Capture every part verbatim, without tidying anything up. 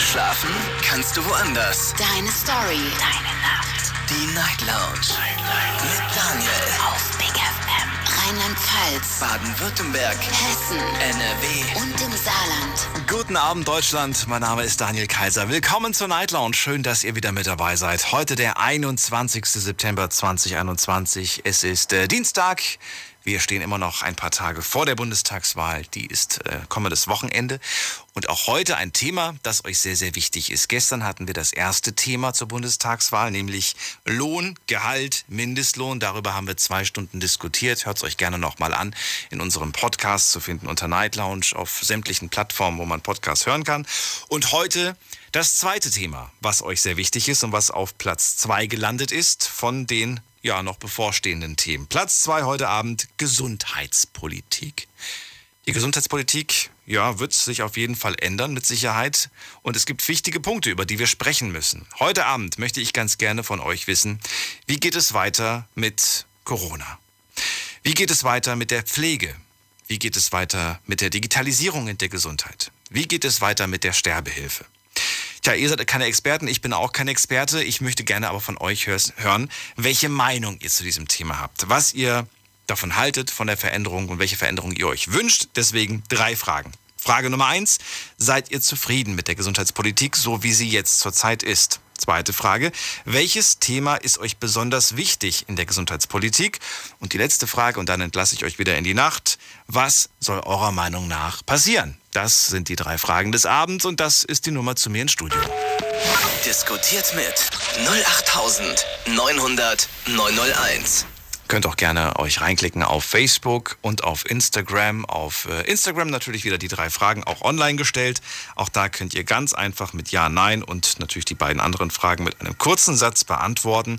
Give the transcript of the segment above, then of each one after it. Schlafen kannst du woanders. Deine Story. Deine Nacht. Die Night Lounge. Night, Night. Mit Daniel. Auf Big F M. Rheinland-Pfalz. Baden-Württemberg. Hessen. N R W. Und im Saarland. Guten Abend, Deutschland. Mein Name ist Daniel Kaiser. Willkommen zur Night Lounge. Schön, dass ihr wieder mit dabei seid. Heute der einundzwanzigster September zweitausendeinundzwanzig. Es ist äh, Dienstag. Wir stehen immer noch ein paar Tage vor der Bundestagswahl. Die ist äh, kommendes Wochenende. Und auch heute ein Thema, das euch sehr, sehr wichtig ist. Gestern hatten wir das erste Thema zur Bundestagswahl, nämlich Lohn, Gehalt, Mindestlohn. Darüber haben wir zwei Stunden diskutiert. Hört es euch gerne nochmal an. In unserem Podcast zu finden unter Night Lounge auf sämtlichen Plattformen, wo man Podcasts hören kann. Und heute das zweite Thema, was euch sehr wichtig ist und was auf Platz zwei gelandet ist von den ja, noch bevorstehenden Themen. Platz zwei heute Abend, Gesundheitspolitik. Die Gesundheitspolitik, ja, wird sich auf jeden Fall ändern, mit Sicherheit. Und es gibt wichtige Punkte, über die wir sprechen müssen. Heute Abend möchte ich ganz gerne von euch wissen, wie geht es weiter mit Corona? Wie geht es weiter mit der Pflege? Wie geht es weiter mit der Digitalisierung in der Gesundheit? Wie geht es weiter mit der Sterbehilfe? Tja, ihr seid keine Experten, ich bin auch kein Experte. Ich möchte gerne aber von euch hören, welche Meinung ihr zu diesem Thema habt, was ihr davon haltet, von der Veränderung und welche Veränderung ihr euch wünscht. Deswegen drei Fragen. Frage Nummer eins, seid ihr zufrieden mit der Gesundheitspolitik, so wie sie jetzt zurzeit ist? Zweite Frage, welches Thema ist euch besonders wichtig in der Gesundheitspolitik? Und die letzte Frage, und dann entlasse ich euch wieder in die Nacht, was soll eurer Meinung nach passieren? Das sind die drei Fragen des Abends und das ist die Nummer zu mir ins Studio. Diskutiert mit null acht neun null null neun null eins. Könnt auch gerne euch reinklicken auf Facebook und auf Instagram. Auf Instagram natürlich wieder die drei Fragen auch online gestellt. Auch da könnt ihr ganz einfach mit Ja, Nein und natürlich die beiden anderen Fragen mit einem kurzen Satz beantworten.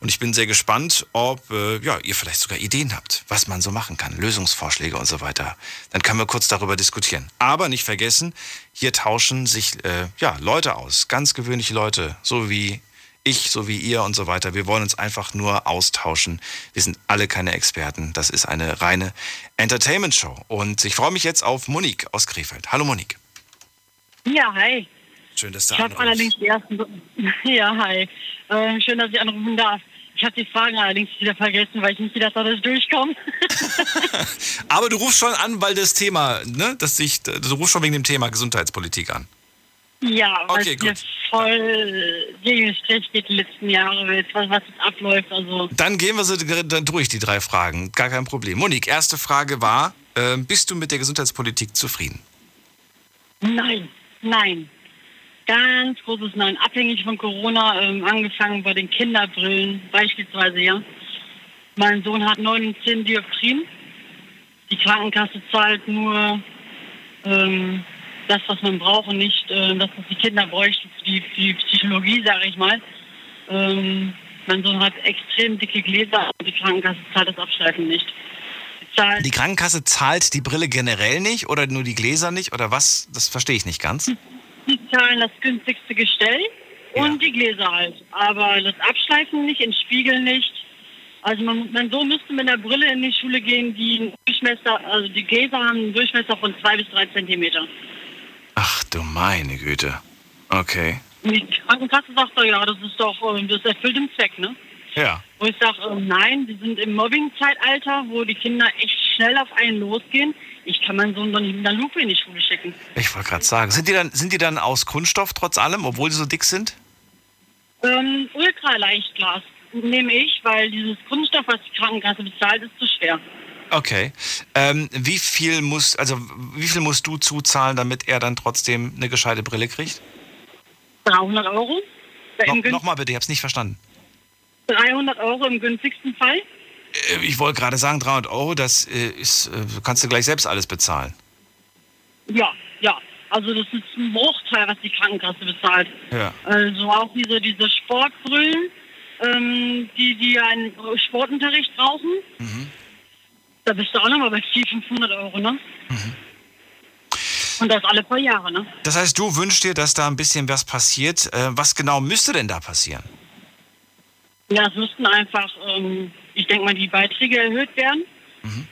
Und ich bin sehr gespannt, ob äh, ja, ihr vielleicht sogar Ideen habt, was man so machen kann, Lösungsvorschläge und so weiter. Dann können wir kurz darüber diskutieren. Aber nicht vergessen, hier tauschen sich äh, ja, Leute aus, ganz gewöhnliche Leute, so wie ich, so wie ihr und so weiter. Wir wollen uns einfach nur austauschen. Wir sind alle keine Experten. Das ist eine reine Entertainment-Show. Und ich freue mich jetzt auf Monique aus Krefeld. Hallo Monique. Ja, hi. Schön, dass du anrufst. Ich habe allerdings die ersten... Ja, hi. Äh, schön, dass ich anrufen darf. Ich habe die Fragen allerdings wieder vergessen, weil ich nicht gedacht habe, dass ich durchkomme. Aber du rufst schon an, weil das Thema, ne, dass ich, du rufst schon wegen dem Thema Gesundheitspolitik an. Ja, was okay, hier voll gegen den Strich geht die letzten Jahre, was, was jetzt abläuft. Also. Dann gehen wir so dann durch, die drei Fragen. Gar kein Problem. Monique, erste Frage war, äh, bist du mit der Gesundheitspolitik zufrieden? Nein, nein. Ganz großes Nein. Abhängig von Corona, ähm, angefangen bei den Kinderbrillen beispielsweise, ja. Mein Sohn hat neun und zehn Dioptrien. Die Krankenkasse zahlt nur... Ähm, das, was man braucht und nicht äh, das, was die Kinder bräuchten, die, die Psychologie, sage ich mal. Ähm, mein Sohn hat extrem dicke Gläser und die Krankenkasse zahlt das Abschleifen nicht. Die, zahlt die Krankenkasse zahlt die Brille generell nicht oder nur die Gläser nicht oder was? Das verstehe ich nicht ganz. Die zahlen das günstigste Gestell und ja, die Gläser halt. Aber das Abschleifen nicht, den Spiegel nicht. Also man, mein Sohn müsste mit einer Brille in die Schule gehen, die Durchmesser, also die Gläser haben einen Durchmesser von zwei bis drei Zentimeter. Ach du meine Güte. Okay. Die Krankenkasse sagt doch, ja, das ist doch, das erfüllt den Zweck, ne? Ja. Wo ich sage, oh nein, wir sind im Mobbing-Zeitalter, wo die Kinder echt schnell auf einen losgehen. Ich kann meinen Sohn doch nicht mit einer Lupe in die Schule schicken. Ich wollte gerade sagen, sind die, dann, sind die dann aus Kunststoff trotz allem, obwohl sie so dick sind? Ähm, Ultraleichtglas nehme ich, weil dieses Kunststoff, was die Krankenkasse bezahlt, ist zu schwer. Okay. Ähm, wie viel muss, also wie viel musst du zuzahlen, damit er dann trotzdem eine gescheite Brille kriegt? dreihundert Euro. No, Nochmal bitte, ich hab's nicht verstanden. dreihundert Euro im günstigsten Fall. Äh, ich wollte gerade sagen, dreihundert Euro, das äh, ist, äh, kannst du gleich selbst alles bezahlen. Ja, ja. Also das ist ein Bruchteil, was die Krankenkasse bezahlt. Ja. Also auch diese, diese Sportbrillen, ähm, die, die einen Sportunterricht brauchen. Mhm. Da bist du auch nochmal bei vierhundert, fünfhundert Euro, ne? Mhm. Und das alle paar Jahre, ne? Das heißt, du wünschst dir, dass da ein bisschen was passiert. Was genau müsste denn da passieren? Ja, es müssten einfach, ich denke mal, die Beiträge erhöht werden. Mhm.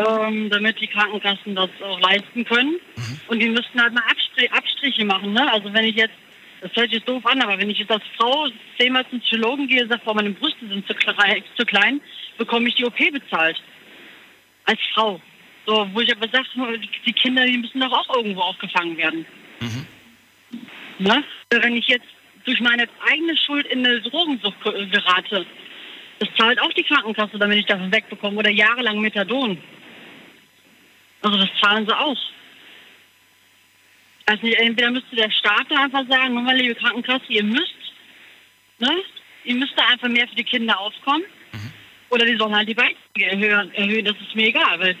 ähm, damit die Krankenkassen das auch leisten können. Mhm. Und die müssten halt mal Abstr- Abstriche machen. Ne? Also wenn ich jetzt, das hört sich doof an, aber wenn ich jetzt als Frau zehnmal zum Psychologen gehe und sage, boah, meine Brüste sind zu, kle- zu klein, bekomme ich die O P bezahlt. Als Frau. So, wo ich aber sage, die Kinder, die müssen doch auch irgendwo aufgefangen werden. Mhm. Ne? Wenn ich jetzt durch meine eigene Schuld in eine Drogensucht gerate, das zahlt auch die Krankenkasse, damit ich davon wegbekomme. Oder jahrelang Methadon. Also das zahlen sie auch. Also entweder müsste der Staat da einfach sagen, nun mal, liebe Krankenkasse, ihr müsst, ne? Ihr müsst da einfach mehr für die Kinder aufkommen. Mhm. Oder die sollen halt die Beiträge erhöhen, erhöhen, das ist mir egal. Weil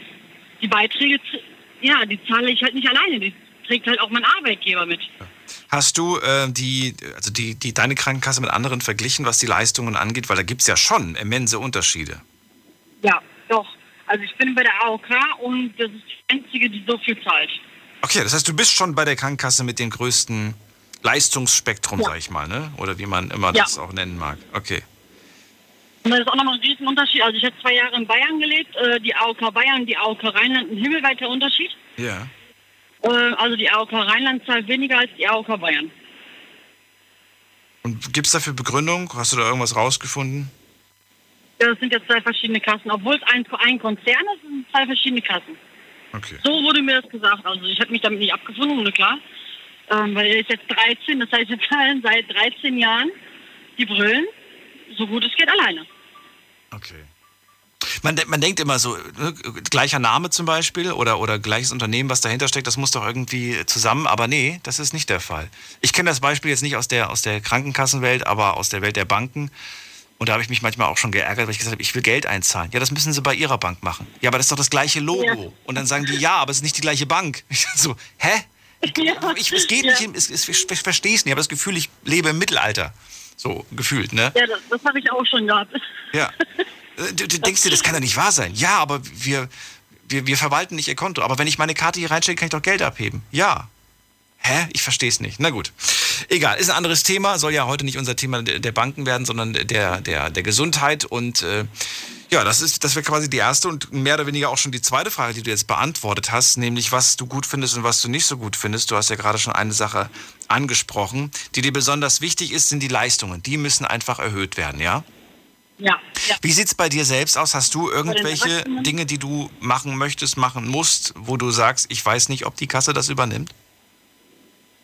die Beiträge, ja, die zahle ich halt nicht alleine. Die trägt halt auch mein Arbeitgeber mit. Ja. Hast du äh, die, also die, die, deine Krankenkasse mit anderen verglichen, was die Leistungen angeht? Weil da gibt es ja schon immense Unterschiede. Ja, doch. Also ich bin bei der A O K und das ist die einzige, die so viel zahlt. Okay, das heißt, du bist schon bei der Krankenkasse mit dem größten Leistungsspektrum, ja, sag ich mal, ne? Oder wie man immer ja. das auch nennen mag. Okay. Und das ist auch nochmal ein Riesenunterschied. Also ich habe zwei Jahre in Bayern gelebt, die A O K Bayern, die A O K Rheinland, ein himmelweiter Unterschied. Ja. Also die A O K Rheinland zahlt weniger als die A O K Bayern. Und gibt es dafür Begründung? Hast du da irgendwas rausgefunden? Ja, das sind jetzt zwei verschiedene Kassen. Obwohl es ein, ein Konzern ist, sind es zwei verschiedene Kassen. Okay. So wurde mir das gesagt. Also ich habe mich damit nicht abgefunden, ne, klar. Ähm, weil er ist jetzt dreizehn, das heißt, wir zahlen seit dreizehn Jahren die Brillen, so gut es geht, alleine. Okay. Man, man denkt immer so, ne, gleicher Name zum Beispiel oder, oder gleiches Unternehmen, was dahinter steckt, das muss doch irgendwie zusammen. Aber nee, das ist nicht der Fall. Ich kenne das Beispiel jetzt nicht aus der, aus der Krankenkassenwelt, aber aus der Welt der Banken. Und da habe ich mich manchmal auch schon geärgert, weil ich gesagt habe, ich will Geld einzahlen. Ja, das müssen Sie bei Ihrer Bank machen. Ja, aber das ist doch das gleiche Logo. Ja. Und dann sagen die, ja, aber es ist nicht die gleiche Bank. Ich so, hä? Ja. Ich, es geht ja. nicht, ich, ich, ich verstehe es nicht. Ich habe das Gefühl, ich lebe im Mittelalter. So gefühlt, ne? Ja, das, das habe ich auch schon gehabt. Ja. Du, du denkst dir, das kann doch nicht wahr sein. Ja, aber wir, wir, wir verwalten nicht Ihr Konto. Aber wenn ich meine Karte hier reinstecke, kann ich doch Geld abheben. Ja. Hä? Ich verstehe es nicht. Na gut. Egal, ist ein anderes Thema. Soll ja heute nicht unser Thema der Banken werden, sondern der, der, der Gesundheit. Und äh, ja, das ist, das wäre quasi die erste und mehr oder weniger auch schon die zweite Frage, die du jetzt beantwortet hast, nämlich was du gut findest und was du nicht so gut findest. Du hast ja gerade schon eine Sache angesprochen, die dir besonders wichtig ist, sind die Leistungen. Die müssen einfach erhöht werden, ja? Ja, ja. Wie sieht es bei dir selbst aus? Hast du irgendwelche Dinge, die du machen möchtest, machen musst, wo du sagst, ich weiß nicht, ob die Kasse das übernimmt?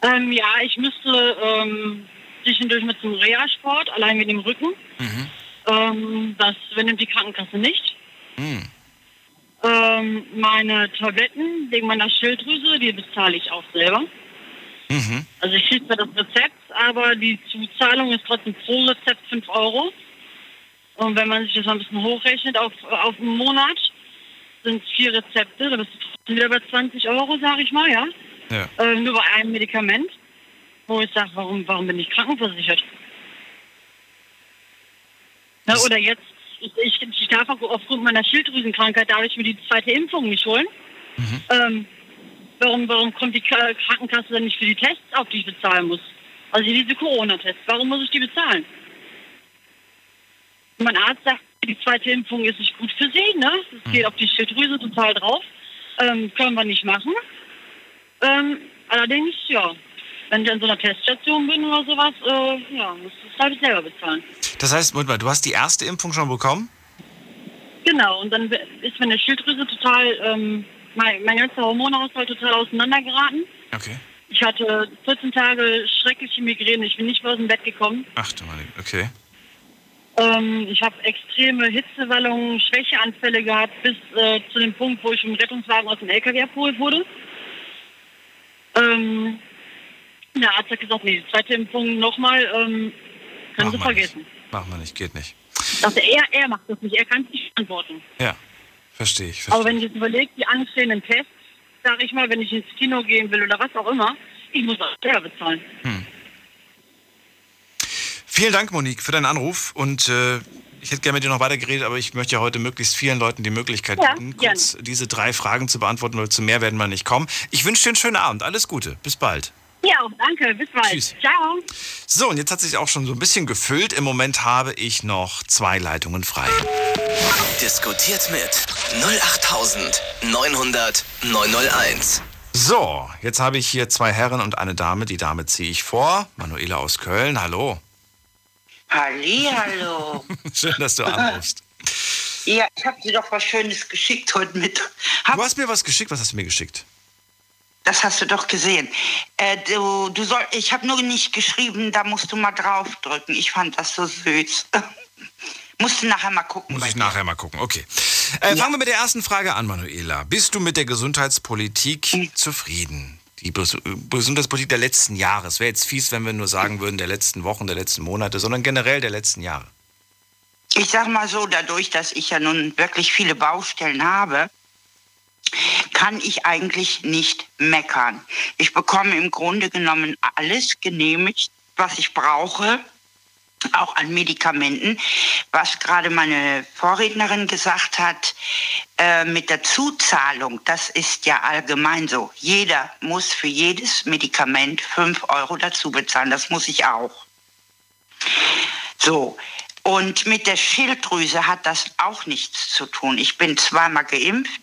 Ähm, ja, ich müsste ähm, zwischendurch mit zum Reha-Sport, allein mit dem Rücken. Mhm. Ähm, das übernimmt die Krankenkasse nicht. Mhm. Ähm, meine Tabletten wegen meiner Schilddrüse, die bezahle ich auch selber. Mhm. Also ich kriege zwar das Rezept, aber die Zuzahlung ist trotzdem pro Rezept fünf Euro. Und wenn man sich das mal ein bisschen hochrechnet auf, auf einen Monat, sind es vier Rezepte, da bist du trotzdem wieder bei zwanzig Euro, sage ich mal, ja. ja. Äh, nur bei einem Medikament, wo ich sage, warum, warum bin ich krankenversichert? Na, oder jetzt, ich, ich, ich darf auch aufgrund meiner Schilddrüsenkrankheit, darf ich mir die zweite Impfung nicht holen. Mhm. Ähm, warum, warum kommt die Krankenkasse dann nicht für die Tests auf, die ich bezahlen muss? Also diese Corona-Tests, warum muss ich die bezahlen? Mein Arzt sagt, die zweite Impfung ist nicht gut für Sie, ne? Es geht auf die Schilddrüse total drauf. Ähm, können wir nicht machen. Ähm, allerdings, ja, wenn ich an so einer Teststation bin oder sowas, äh, ja, muss ich das halt selber bezahlen. Das heißt, Moment mal, du hast die erste Impfung schon bekommen? Genau, und dann ist meine Schilddrüse total, ähm, mein, mein ganzer Hormonhaushalt total auseinandergeraten. Okay. Ich hatte vierzehn Tage schreckliche Migräne, ich bin nicht mehr aus dem Bett gekommen. Ach du meine, okay. Ich habe extreme Hitzewallungen, Schwächeanfälle gehabt, bis äh, zu dem Punkt, wo ich im Rettungswagen aus dem L K W abgeholt wurde. Ähm, der Arzt hat gesagt, nee, die zweite Impfung nochmal, ähm, kannst du vergessen. Nicht. Machen wir nicht, geht nicht. Also er, er macht das nicht, er kann es nicht verantworten. Ja, verstehe ich. Versteh. Aber wenn ich jetzt überlege, die anstehenden Tests, sage ich mal, wenn ich ins Kino gehen will oder was auch immer, ich muss auch selber bezahlen. Hm. Vielen Dank, Monique, für deinen Anruf. Und äh, ich hätte gerne mit dir noch weiter geredet, aber ich möchte ja heute möglichst vielen Leuten die Möglichkeit bieten, ja, kurz diese drei Fragen zu beantworten, weil zu mehr werden wir nicht kommen. Ich wünsche dir einen schönen Abend. Alles Gute. Bis bald. Ja, danke. Bis bald. Tschüss. Ciao. So, und jetzt hat sich auch schon so ein bisschen gefüllt. Im Moment habe ich noch zwei Leitungen frei. Diskutiert mit null acht neun null null neun null eins. So, jetzt habe ich hier zwei Herren und eine Dame. Die Dame ziehe ich vor. Manuela aus Köln, hallo. Halli, hallo. Schön, dass du anrufst. Ja, ich habe dir doch was Schönes geschickt heute Mittag. Hab... Du hast mir was geschickt? Was hast du mir geschickt? Das hast du doch gesehen. Äh, du, du soll, ich habe nur nicht geschrieben, da musst du mal draufdrücken. Ich fand das so süß. Musst du nachher mal gucken. Muss ich dir. nachher mal gucken, okay. Äh, ja. Fangen wir mit der ersten Frage an, Manuela. Bist du mit der Gesundheitspolitik mhm. zufrieden? Die Gesundheitspolitik der letzten Jahre. Es wäre jetzt fies, wenn wir nur sagen würden, der letzten Wochen, der letzten Monate, sondern generell der letzten Jahre. Ich sag mal so, dadurch, dass ich ja nun wirklich viele Baustellen habe, kann ich eigentlich nicht meckern. Ich bekomme im Grunde genommen alles genehmigt, was ich brauche, auch an Medikamenten. Was gerade meine Vorrednerin gesagt hat, äh, mit der Zuzahlung, das ist ja allgemein so. Jeder muss für jedes Medikament fünf Euro dazu bezahlen, das muss ich auch. So. Und mit der Schilddrüse hat das auch nichts zu tun. Ich bin zweimal geimpft.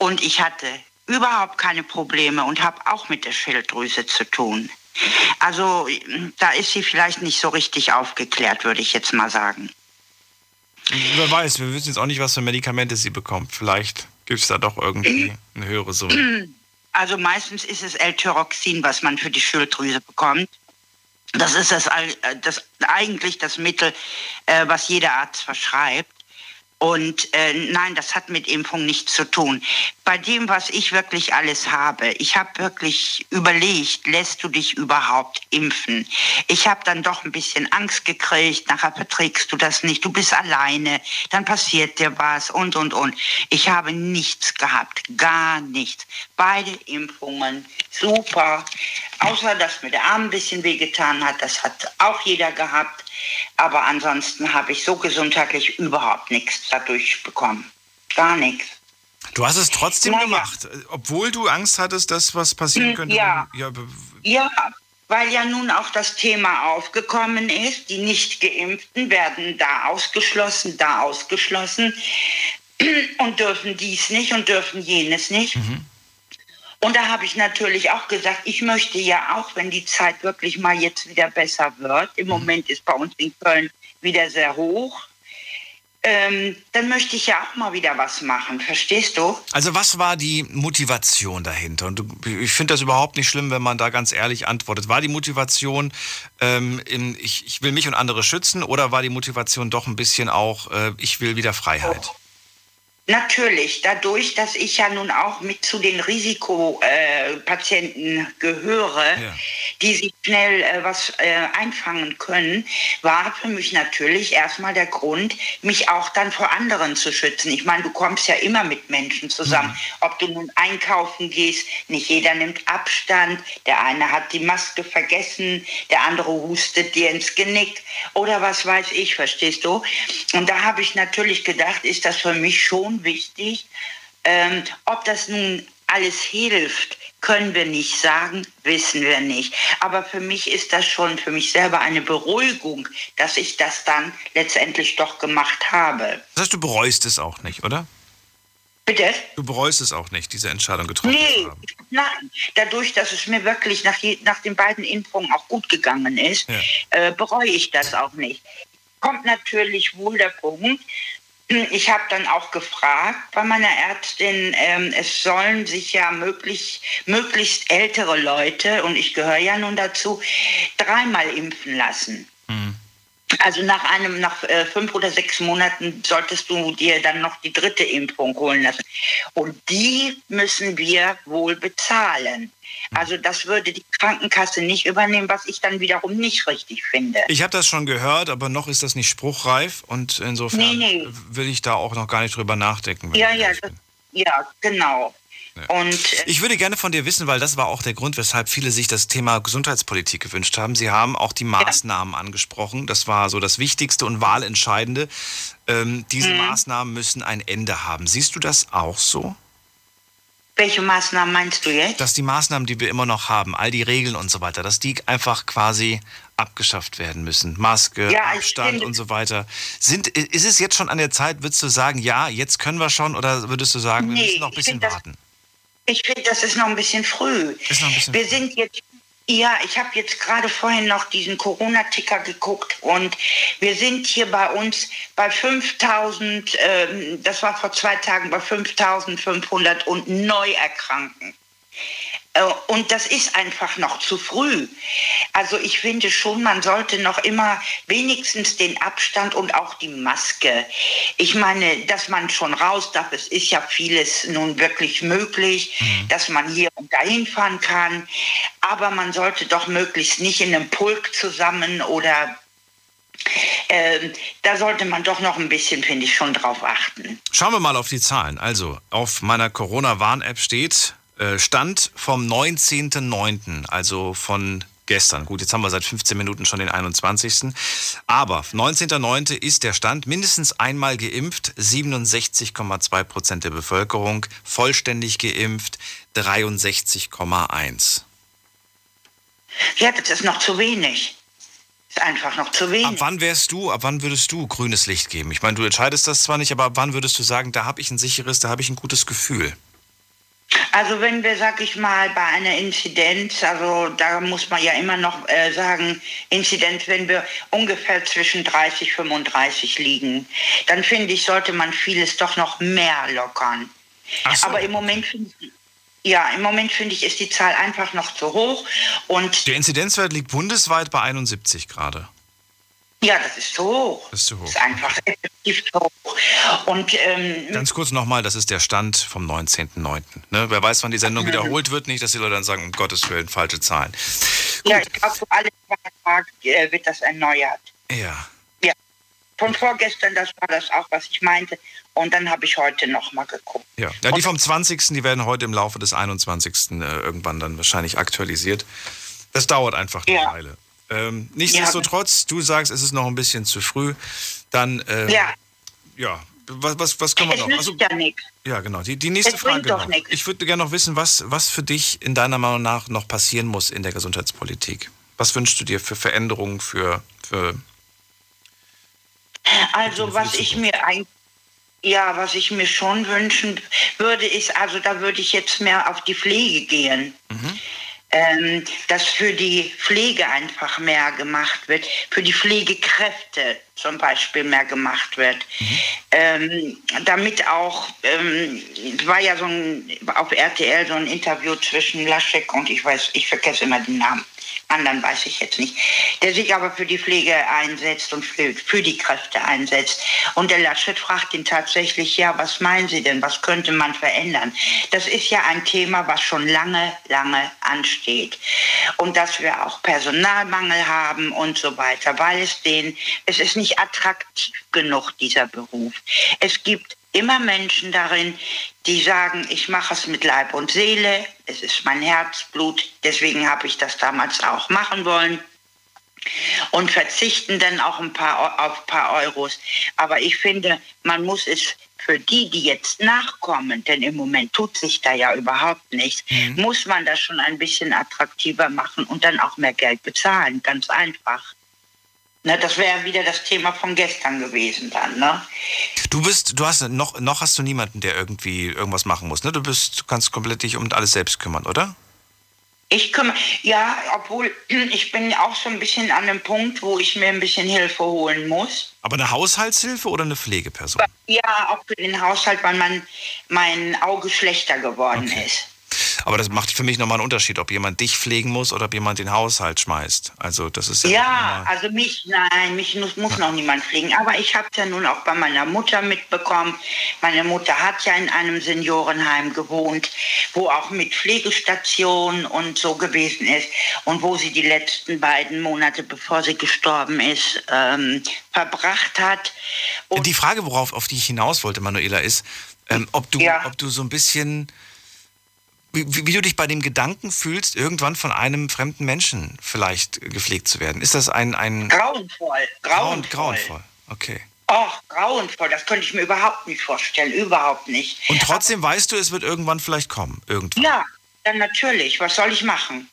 Und ich hatte überhaupt keine Probleme und habe auch mit der Schilddrüse zu tun. Also da ist sie vielleicht nicht so richtig aufgeklärt, würde ich jetzt mal sagen. Wer weiß, wir wissen jetzt auch nicht, was für Medikamente sie bekommt. Vielleicht gibt es da doch irgendwie eine höhere Summe. Also meistens ist es L-Tyroxin, was man für die Schilddrüse bekommt. Das ist das, das eigentlich das Mittel, was jeder Arzt verschreibt. Und äh, nein, das hat mit Impfung nichts zu tun. Bei dem, was ich wirklich alles habe, ich habe wirklich überlegt, lässt du dich überhaupt impfen? Ich habe dann doch ein bisschen Angst gekriegt, nachher verträgst du das nicht, du bist alleine, dann passiert dir was und, und, und. Ich habe nichts gehabt, gar nichts. Beide Impfungen, super. Außer, dass mir der Arm ein bisschen wehgetan hat, das hat auch jeder gehabt. Aber ansonsten habe ich so gesundheitlich überhaupt nichts dadurch bekommen. Gar nichts. Du hast es trotzdem naja. gemacht, obwohl du Angst hattest, dass was passieren könnte? Ja. Ja. ja, weil ja nun auch das Thema aufgekommen ist. Die Nicht-Geimpften werden da ausgeschlossen, da ausgeschlossen und dürfen dies nicht und dürfen jenes nicht. Mhm. Und da habe ich natürlich auch gesagt, ich möchte ja auch, wenn die Zeit wirklich mal jetzt wieder besser wird, im Moment ist bei uns in Köln wieder sehr hoch, ähm, dann möchte ich ja auch mal wieder was machen, verstehst du? Also was war die Motivation dahinter? Und ich finde das überhaupt nicht schlimm, wenn man da ganz ehrlich antwortet. War die Motivation, ähm, in, ich, ich will mich und andere schützen, oder war die Motivation doch ein bisschen auch, äh, ich will wieder Freiheit? Oh. Natürlich, dadurch, dass ich ja nun auch mit zu den Risikopatienten äh, gehöre, ja. die sich schnell äh, was äh, einfangen können, war für mich natürlich erstmal der Grund, mich auch dann vor anderen zu schützen. Ich meine, du kommst ja immer mit Menschen zusammen. Mhm. Ob du nun einkaufen gehst, nicht jeder nimmt Abstand, der eine hat die Maske vergessen, der andere hustet dir ins Genick oder was weiß ich, verstehst du? Und da habe ich natürlich gedacht, ist das für mich schon wichtig. Ähm, ob das nun alles hilft, können wir nicht sagen, wissen wir nicht. Aber für mich ist das schon für mich selber eine Beruhigung, dass ich das dann letztendlich doch gemacht habe. Das heißt, du bereust es auch nicht, oder? Bitte? Du bereust es auch nicht, diese Entscheidung getroffen nee, zu haben. Nein, dadurch, dass es mir wirklich nach, je, nach den beiden Impfungen auch gut gegangen ist, ja. äh, bereue ich das auch nicht. Kommt natürlich wohl der Punkt, ich habe dann auch gefragt bei meiner Ärztin, ähm, es sollen sich ja möglich, möglichst ältere Leute, und ich gehöre ja nun dazu, dreimal impfen lassen. Mhm. Also nach einem, nach äh, fünf oder sechs Monaten solltest du dir dann noch die dritte Impfung holen lassen. Und die müssen wir wohl bezahlen. Also das würde die Krankenkasse nicht übernehmen, was ich dann wiederum nicht richtig finde. Ich habe das schon gehört, aber noch ist das nicht spruchreif und insofern nee, nee. will ich da auch noch gar nicht drüber nachdenken. Ja, ja, das, ja, genau. Ja. Und, ich würde gerne von dir wissen, weil das war auch der Grund, weshalb viele sich das Thema Gesundheitspolitik gewünscht haben. Sie haben auch die Maßnahmen ja. angesprochen. Das war so das Wichtigste und Wahlentscheidende. Ähm, diese mhm. Maßnahmen müssen ein Ende haben. Siehst du das auch so? Welche Maßnahmen meinst du jetzt? Dass die Maßnahmen, die wir immer noch haben, all die Regeln und so weiter, dass die einfach quasi abgeschafft werden müssen. Maske, ja, Abstand und so weiter. Sind, ist es jetzt schon an der Zeit, würdest du sagen, ja, jetzt können wir schon, oder würdest du sagen, nee, wir müssen noch ein bisschen das, warten? Ich finde, das ist noch ein bisschen früh. Ist noch ein bisschen wir früh. sind jetzt... Ja, ich habe jetzt gerade vorhin noch diesen Corona-Ticker geguckt und wir sind hier bei uns bei fünftausend, äh, das war vor zwei Tagen, bei fünftausendfünfhundert und Neuerkrankten. Äh, und das ist einfach noch zu früh. Also ich finde schon, man sollte noch immer wenigstens den Abstand und auch die Maske. Ich meine, dass man schon raus darf, es ist ja vieles nun wirklich möglich, mhm. dass man hier und dahin fahren kann. Aber man sollte doch möglichst nicht in einem Pulk zusammen oder äh, da sollte man doch noch ein bisschen, finde ich, schon drauf achten. Schauen wir mal auf die Zahlen. Also auf meiner Corona-Warn-App steht, äh, Stand vom neunzehnten neunten, also von gestern. Gut, jetzt haben wir seit fünfzehn Minuten schon den einundzwanzigsten Aber neunzehnten neunten ist der Stand, mindestens einmal geimpft, siebenundsechzig Komma zwei Prozent der Bevölkerung, vollständig geimpft, dreiundsechzig Komma eins Prozent. Ja, das ist noch zu wenig. Das ist einfach noch zu wenig. Ab wann wärst du, ab wann würdest du grünes Licht geben? Ich meine, du entscheidest das zwar nicht, aber ab wann würdest du sagen, da habe ich ein sicheres, da habe ich ein gutes Gefühl? Also wenn wir, sag ich mal, bei einer Inzidenz, also da muss man ja immer noch äh, sagen, Inzidenz, wenn wir ungefähr zwischen dreißig, fünfunddreißig liegen, dann finde ich, sollte man vieles doch noch mehr lockern. Ach so. Aber im Moment finde ich... Ja, im Moment finde ich, ist die Zahl einfach noch zu hoch. Und der Inzidenzwert liegt bundesweit bei einundsiebzig gerade. Ja, das ist zu hoch. Das ist zu hoch. Das ist einfach effektiv zu hoch. Und, ähm, ganz kurz nochmal, das ist der Stand vom neunzehnten neunten Ne? Wer weiß, wann die Sendung mhm. wiederholt wird, nicht, dass die Leute dann sagen, um Gottes Willen, falsche Zahlen. Gut. Ja, ich glaube, so alle zwei Tage wird das erneuert. Ja. Ja. Von vorgestern, das war das auch, was ich meinte. Und dann habe ich heute nochmal geguckt. Ja. ja, die vom zwanzigsten die werden heute im Laufe des einundzwanzigsten irgendwann dann wahrscheinlich aktualisiert. Das dauert einfach eine ja. Weile. Ähm, nichtsdestotrotz, ja. du sagst, es ist noch ein bisschen zu früh. Dann, ähm, ja. ja, was, was, was können wir es noch? Also, ja, nichts. Ja, genau. Die, die nächste es Frage. Doch noch. Ich würde gerne noch wissen, was, was für dich in deiner Meinung nach noch passieren muss in der Gesundheitspolitik. Was wünschst du dir für Veränderungen, für. für also, was ich mir eigentlich. Ja, was ich mir schon wünschen würde, ist, also da würde ich jetzt mehr auf die Pflege gehen. Mhm. Ähm, dass für die Pflege einfach mehr gemacht wird, für die Pflegekräfte zum Beispiel mehr gemacht wird. Mhm. Ähm, damit auch, ähm, war ja so ein, auf R T L so ein Interview zwischen Laschek und ich weiß, ich vergesse immer den Namen, anderen weiß ich jetzt nicht, der sich aber für die Pflege einsetzt und für, für die Kräfte einsetzt. Und der Laschet fragt ihn tatsächlich, ja, was meinen Sie denn, was könnte man verändern? Das ist ja ein Thema, was schon lange, lange ansteht. Und dass wir auch Personalmangel haben und so weiter, weil es den, es ist nicht attraktiv genug, dieser Beruf. Es gibt immer Menschen darin, die sagen, ich mache es mit Leib und Seele, es ist mein Herzblut, deswegen habe ich das damals auch machen wollen und verzichten dann auch ein paar, auf ein paar Euros. Aber ich finde, man muss es für die, die jetzt nachkommen, denn im Moment tut sich da ja überhaupt nichts, mhm. muss man das schon ein bisschen attraktiver machen und dann auch mehr Geld bezahlen, ganz einfach. Na, das wäre wieder das Thema von gestern gewesen dann, ne? Du bist, du hast noch, noch hast du niemanden, der irgendwie irgendwas machen muss, ne? Du bist, du kannst komplett dich um alles selbst kümmern, oder? Ich kümmere, ja, obwohl ich bin auch so ein bisschen an dem Punkt, wo ich mir ein bisschen Hilfe holen muss. Aber eine Haushaltshilfe oder eine Pflegeperson? Ja, auch für den Haushalt, weil mein, mein Auge schlechter geworden okay. ist. Aber das macht für mich nochmal einen Unterschied, ob jemand dich pflegen muss oder ob jemand den Haushalt schmeißt. Also das ist ja, ja also mich, nein, mich muss, muss ja. noch niemand pflegen. Aber ich habe es ja nun auch bei meiner Mutter mitbekommen. Meine Mutter hat ja in einem Seniorenheim gewohnt, wo auch mit Pflegestation und so gewesen ist. Und wo sie die letzten beiden Monate, bevor sie gestorben ist, ähm, verbracht hat. Und die Frage, worauf auf die ich hinaus wollte, Manuela, ist, ähm, ob du, ja. ob du so ein bisschen... Wie, wie du dich bei dem Gedanken fühlst, irgendwann von einem fremden Menschen vielleicht gepflegt zu werden. Ist das ein... ein grauenvoll. Grauenvoll. Grauenvoll, okay. Oh, grauenvoll, das könnte ich mir überhaupt nicht vorstellen, überhaupt nicht. Und trotzdem aber, weißt du, es wird irgendwann vielleicht kommen, irgendwann. Ja, dann natürlich, was soll ich machen?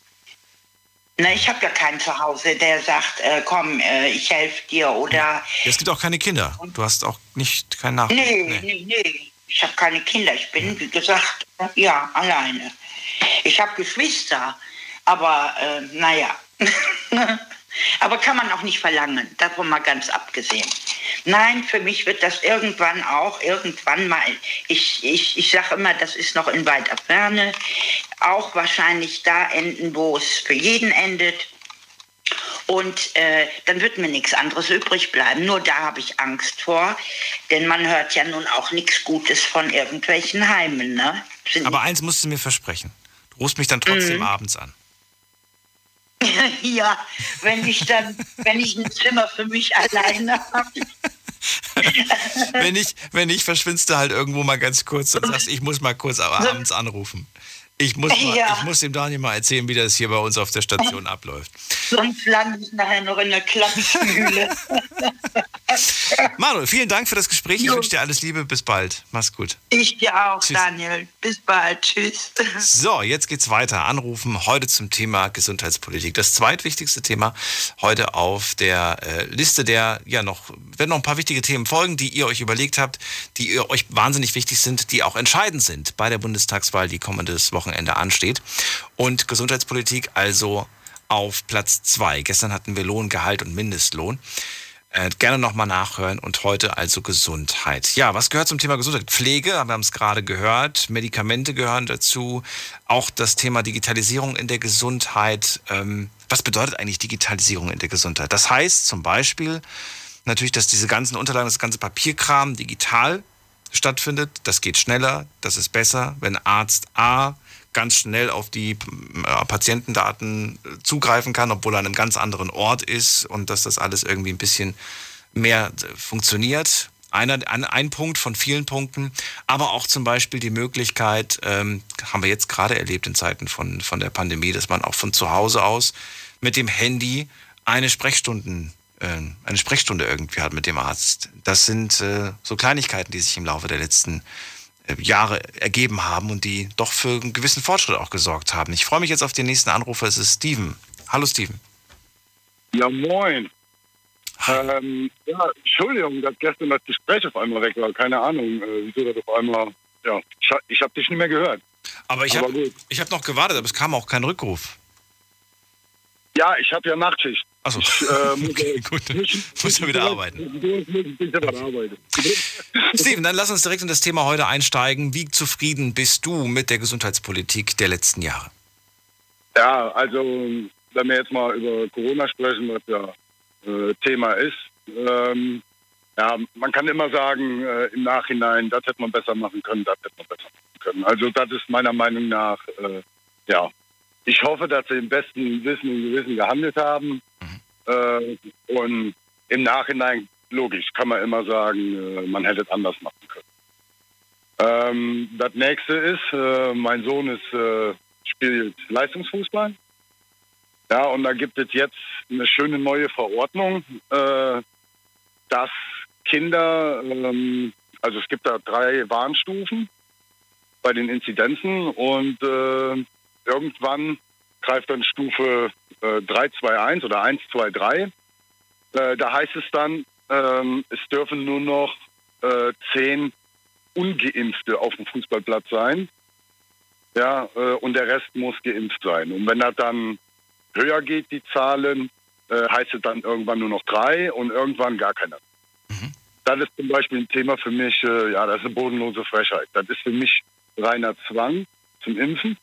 Na, ich habe ja keinen zu Hause, der sagt, äh, komm, äh, ich helfe dir oder... Ja, es gibt auch keine Kinder, du hast auch nicht keinen Nachbarn. Nee, nee, nee, nee, ich habe keine Kinder, ich bin, ja. wie gesagt, ja, alleine. Ich habe Geschwister, aber äh, naja... Aber kann man auch nicht verlangen, davon mal ganz abgesehen. Nein, für mich wird das irgendwann auch, irgendwann mal, ich, ich, ich sage immer, das ist noch in weiter Ferne, auch wahrscheinlich da enden, wo es für jeden endet. Und äh, dann wird mir nichts anderes übrig bleiben. Nur da habe ich Angst vor, denn man hört ja nun auch nichts Gutes von irgendwelchen Heimen. Ne? Aber eins musst du mir versprechen, du rufst mich dann trotzdem mhm. abends an. Ja, wenn ich dann, wenn ich ein Zimmer für mich alleine habe. Wenn nicht, wenn nicht, verschwindst du halt irgendwo mal ganz kurz und sagst, ich muss mal kurz abends anrufen. Ich muss, mal, ja. ich muss dem Daniel mal erzählen, wie das hier bei uns auf der Station abläuft. Sonst lande ich nachher noch in der Klappmühle. Manuel, vielen Dank für das Gespräch. Ich jo. wünsche dir alles Liebe. Bis bald. Mach's gut. Ich dir auch, Tschüss. Daniel. Bis bald. Tschüss. So, jetzt geht's weiter. Anrufen heute zum Thema Gesundheitspolitik. Das zweitwichtigste Thema heute auf der äh, Liste der, ja, noch, werden noch ein paar wichtige Themen folgen, die ihr euch überlegt habt, die ihr euch wahnsinnig wichtig sind, die auch entscheidend sind bei der Bundestagswahl, die kommendes Woche Wochenende ansteht. Und Gesundheitspolitik also auf Platz zwei. Gestern hatten wir Lohngehalt und Mindestlohn. Äh, gerne nochmal nachhören und heute also Gesundheit. Ja, was gehört zum Thema Gesundheit? Pflege, wir haben es gerade gehört, Medikamente gehören dazu, auch das Thema Digitalisierung in der Gesundheit. Ähm, was bedeutet eigentlich Digitalisierung in der Gesundheit? Das heißt zum Beispiel natürlich, dass diese ganzen Unterlagen, das ganze Papierkram digital stattfindet. Das geht schneller, das ist besser, wenn Arzt A ganz schnell auf die Patientendaten zugreifen kann, obwohl er an einem ganz anderen Ort ist und dass das alles irgendwie ein bisschen mehr funktioniert. Einer, ein Punkt von vielen Punkten, aber auch zum Beispiel die Möglichkeit, ähm, haben wir jetzt gerade erlebt in Zeiten von, von der Pandemie, dass man auch von zu Hause aus mit dem Handy eine Sprechstunden äh, eine Sprechstunde irgendwie hat mit dem Arzt. Das sind äh, so Kleinigkeiten, die sich im Laufe der letzten Jahre ergeben haben und die doch für einen gewissen Fortschritt auch gesorgt haben. Ich freue mich jetzt auf den nächsten Anrufer. Es ist Steven. Hallo Steven. Ja, moin. Ähm, ja, Entschuldigung, dass gestern das Gespräch auf einmal weg war. Keine Ahnung, äh, wieso das auf einmal... Ja, ich, ich habe dich nicht mehr gehört. Aber ich habe hab noch gewartet, aber es kam auch kein Rückruf. Ja, ich habe ja Nachtschicht. Achso, ähm, okay, gut. Musst du wieder arbeiten. Steven, dann lass uns direkt in das Thema heute einsteigen. Wie zufrieden bist du mit der Gesundheitspolitik der letzten Jahre? Ja, also wenn wir jetzt mal über Corona sprechen, was ja äh, Thema ist. Ähm, ja, man kann immer sagen, äh, im Nachhinein, das hätte man besser machen können, das hätte man besser machen können. Also das ist meiner Meinung nach, äh, ja, ich hoffe, dass sie im besten Wissen und Gewissen gehandelt haben. Mhm. Äh, und im Nachhinein, logisch, kann man immer sagen, man hätte es anders machen können. Ähm, das nächste ist, äh, mein Sohn ist, äh, spielt Leistungsfußball. Ja, und da gibt es jetzt eine schöne neue Verordnung, äh, dass Kinder, ähm, also es gibt da drei Warnstufen bei den Inzidenzen und äh, irgendwann greift dann Stufe äh, drei zwei eins oder eins zwei drei. Äh, da heißt es dann, ähm, es dürfen nur noch äh, zehn Ungeimpfte auf dem Fußballplatz sein. Ja, äh, und der Rest muss geimpft sein. Und wenn das dann höher geht, die Zahlen, äh, heißt es dann irgendwann nur noch drei und irgendwann gar keiner. Mhm. Das ist zum Beispiel ein Thema für mich, äh, ja, das ist eine bodenlose Frechheit. Das ist für mich reiner Zwang zum Impfen.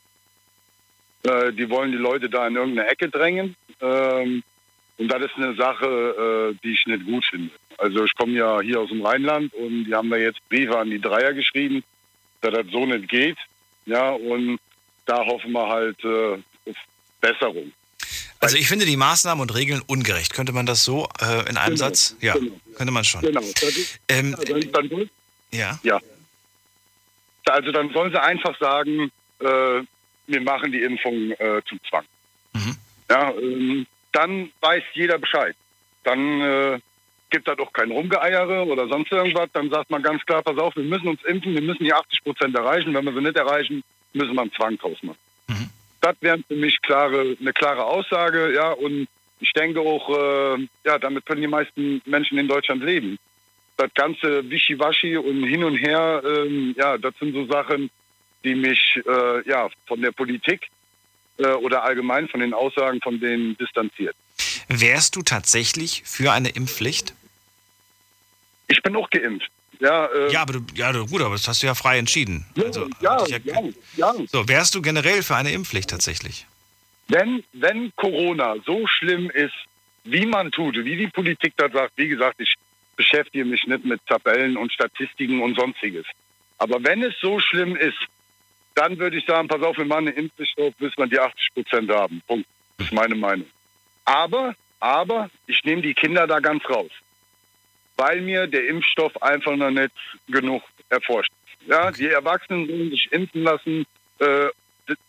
Die wollen die Leute da in irgendeine Ecke drängen. Und das ist eine Sache, die ich nicht gut finde. Also ich komme ja hier aus dem Rheinland und die haben da jetzt Briefe an die Dreier geschrieben, dass das so nicht geht. Ja, und da hoffen wir halt auf Besserung. Also ich finde die Maßnahmen und Regeln ungerecht. Könnte man das so äh, in einem genau, Satz? Ja, genau. Könnte man schon. Genau. Das ist, ähm, ja, dann, dann, ja. ja. Also dann sollen sie einfach sagen, äh, wir machen die Impfung äh, zum Zwang. Mhm. Ja, ähm, dann weiß jeder Bescheid. Dann äh, gibt da doch kein Rumgeeiere oder sonst irgendwas, dann sagt man ganz klar, pass auf, wir müssen uns impfen, wir müssen die achtzig Prozent erreichen, wenn wir sie nicht erreichen, müssen wir einen Zwang draus machen. Mhm. Das wäre für mich klare, eine klare Aussage, ja, und ich denke auch, äh, ja, damit können die meisten Menschen in Deutschland leben. Das ganze Wischiwaschi und hin und her, ähm, ja, das sind so Sachen, die mich äh, ja, von der Politik äh, oder allgemein von den Aussagen von denen distanziert. Wärst du tatsächlich für eine Impfpflicht? Ich bin auch geimpft. Ja, äh, ja, aber du, ja, gut, aber das hast du ja frei entschieden. Ja, also, ja, ja, ja, ja. So, wärst du generell für eine Impfpflicht tatsächlich? Wenn, wenn Corona so schlimm ist, wie man tut, wie die Politik da sagt, wie gesagt, ich beschäftige mich nicht mit Tabellen und Statistiken und Sonstiges. Aber wenn es so schlimm ist, dann würde ich sagen, pass auf, wir machen eine Impfpflicht auf, bis wir die achtzig Prozent haben. Punkt. Das ist meine Meinung. Aber, aber, ich nehme die Kinder da ganz raus. Weil mir der Impfstoff einfach noch nicht genug erforscht ist. Ja, die Erwachsenen sollen sich impfen lassen äh,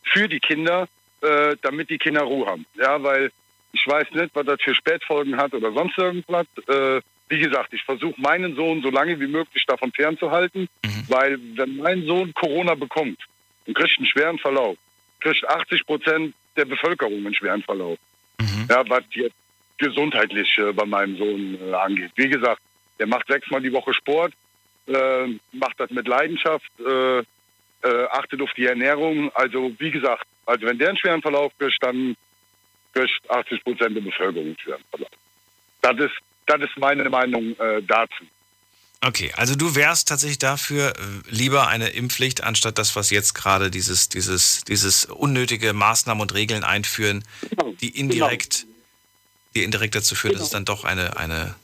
für die Kinder, äh, damit die Kinder Ruhe haben. Ja, weil ich weiß nicht, was das für Spätfolgen hat oder sonst irgendwas. Äh, wie gesagt, ich versuche meinen Sohn so lange wie möglich davon fernzuhalten, mhm. weil wenn mein Sohn Corona bekommt und kriegt einen schweren Verlauf, kriegt achtzig Prozent der Bevölkerung einen schweren Verlauf. Mhm. Ja, was jetzt gesundheitlich äh, bei meinem Sohn äh, angeht. Wie gesagt, der macht sechsmal die Woche Sport, äh, macht das mit Leidenschaft, äh, äh, achtet auf die Ernährung. Also wie gesagt, also wenn der einen schweren Verlauf kriegt, dann kriegt achtzig Prozent der Bevölkerung einen schweren Verlauf. Das ist, das ist meine Meinung äh, dazu. Okay, also du wärst tatsächlich dafür lieber eine Impfpflicht, anstatt das, was jetzt gerade dieses, dieses, dieses unnötige Maßnahmen und Regeln einführen, genau. die indirekt, genau. die indirekt dazu führen, genau. dass es dann doch eine, eine,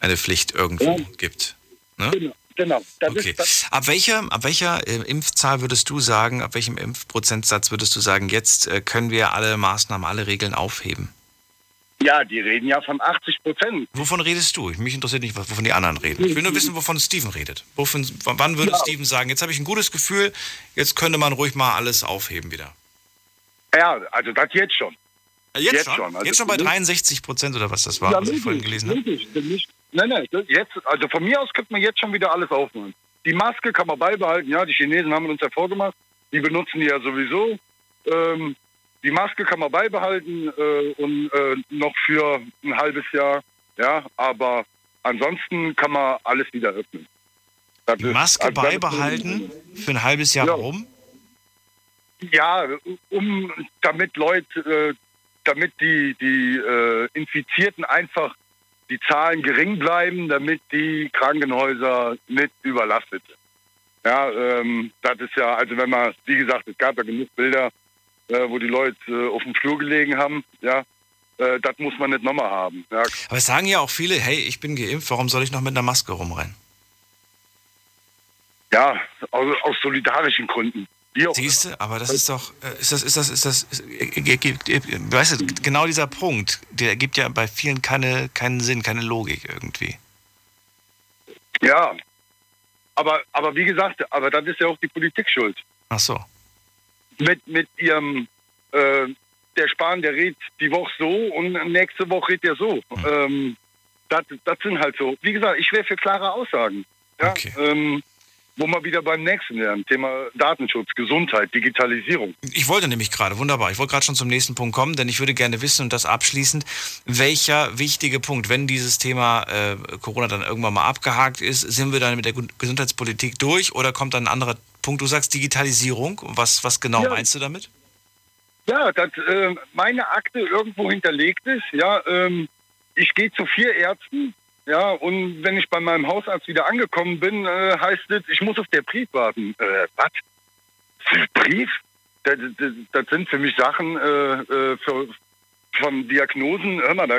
eine Pflicht irgendwo ja. gibt. Ne? Genau, genau. Das okay. ist das. Ab welcher, ab welcher Impfzahl würdest du sagen, ab welchem Impfprozentsatz würdest du sagen, jetzt können wir alle Maßnahmen, alle Regeln aufheben? Ja, die reden ja von achtzig Prozent. Wovon redest du? Mich interessiert nicht, wovon die anderen reden. Ich will nur wissen, wovon Steven redet. Wovon, wann würde ja. Steven sagen, jetzt habe ich ein gutes Gefühl, jetzt könnte man ruhig mal alles aufheben wieder. Ja, also das jetzt schon. Jetzt, jetzt schon? schon. Also jetzt schon bei dreiundsechzig Prozent oder was das war, ja, was ich vorhin gelesen habe? Nein, nein, jetzt, also von mir aus könnte man jetzt schon wieder alles aufmachen. Die Maske kann man beibehalten, ja, die Chinesen haben uns ja vorgemacht, die benutzen die ja sowieso, ähm, die Maske kann man beibehalten äh, und äh, noch für ein halbes Jahr, ja, aber ansonsten kann man alles wieder öffnen. Das die Maske ist, also beibehalten ist, für ein halbes Jahr, ja. Warum? Ja, um damit Leute, äh, damit die, die äh, Infizierten einfach die Zahlen gering bleiben, damit die Krankenhäuser nicht überlastet sind. Ja, ähm, das ist ja, also wenn man, wie gesagt, es gab ja genug Bilder, Äh, wo die Leute äh, auf dem Flur gelegen haben, ja, äh, das muss man nicht nochmal haben. Ja. Aber es sagen ja auch viele, hey, ich bin geimpft, warum soll ich noch mit einer Maske rumrennen? Ja, aus, aus solidarischen Gründen. Siehst du, aber das ist doch, ist das, ist das, ist das, weißt du, genau dieser Punkt, der gibt ja bei vielen keine, keinen Sinn, keine Logik irgendwie. Ja, aber, aber wie gesagt, aber das ist ja auch die Politik schuld. Ach so. Mit, mit ihrem, äh, der Spahn, der redet die Woche so und nächste Woche redet er so. Mhm. Ähm, das, das sind halt so. Wie gesagt, ich wäre für klare Aussagen. Ja? Okay. Ähm, wo wir wieder beim nächsten wären. Thema Datenschutz, Gesundheit, Digitalisierung. Ich wollte nämlich gerade, wunderbar, ich wollte gerade schon zum nächsten Punkt kommen, denn ich würde gerne wissen, und das abschließend, welcher wichtige Punkt, wenn dieses Thema äh, Corona dann irgendwann mal abgehakt ist, sind wir dann mit der Gesundheitspolitik durch oder kommt dann ein anderer Punkt? Du sagst Digitalisierung, was, was genau ja. meinst du damit? Ja, dass äh, meine Akte irgendwo hinterlegt ist, ja, ähm, ich gehe zu vier Ärzten, ja, und wenn ich bei meinem Hausarzt wieder angekommen bin, äh, heißt es, ich muss auf der Brief warten. Äh, was? Brief? Das, das, das sind für mich Sachen äh, für, von Diagnosen. Hör mal, da,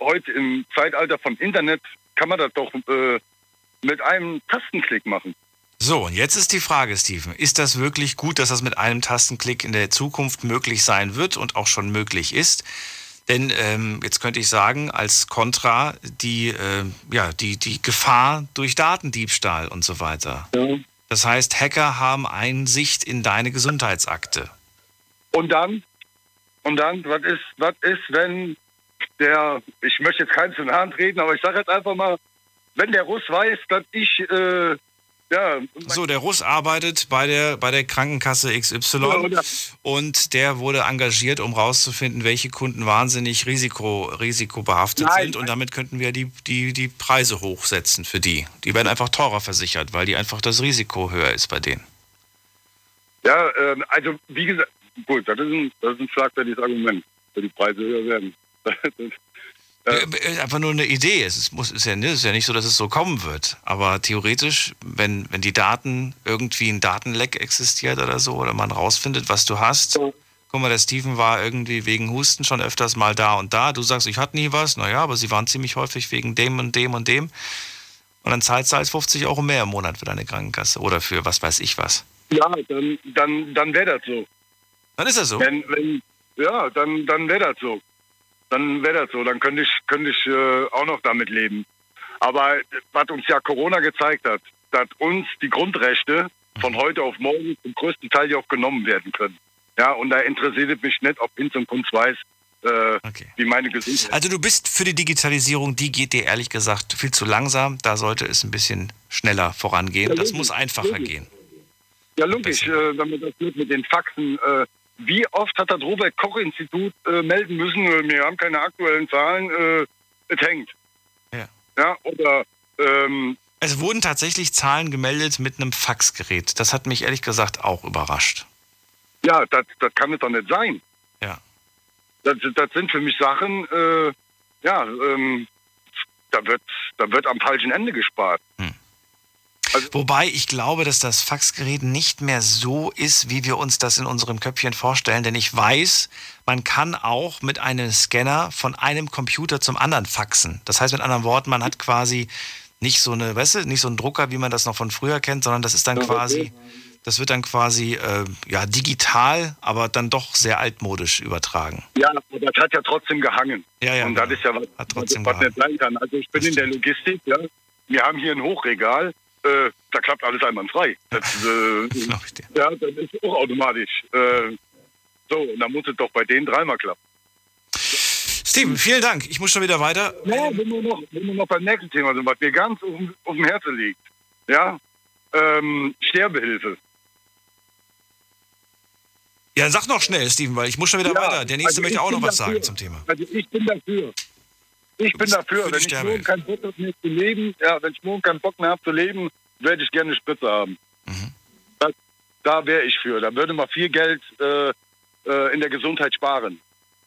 heute im Zeitalter von Internet kann man das doch äh, mit einem Tastenklick machen. So, und jetzt ist die Frage, Steven, ist das wirklich gut, dass das mit einem Tastenklick in der Zukunft möglich sein wird und auch schon möglich ist? Denn ähm, jetzt könnte ich sagen, als Kontra die, äh, ja, die, die Gefahr durch Datendiebstahl und so weiter. Mhm. Das heißt, Hacker haben Einsicht in deine Gesundheitsakte. Und dann? Und dann, was ist, was ist, wenn der, ich möchte jetzt keinen zu nahe treten, aber ich sage jetzt einfach mal, wenn der Russ weiß, dass ich, äh, ja. So, der Russ arbeitet bei der, bei der Krankenkasse X Y ja, und der wurde engagiert, um rauszufinden, welche Kunden wahnsinnig risiko, risikobehaftet nein, sind und nein. damit könnten wir die, die, die Preise hochsetzen für die. Die werden einfach teurer versichert, weil die einfach das Risiko höher ist bei denen. Ja, äh, also wie gesagt, gut, das ist ein, das ist ein schlagfertiges Argument, dass die Preise höher werden. Ist einfach nur eine Idee. Es ist, muss, ist, ja, ist ja nicht so, dass es so kommen wird. Aber theoretisch, wenn, wenn die Daten, irgendwie ein Datenleck existiert oder so, oder man rausfindet, was du hast. Guck mal, der Steven war irgendwie wegen Husten schon öfters mal da und da. Du sagst, ich hatte nie was. Naja, aber sie waren ziemlich häufig wegen dem und dem und dem. Und dann zahlst du halt fünfzig Euro mehr im Monat für deine Krankenkasse oder für was weiß ich was. Ja, dann, dann, dann wäre das so. Dann ist das so. Wenn, wenn, ja, dann, dann wäre das so. Dann wäre das so, dann könnte ich, könnte ich äh, auch noch damit leben. Aber was uns ja Corona gezeigt hat, dass uns die Grundrechte von heute auf morgen zum größten Teil ja auch genommen werden können. Ja, und da interessiert mich nicht, ob Hinz und Kunz weiß, äh, okay. wie meine Gesundheit. Also du bist für die Digitalisierung, die geht dir ehrlich gesagt viel zu langsam. Da sollte es ein bisschen schneller vorangehen. Ja, das muss einfacher logisch. gehen. Ja, logisch, äh, wenn man das mit den Faxen... Äh, Wie oft hat das Robert-Koch-Institut äh, melden müssen, wir haben keine aktuellen Zahlen, äh, es hängt. Ja. Ja, oder, ähm, es wurden tatsächlich Zahlen gemeldet mit einem Faxgerät. Das hat mich ehrlich gesagt auch überrascht. Ja, das, das kann es doch nicht sein. Ja. Das, das sind für mich Sachen, äh, ja, ähm, da wird, da wird am falschen Ende gespart. Hm. Also, wobei ich glaube, dass das Faxgerät nicht mehr so ist, wie wir uns das in unserem Köpfchen vorstellen. Denn ich weiß, man kann auch mit einem Scanner von einem Computer zum anderen faxen. Das heißt mit anderen Worten, man hat quasi nicht so eine, weißt du, nicht so einen Drucker, wie man das noch von früher kennt, sondern das ist dann quasi, das wird dann quasi äh, ja digital, aber dann doch sehr altmodisch übertragen. Ja, aber das hat ja trotzdem gehangen. Ja, ja. Und das ist ja was, hat trotzdem was nicht sein kann. Also ich bin in der Logistik. Ja. Wir haben hier ein Hochregal. Äh, da klappt alles einwandfrei. Das, äh, ja, das ist auch automatisch. Äh, so, und dann muss es doch bei denen dreimal klappen. Steven, vielen Dank. Ich muss schon wieder weiter. Ja, wenn wir noch, wenn wir noch beim nächsten Thema sind, was mir ganz auf, auf dem Herzen liegt. Ja, ähm, Sterbehilfe. Ja, sag noch schnell, Steven, weil ich muss schon wieder ja, weiter. Der Nächste also möchte auch noch was dafür. sagen zum Thema. Also ich bin dafür. Ich bin dafür, wenn ich morgen keinen Bock habe mehr zu leben, ja, wenn ich morgen keinen Bock mehr habe zu leben, werde ich gerne eine Spritze haben. Mhm. Das, da wäre ich für. Da würde man viel Geld äh, äh, in der Gesundheit sparen.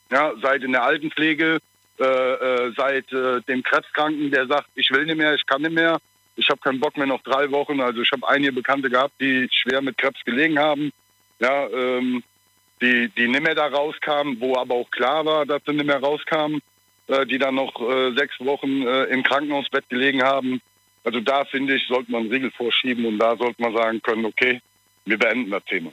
Ja, seit in der Altenpflege, äh, äh, seit äh, dem Krebskranken, der sagt, ich will nicht mehr, ich kann nicht mehr, ich habe keinen Bock mehr noch drei Wochen. Also ich habe einige Bekannte gehabt, die schwer mit Krebs gelegen haben, ja, ähm, die, die nicht mehr da rauskamen, wo aber auch klar war, dass sie nicht mehr rauskamen, die dann noch äh, sechs Wochen äh, im Krankenhausbett gelegen haben. Also da, finde ich, sollte man einen Riegel vorschieben und da sollte man sagen können, okay, wir beenden das Thema.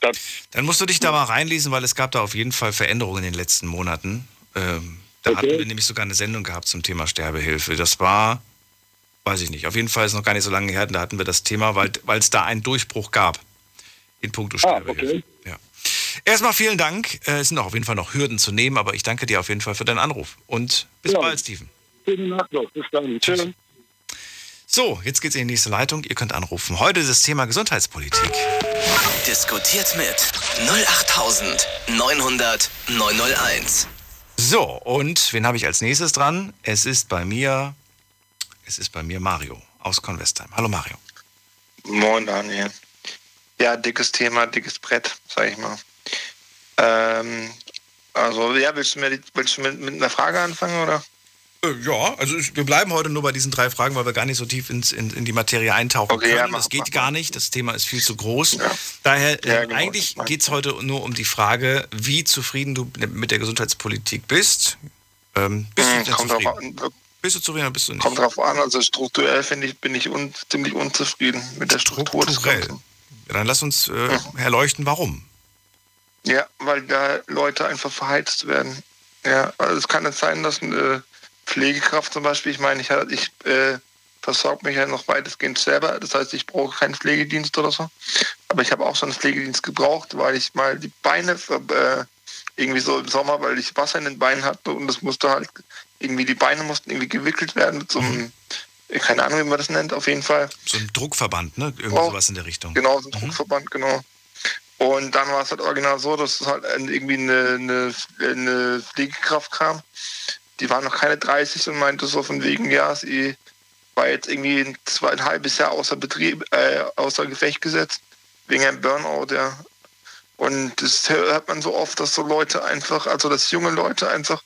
Das dann musst du dich da mal reinlesen, weil es gab da auf jeden Fall Veränderungen in den letzten Monaten. Ähm, da okay. hatten wir nämlich sogar eine Sendung gehabt zum Thema Sterbehilfe. Das war, weiß ich nicht, auf jeden Fall ist noch gar nicht so lange her, da hatten wir das Thema, weil es da einen Durchbruch gab in puncto Sterbehilfe. Ah, okay. Ja. Erstmal vielen Dank. Es sind auch auf jeden Fall noch Hürden zu nehmen, aber ich danke dir auf jeden Fall für deinen Anruf. Und bis ja. bald, Steven. Guten Nacht noch. Bis dann. Tschüss. So, jetzt geht's in die nächste Leitung. Ihr könnt anrufen. Heute ist das Thema Gesundheitspolitik. Diskutiert mit null acht neun null null neun null eins. So, und wen habe ich als nächstes dran? Es ist bei mir, es ist bei mir Mario aus Convestheim. Hallo Mario. Moin Daniel. Ja, dickes Thema, dickes Brett, sag ich mal. Ähm, also, ja, willst du, mir, willst du mit, mit einer Frage anfangen, oder? Äh, ja, also ich, wir bleiben heute nur bei diesen drei Fragen, weil wir gar nicht so tief ins, in, in die Materie eintauchen okay, können. Ja, mach, das geht mach. gar nicht, das Thema ist viel zu groß. Ja. Daher, äh, ja, genau, eigentlich geht es heute nur um die Frage, wie zufrieden du mit der Gesundheitspolitik bist. Ähm, bist hm, du denn zufrieden? Bist du zufrieden oder bist du nicht? Kommt drauf an, also strukturell finde ich, bin ich un, ziemlich unzufrieden mit der Struktur des Ganzen. Dann lass uns äh, erleuchten, warum. Ja, weil da Leute einfach verheizt werden. Ja, also es kann nicht sein, dass eine Pflegekraft zum Beispiel, ich meine, ich, ich äh, versorge mich ja noch weitestgehend selber, das heißt, ich brauche keinen Pflegedienst oder so, aber ich habe auch schon einen Pflegedienst gebraucht, weil ich mal die Beine ver, äh, irgendwie so im Sommer, weil ich Wasser in den Beinen hatte und das musste halt irgendwie, die Beine mussten irgendwie gewickelt werden mit so einem, keine Ahnung, wie man das nennt, auf jeden Fall. So ein Druckverband, ne? Irgend oh, sowas in der Richtung. Genau, so ein mhm. Druckverband, genau. Und dann war es halt original so, dass es halt irgendwie eine, eine, eine Pflegekraft kam. Die waren noch keine dreißig und meinte so von wegen, ja, sie war jetzt irgendwie ein zweieinhalbes Jahr außer Betrieb, äh, außer Gefecht gesetzt, wegen einem Burnout, ja. Und das hört man so oft, dass so Leute einfach, also dass junge Leute einfach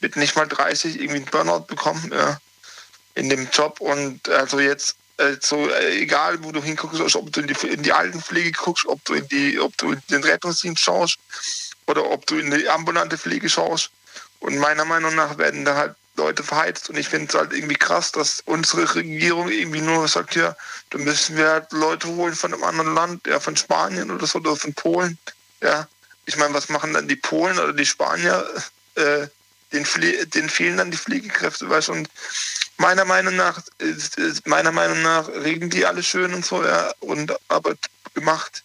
mit nicht mal dreißig irgendwie einen Burnout bekommen, ja, in dem Job. Und also jetzt, also egal wo du hinguckst, ob du in die, in die Altenpflege guckst, ob du in die, ob du in den Rettungsdienst schaust oder ob du in die ambulante Pflege schaust. Und meiner Meinung nach werden da halt Leute verheizt. Und ich finde es halt irgendwie krass, dass unsere Regierung irgendwie nur sagt, ja, da müssen wir halt Leute holen von einem anderen Land, ja, von Spanien oder so, oder von Polen. Ja, ich meine, was machen dann die Polen oder die Spanier? Äh, den Pfle- den fehlen dann die Pflegekräfte, weißt du? Und meiner Meinung nach, ist, ist, meiner Meinung nach reden die alle schön und so, ja, und aber gemacht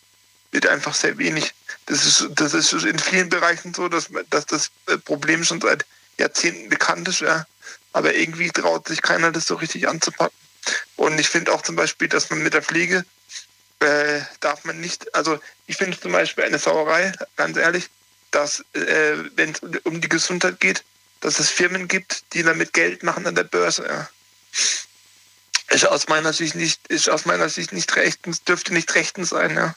wird einfach sehr wenig. Das ist, das ist in vielen Bereichen so, dass, dass das Problem schon seit Jahrzehnten bekannt ist, ja. Aber irgendwie traut sich keiner, das so richtig anzupacken. Und ich finde auch zum Beispiel, dass man mit der Pflege äh, darf man nicht, also ich finde zum Beispiel eine Sauerei, ganz ehrlich, dass äh, wenn es um die Gesundheit geht, dass es Firmen gibt, die damit Geld machen an der Börse, ja. Ist aus meiner Sicht nicht, ist aus meiner Sicht nicht rechtens, dürfte nicht rechtens sein, ja.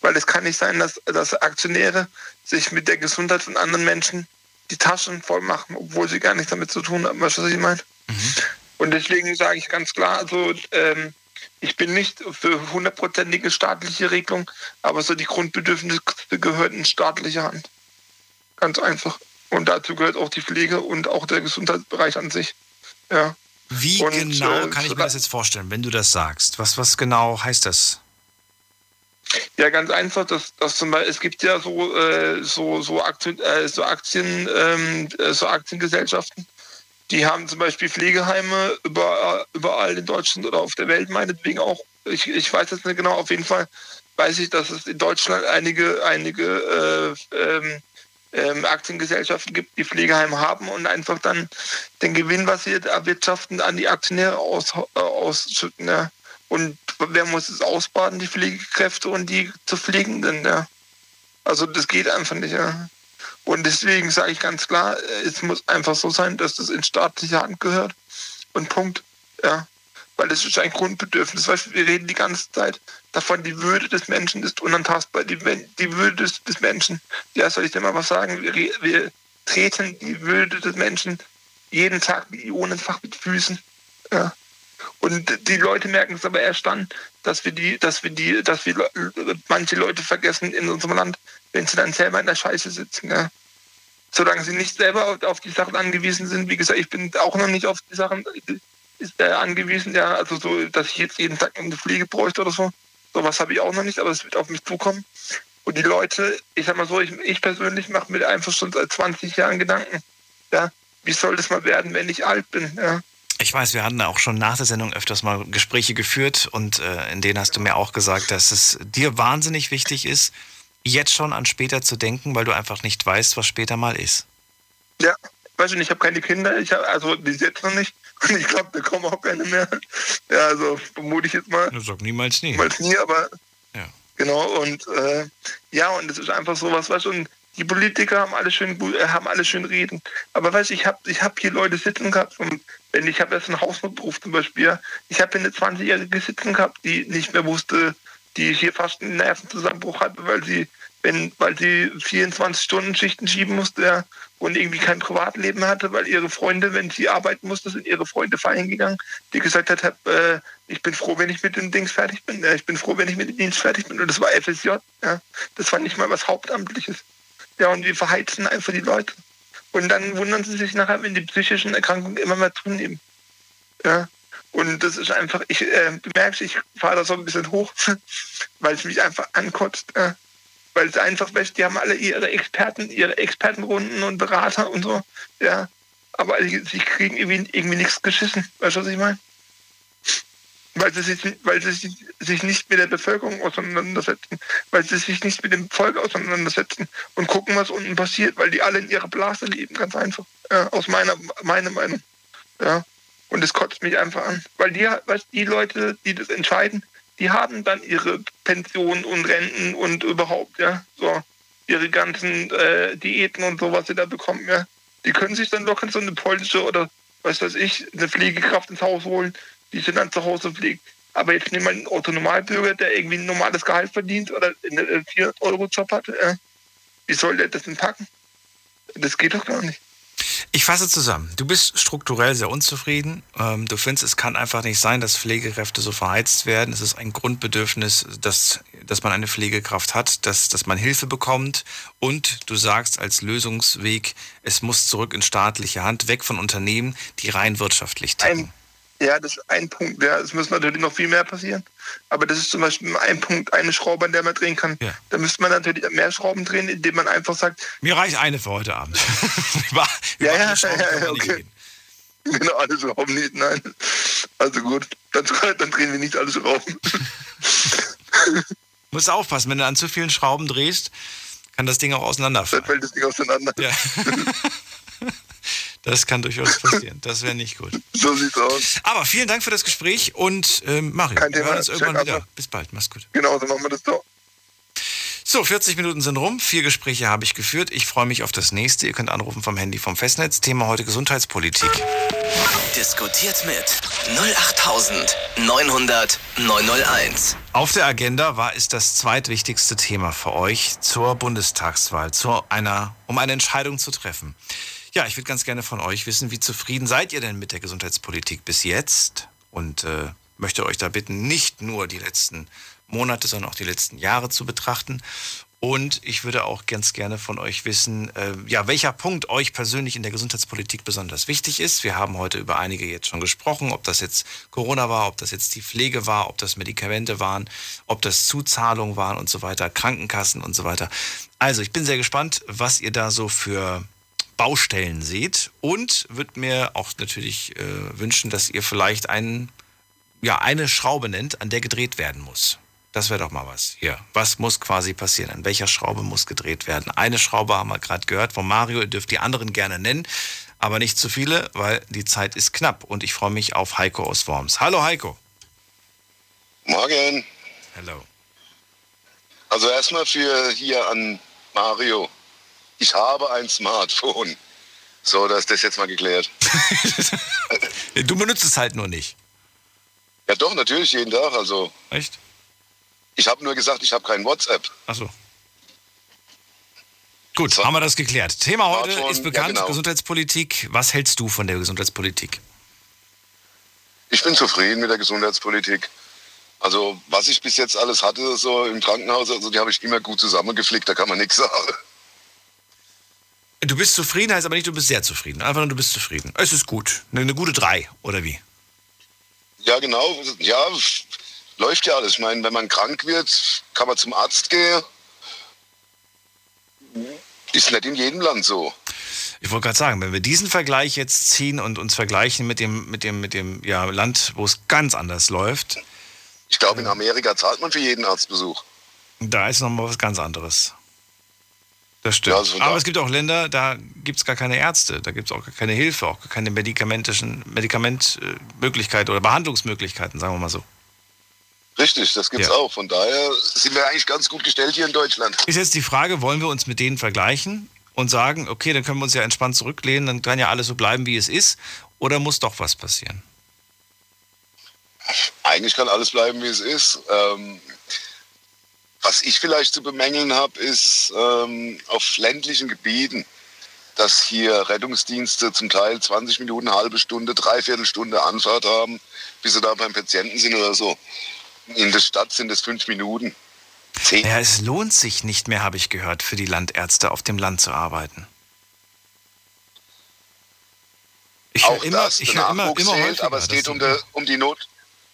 Weil es kann nicht sein, dass, dass Aktionäre sich mit der Gesundheit von anderen Menschen die Taschen voll machen, obwohl sie gar nichts damit zu tun haben, weißt du, was ich meine? Mhm. Und deswegen sage ich ganz klar, also ähm, ich bin nicht für hundertprozentige staatliche Regelung, aber so die Grundbedürfnisse gehören in staatliche Hand. Ganz einfach. Und dazu gehört auch die Pflege und auch der Gesundheitsbereich an sich. Ja. Wie und, genau äh, kann ich mir das jetzt vorstellen, wenn du das sagst? Was, was genau heißt das? Ja, ganz einfach, dass, dass zum Beispiel, es gibt ja so, äh, so, so, Aktien, äh, so, Aktien, ähm, so Aktiengesellschaften, die haben zum Beispiel Pflegeheime über, überall in Deutschland oder auf der Welt, meinetwegen auch. Ich, ich weiß jetzt nicht genau, auf jeden Fall weiß ich, dass es in Deutschland einige, einige äh, ähm, ähm, Aktiengesellschaften gibt, die Pflegeheime haben und einfach dann den Gewinn, was sie erwirtschaften, an die Aktionäre aus, äh, ausschütten, ja. Und wer muss es ausbaden? Die Pflegekräfte und die zu Pflegenden, ja. Also das geht einfach nicht, ja. Und deswegen sage ich ganz klar, es muss einfach so sein, dass das in staatliche Hand gehört. Und Punkt, ja. Weil das ist ein Grundbedürfnis. Weißt du, wir reden die ganze Zeit davon, die Würde des Menschen ist unantastbar. Die, die Würde des, des Menschen, ja, soll ich dir mal was sagen? Wir, wir treten die Würde des Menschen jeden Tag wie Ionenfach mit Füßen, ja. Und die Leute merken es aber erst dann, dass wir die, dass wir die, dass wir manche Leute vergessen in unserem Land, wenn sie dann selber in der Scheiße sitzen. Ja. Solange sie nicht selber auf die Sachen angewiesen sind, wie gesagt, ich bin auch noch nicht auf die Sachen angewiesen, ja, also so, dass ich jetzt jeden Tag eine Pflege bräuchte oder so. Sowas habe ich auch noch nicht, aber es wird auf mich zukommen. Und die Leute, ich sag mal so, ich, ich persönlich mache mir einfach schon seit zwanzig Jahren Gedanken. Ja, wie soll das mal werden, wenn ich alt bin? Ja. Ich weiß, wir hatten auch schon nach der Sendung öfters mal Gespräche geführt und äh, in denen hast du mir auch gesagt, dass es dir wahnsinnig wichtig ist, jetzt schon an später zu denken, weil du einfach nicht weißt, was später mal ist. Ja, weißt du, ich habe keine Kinder, ich habe also bis jetzt noch nicht. Und ich glaube, da kommen auch keine mehr. Ja, also vermute ich jetzt mal. Du sagst niemals nie. Niemals nie, aber ja. Genau und äh, ja, und es ist einfach sowas, weißt du, und die Politiker haben alle schön, haben alle schön reden. Aber weißt du, ich habe ich hab hier Leute sitzen gehabt und wenn ich habe jetzt einen Hausnotberuf zum Beispiel. Ich habe hier eine zwanzigjährige sitzen gehabt, die nicht mehr wusste, die hier fast einen Nervenzusammenbruch hatte, weil sie, wenn, weil sie vierundzwanzig Stunden Schichten schieben musste, ja, und irgendwie kein Privatleben hatte, weil ihre Freunde, wenn sie arbeiten musste, sind ihre Freunde feiern gegangen, die gesagt hat, hab, äh, ich bin froh, wenn ich mit dem Dings fertig bin. Ja, ich bin froh, wenn ich mit dem Dienst fertig bin. Und das war F S J. Ja. Das war nicht mal was Hauptamtliches. Ja, und wir verheizen einfach die Leute. Und dann wundern sie sich nachher, wenn die psychischen Erkrankungen immer mehr zunehmen. Ja, und das ist einfach, ich äh, merke, ich fahre da so ein bisschen hoch, weil es mich einfach ankotzt. Ja. Weil es einfach, die haben alle ihre Experten, ihre Expertenrunden und Berater und so. Ja, aber sie kriegen irgendwie, irgendwie nichts geschissen. Weißt du, was ich meine? weil sie sich, weil sie sich nicht mit der Bevölkerung auseinandersetzen, weil sie sich nicht mit dem Volk auseinandersetzen und gucken, was unten passiert, weil die alle in ihrer Blase leben, ganz einfach, ja, aus meiner, meiner Meinung. Ja. Und das kotzt mich einfach an, weil die, weil die Leute, die das entscheiden, die haben dann ihre Pensionen und Renten und überhaupt, ja, so ihre ganzen äh, Diäten und so, was sie da bekommen, ja. Die können sich dann locker so eine polnische oder was weiß ich, eine Pflegekraft ins Haus holen, die sie dann zu Hause pflegt. Aber jetzt nehmen wir einen Autonomalbürger, der irgendwie ein normales Gehalt verdient oder einen vierhundert Euro Job hat. Äh, wie soll der das denn packen? Das geht doch gar nicht. Ich fasse zusammen. Du bist strukturell sehr unzufrieden. Du findest, es kann einfach nicht sein, dass Pflegekräfte so verheizt werden. Es ist ein Grundbedürfnis, dass, dass man eine Pflegekraft hat, dass, dass man Hilfe bekommt. Und du sagst als Lösungsweg, es muss zurück in staatliche Hand, weg von Unternehmen, die rein wirtschaftlich ticken. Ein, ja, das ist ein Punkt. Ja, es muss natürlich noch viel mehr passieren. Aber das ist zum Beispiel ein Punkt, eine Schraube, an der man drehen kann. Ja. Da müsste man natürlich mehr Schrauben drehen, indem man einfach sagt... Mir reicht eine für heute Abend. über, über ja, ja, ja, ja, okay. Genau, alle Schrauben nicht, nein. Also gut, dann, dann drehen wir nicht alle Schrauben. Musst aufpassen, wenn du an zu vielen Schrauben drehst, kann das Ding auch auseinanderfallen. Dann fällt das Ding auseinander. Ja. Das kann durchaus passieren. Das wäre nicht gut. So sieht's aus. Aber vielen Dank für das Gespräch und ähm, Mario, wir hören uns irgendwann wieder. Bis bald, mach's gut. Genau, so machen wir das doch. So, vierzig Minuten sind rum. Vier Gespräche habe ich geführt. Ich freue mich auf das nächste. Ihr könnt anrufen vom Handy vom Festnetz. Thema heute Gesundheitspolitik. Diskutiert mit null acht neunhundert neunhunderteins. Auf der Agenda war es das zweitwichtigste Thema für euch zur Bundestagswahl, zu einer, um eine Entscheidung zu treffen. Ja, ich würde ganz gerne von euch wissen, wie zufrieden seid ihr denn mit der Gesundheitspolitik bis jetzt? Und äh, möchte euch da bitten, nicht nur die letzten Monate, sondern auch die letzten Jahre zu betrachten. Und ich würde auch ganz gerne von euch wissen, äh, ja, welcher Punkt euch persönlich in der Gesundheitspolitik besonders wichtig ist. Wir haben heute über einige jetzt schon gesprochen, ob das jetzt Corona war, ob das jetzt die Pflege war, ob das Medikamente waren, ob das Zuzahlungen waren und so weiter, Krankenkassen und so weiter. Also ich bin sehr gespannt, was ihr da so für Baustellen seht und würde mir auch natürlich äh, wünschen, dass ihr vielleicht einen, ja, eine Schraube nennt, an der gedreht werden muss. Das wäre doch mal was. Hier. Was muss quasi passieren? An welcher Schraube muss gedreht werden? Eine Schraube haben wir gerade gehört von Mario. Ihr dürft die anderen gerne nennen, aber nicht zu viele, weil die Zeit ist knapp. Und ich freue mich auf Heiko aus Worms. Hallo Heiko. Morgen. Hallo. Also erstmal für hier an Mario. Ich habe ein Smartphone. So, dass das jetzt mal geklärt. Du benutzt es halt nur nicht. Ja doch, natürlich, jeden Tag. Also. Echt? Ich habe nur gesagt, ich habe kein WhatsApp. Ach so. Gut, so. Haben wir das geklärt. Thema heute Smartphone, ist bekannt, ja, genau. Gesundheitspolitik. Was hältst du von der Gesundheitspolitik? Ich bin zufrieden mit der Gesundheitspolitik. Also was ich bis jetzt alles hatte, so im Krankenhaus, also die habe ich immer gut zusammengeflickt, da kann man nichts sagen. Du bist zufrieden, heißt aber nicht, du bist sehr zufrieden. Einfach nur, du bist zufrieden. Es ist gut. Eine gute drei, oder wie? Ja, genau. Ja, läuft ja alles. Ich meine, wenn man krank wird, kann man zum Arzt gehen. Ist nicht in jedem Land so. Ich wollte gerade sagen, wenn wir diesen Vergleich jetzt ziehen und uns vergleichen mit dem, mit dem, mit dem ja, Land, wo es ganz anders läuft. Ich glaube, in Amerika zahlt man für jeden Arztbesuch. Da ist nochmal was ganz anderes. Das stimmt. Ja, also aber es gibt auch Länder, da gibt es gar keine Ärzte, da gibt es auch gar keine Hilfe, auch gar keine medikamentischen Medikamentmöglichkeiten oder Behandlungsmöglichkeiten, sagen wir mal so. Richtig, das gibt's ja auch. Von daher sind wir eigentlich ganz gut gestellt hier in Deutschland. Ist jetzt die Frage, wollen wir uns mit denen vergleichen und sagen, okay, dann können wir uns ja entspannt zurücklehnen, dann kann ja alles so bleiben, wie es ist, oder muss doch was passieren? Eigentlich kann alles bleiben, wie es ist. Ähm, was ich vielleicht zu bemängeln habe, ist ähm, auf ländlichen Gebieten, dass hier Rettungsdienste zum Teil zwanzig Minuten, halbe Stunde, dreiviertel Stunde Anfahrt haben, bis sie da beim Patienten sind oder so. In der Stadt sind es fünf Minuten. Zehn. Ja, es lohnt sich nicht mehr, habe ich gehört, für die Landärzte auf dem Land zu arbeiten. Ich höre immer, ich höre immer, immer häufiger, aber es geht um, der, um die Not,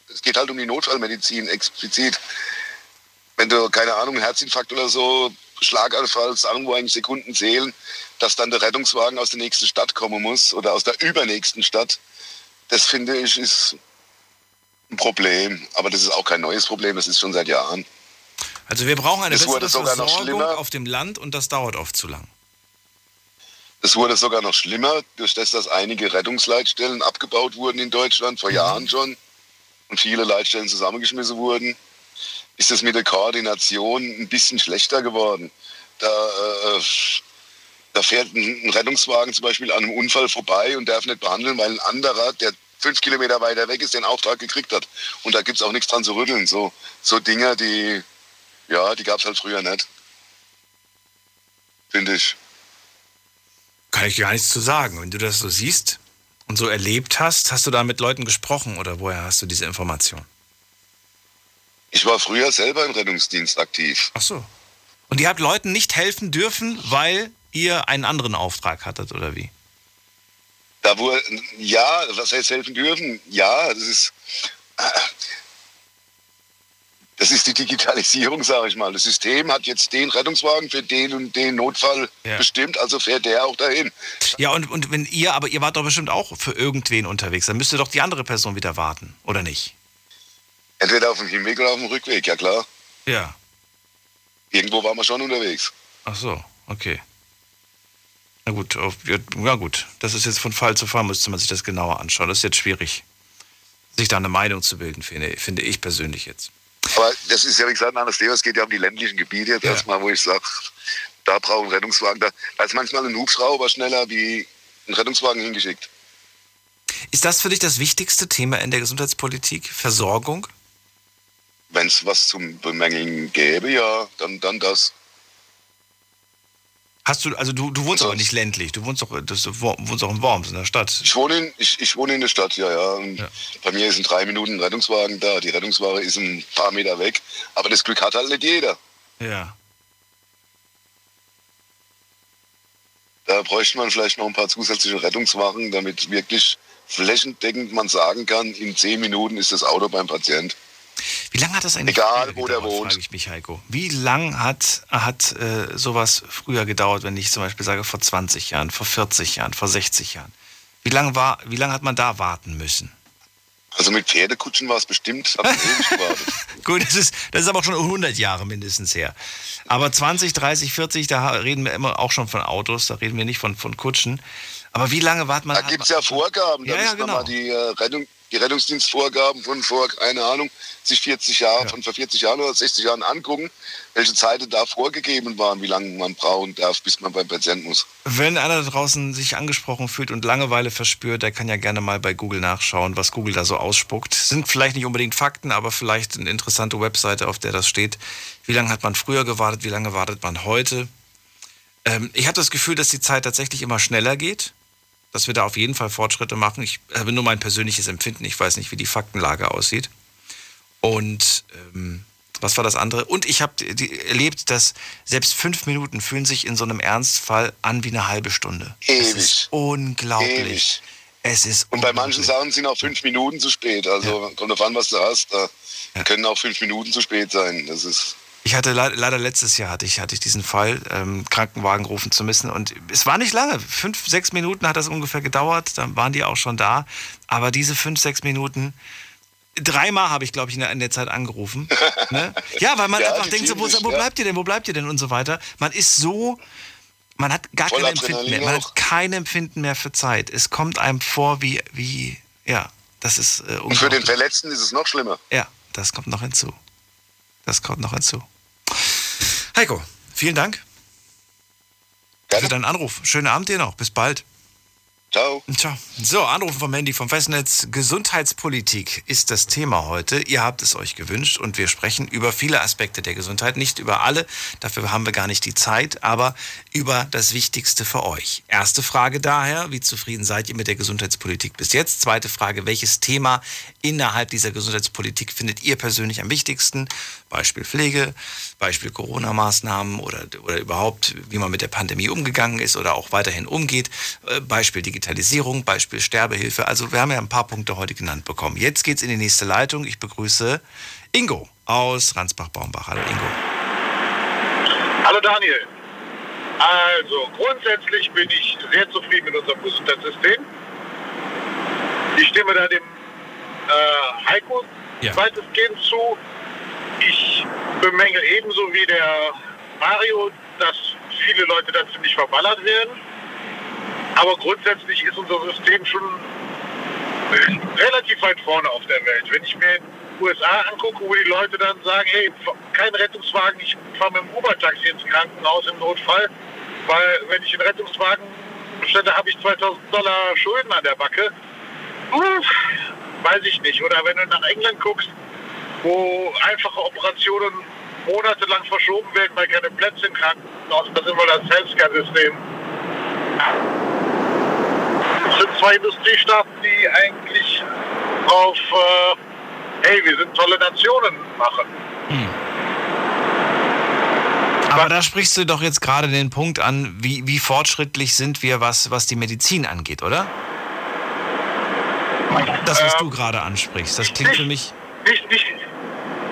es geht halt um die Notfallmedizin explizit. Wenn du, keine Ahnung, Herzinfarkt oder so, Schlaganfall, Sachen, wo eigentlich Sekunden zählen, dass dann der Rettungswagen aus der nächsten Stadt kommen muss oder aus der übernächsten Stadt, das finde ich ist ein Problem, aber das ist auch kein neues Problem, das ist schon seit Jahren. Also wir brauchen eine bessere Versorgung auf dem Land und das dauert oft zu lang. Es wurde sogar noch schlimmer, durch das, dass einige Rettungsleitstellen abgebaut wurden in Deutschland, vor Jahren schon, und viele Leitstellen zusammengeschmissen wurden, ist es mit der Koordination ein bisschen schlechter geworden. Da, äh, da fährt ein Rettungswagen zum Beispiel an einem Unfall vorbei und darf nicht behandeln, weil ein anderer, der fünf Kilometer weiter weg ist, den Auftrag gekriegt hat. Und da gibt es auch nichts dran zu rütteln. So, so Dinger, die, ja, die gab es halt früher nicht. Finde ich. Kann ich gar nichts zu sagen. Wenn du das so siehst und so erlebt hast, hast du da mit Leuten gesprochen oder woher hast du diese Information? Ich war früher selber im Rettungsdienst aktiv. Ach so. Und ihr habt Leuten nicht helfen dürfen, weil ihr einen anderen Auftrag hattet oder wie? Da wo, ja, was heißt helfen dürfen? Ja, das ist, das ist die Digitalisierung, sage ich mal. Das System hat jetzt den Rettungswagen für den und den Notfall ja. bestimmt, also fährt der auch dahin. Ja, und, und wenn ihr, aber ihr wart doch bestimmt auch für irgendwen unterwegs, dann müsste doch die andere Person wieder warten, oder nicht? Entweder auf dem Hinweg oder auf dem Rückweg, ja klar. Ja. Irgendwo waren wir schon unterwegs. Ach so, okay. Na gut, auf, ja gut, das ist jetzt von Fall zu Fall, müsste man sich das genauer anschauen. Das ist jetzt schwierig, sich da eine Meinung zu bilden, finde, finde ich persönlich jetzt. Aber das ist ja, wie gesagt, ein anderes Thema. Es geht ja um die ländlichen Gebiete jetzt ja. erstmal, wo ich sage, da brauchen Rettungswagen. Da, da ist manchmal ein Hubschrauber schneller wie ein Rettungswagen hingeschickt. Ist das für dich das wichtigste Thema in der Gesundheitspolitik? Versorgung? Wenn es was zum Bemängeln gäbe, ja, dann, dann das. Hast du, also du, du wohnst aber nicht ländlich, du wohnst doch, das, du wohnst auch in Worms, in der Stadt. Ich wohne in, ich, ich wohne in der Stadt, ja, ja. Und ja. Bei mir ist in drei Minuten ein Rettungswagen da, die Rettungswache ist ein paar Meter weg, aber das Glück hat halt nicht jeder. Ja. Da bräuchte man vielleicht noch ein paar zusätzliche Rettungswagen, damit wirklich flächendeckend man sagen kann, in zehn Minuten ist das Auto beim Patient. Wie lange hat das eigentlich Egal, früher wo gedauert, der wohnt. Frage ich mich, Heiko. Wie lange hat, hat äh, sowas früher gedauert, wenn ich zum Beispiel sage, vor zwanzig Jahren, vor vierzig Jahren, vor sechzig Jahren? Wie lange war, wie lange hat man da warten müssen? Also mit Pferdekutschen war es bestimmt, hat man ewig gewartet. Gut, das ist, das ist aber auch schon hundert Jahre mindestens her. Aber zwanzig, dreißig, vierzig, da reden wir immer auch schon von Autos, da reden wir nicht von, von Kutschen. Aber wie lange wartet man? Da gibt es ja Vorgaben, da ja, ja, genau. mal die äh, Rettung... die Rettungsdienstvorgaben von vor, keine Ahnung, sich vierzig Jahre, ja. von vor vierzig Jahren oder sechzig Jahren angucken, welche Zeiten da vorgegeben waren, wie lange man brauchen darf, bis man beim Patienten muss. Wenn einer da draußen sich angesprochen fühlt und Langeweile verspürt, der kann ja gerne mal bei Google nachschauen, was Google da so ausspuckt. Sind vielleicht nicht unbedingt Fakten, aber vielleicht eine interessante Webseite, auf der das steht. Wie lange hat man früher gewartet, wie lange wartet man heute? Ähm, ich habe das Gefühl, dass die Zeit tatsächlich immer schneller geht. Dass wir da auf jeden Fall Fortschritte machen. Ich habe nur mein persönliches Empfinden. Ich weiß nicht, wie die Faktenlage aussieht. Und ähm, was war das andere? Und ich habe erlebt, dass selbst fünf Minuten fühlen sich in so einem Ernstfall an wie eine halbe Stunde. Ewig. Es ist unglaublich. Ewig. Es ist Und bei manchen Sachen sind auch fünf Minuten zu spät. Also ja. kommt drauf an, was du hast. Da ja. können auch fünf Minuten zu spät sein. Das ist... Ich hatte leider letztes Jahr hatte ich, hatte ich diesen Fall, ähm, Krankenwagen rufen zu müssen. Und es war nicht lange. Fünf, sechs Minuten hat das ungefähr gedauert. Dann waren die auch schon da. Aber diese fünf, sechs Minuten, dreimal habe ich, glaube ich, in der, in der Zeit angerufen. Ne? Ja, weil man ja, einfach denkt, so, wo, wo bleibt ihr denn, wo bleibt ihr denn und so weiter. Man ist so, man hat gar kein Empfinden mehr. Man hat kein Empfinden mehr für Zeit. Es kommt einem vor wie, wie ja, das ist äh, unglaublich. Und für den Verletzten ist es noch schlimmer. Ja, das kommt noch hinzu. Das kommt noch hinzu. Heiko, vielen Dank Gerne. Für deinen Anruf. Schönen Abend dir noch. Bis bald. Ciao. Ciao. So, Anrufen vom Handy vom Festnetz. Gesundheitspolitik ist das Thema heute. Ihr habt es euch gewünscht und wir sprechen über viele Aspekte der Gesundheit. Nicht über alle, dafür haben wir gar nicht die Zeit, aber über das Wichtigste für euch. Erste Frage daher, wie zufrieden seid ihr mit der Gesundheitspolitik bis jetzt? Zweite Frage, welches Thema innerhalb dieser Gesundheitspolitik findet ihr persönlich am wichtigsten? Beispiel Pflege, Beispiel Corona-Maßnahmen oder, oder überhaupt, wie man mit der Pandemie umgegangen ist oder auch weiterhin umgeht. Beispiel Digitalisierung. Digitalisierung, Beispiel Sterbehilfe. Also wir haben ja ein paar Punkte heute genannt bekommen. Jetzt geht's in die nächste Leitung. Ich begrüße Ingo aus Ransbach-Baumbach. Hallo Ingo. Hallo Daniel. Also grundsätzlich bin ich sehr zufrieden mit unserem Gesundheitssystem. Ich stimme da dem äh, Heiko ja. weitestgehend zu. Ich bemängel ebenso wie der Mario, dass viele Leute dazu nicht verballert werden. Aber grundsätzlich ist unser System schon relativ weit vorne auf der Welt. Wenn ich mir die U S A angucke, wo die Leute dann sagen, hey, kein Rettungswagen, ich fahre mit dem Uber-Taxi ins Krankenhaus im Notfall, weil wenn ich einen Rettungswagen bestelle, habe ich zweitausend Dollar Schulden an der Backe. Uff, weiß ich nicht. Oder wenn du nach England guckst, wo einfache Operationen monatelang verschoben werden, weil keine Plätze im Krankenhaus, das ist wohl das Healthcare-System. Das sind zwei Industriestaaten, die eigentlich auf, äh, hey, wir sind tolle Nationen machen. Hm. Aber was? Da sprichst du doch jetzt gerade den Punkt an, wie, wie fortschrittlich sind wir, was, was die Medizin angeht, oder? Das, was ähm, du gerade ansprichst, das klingt nicht, für mich... Nicht, nicht,